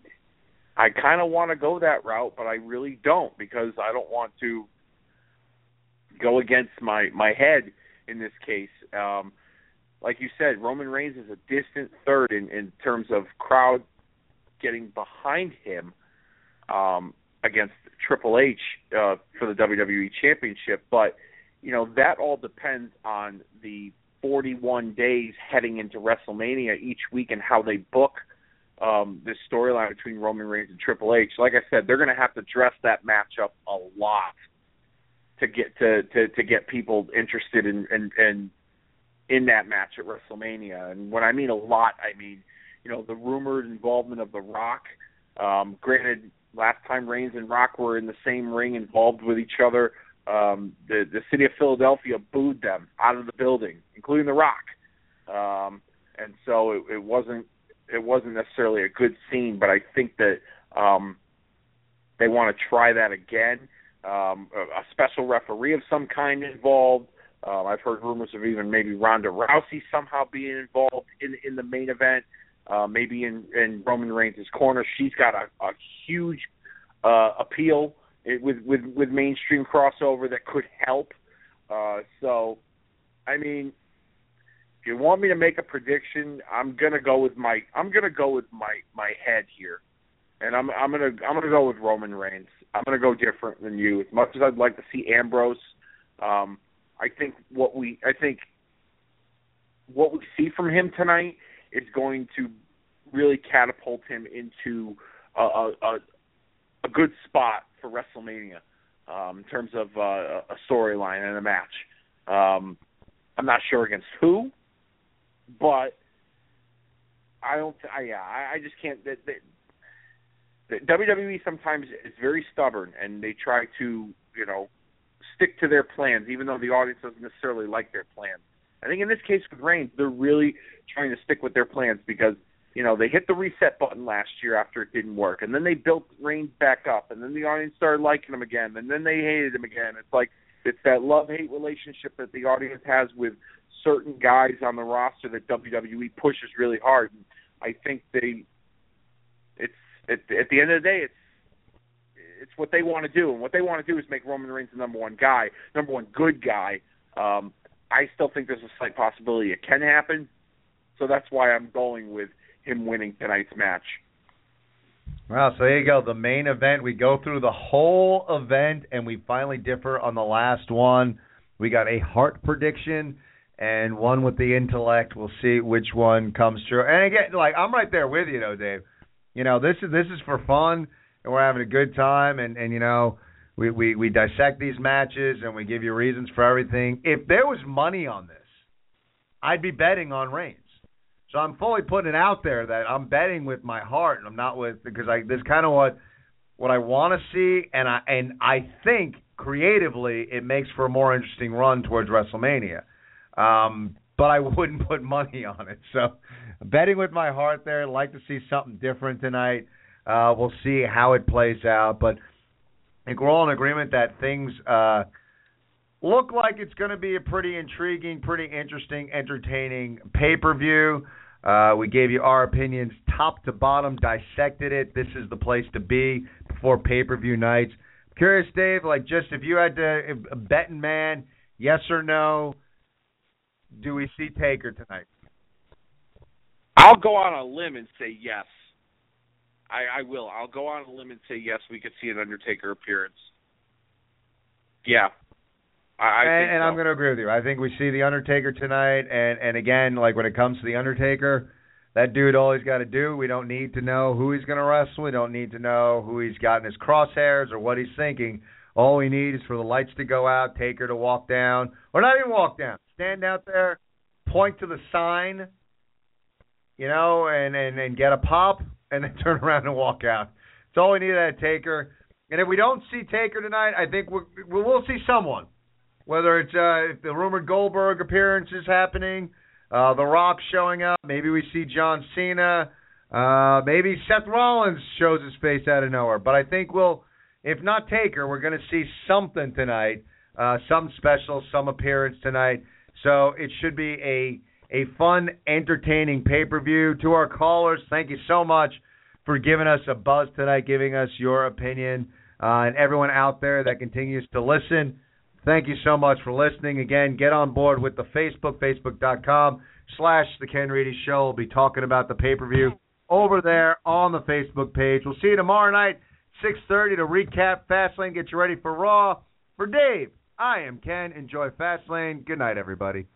I kind of want to go that route, but I really don't, because I don't want to go against my, my head in this case. Um, like you said, Roman Reigns is a distant third in, in terms of crowd getting behind him um, against Triple H uh, for the W W E Championship. But, you know, that all depends on the forty-one days heading into WrestleMania each week and how they book um, this storyline between Roman Reigns and Triple H. Like I said, they're going to have to dress that matchup a lot to get to, to, to get people interested in, in, in, in that match at WrestleMania. And when I mean a lot, I mean, you know, the rumored involvement of The Rock. Um, granted, last time Reigns and Rock were in the same ring involved with each other, um, the, the city of Philadelphia booed them out of the building, including The Rock. Um, and so it, it wasn't, it wasn't necessarily a good scene, but I think that um, they want to try that again. Um, a special referee of some kind involved. Um, I've heard rumors of even maybe Ronda Rousey somehow being involved in in the main event, uh, maybe in, in Roman Reigns' corner. She's got a, a huge uh, appeal with, with, with mainstream crossover that could help. Uh, so, I mean, if you want me to make a prediction, I'm gonna go with my I'm gonna go with my, my head here. And I'm I'm gonna I'm gonna go with Roman Reigns. I'm gonna go different than you. As much as I'd like to see Ambrose, um, I think what we I think what we see from him tonight is going to really catapult him into a a, a good spot for WrestleMania um, in terms of uh, a storyline and a match. Um, I'm not sure against who, but I don't. I yeah. I, I just can't. They, they, W W E sometimes is very stubborn, and they try to, you know, stick to their plans, even though the audience doesn't necessarily like their plans. I think in this case with Reigns, they're really trying to stick with their plans because, you know, they hit the reset button last year after it didn't work, and then they built Reigns back up, and then the audience started liking him again, and then they hated him again. It's like it's that love-hate relationship that the audience has with certain guys on the roster that W W E pushes really hard. And I think they it's At, at the end of the day, it's it's what they want to do, and what they want to do is make Roman Reigns the number one guy, number one good guy. Um, I still think there's a slight possibility it can happen, so that's why I'm going with him winning tonight's match. Well, so there you go, the main event. We go through the whole event, and we finally differ on the last one. We got a heart prediction and one with the intellect. We'll see which one comes true. And again, like I'm right there with you, though, Dave. You know, this is this is for fun, and we're having a good time, and, and you know, we, we, we dissect these matches, and we give you reasons for everything. If there was money on this, I'd be betting on Reigns. So I'm fully putting it out there that I'm betting with my heart, and I'm not with, because I, this is kind of what what I want to see, and I, and I think creatively it makes for a more interesting run towards WrestleMania. Um, but I wouldn't put money on it, so... Betting with my heart there. I'd like to see something different tonight. Uh, we'll see how it plays out. But I think we're all in agreement that things uh, look like it's going to be a pretty intriguing, pretty interesting, entertaining pay-per-view. Uh, we gave you our opinions top to bottom, dissected it. This is the place to be before pay-per-view nights. I'm curious, Dave, like just if you had to if, a betting man, yes or no, do we see Taker tonight? I'll go on a limb and say yes. I, I will. I'll go on a limb and say yes, we could see an Undertaker appearance. Yeah. I, I and think and so. I'm going to agree with you. I think we see the Undertaker tonight. And, and again, like when it comes to the Undertaker, that dude all he's got to do, we don't need to know who he's going to wrestle. We don't need to know who he's got in his crosshairs or what he's thinking. All we need is for the lights to go out, Taker to walk down. Or not even walk down. Stand out there, point to the sign. You know, and, and, and get a pop, and then turn around and walk out. It's all we need at Taker. And if we don't see Taker tonight, I think we'll, we'll see someone. Whether it's uh, if the rumored Goldberg appearance is happening, uh, The Rock showing up, maybe we see John Cena, uh, maybe Seth Rollins shows his face out of nowhere. But I think we'll, if not Taker, we're going to see something tonight, uh, some special, some appearance tonight. So it should be a a fun, entertaining pay-per-view. To our callers, thank you so much for giving us a buzz tonight, giving us your opinion. Uh, and everyone out there that continues to listen, thank you so much for listening. Again, get on board with the Facebook, facebook.com slash The Ken Reidy Show. We'll be talking about the pay-per-view over there on the Facebook page. We'll see you tomorrow night, six thirty, to recap Fastlane, get you ready for Raw. For Dave, I am Ken. Enjoy Fastlane. Good night, everybody.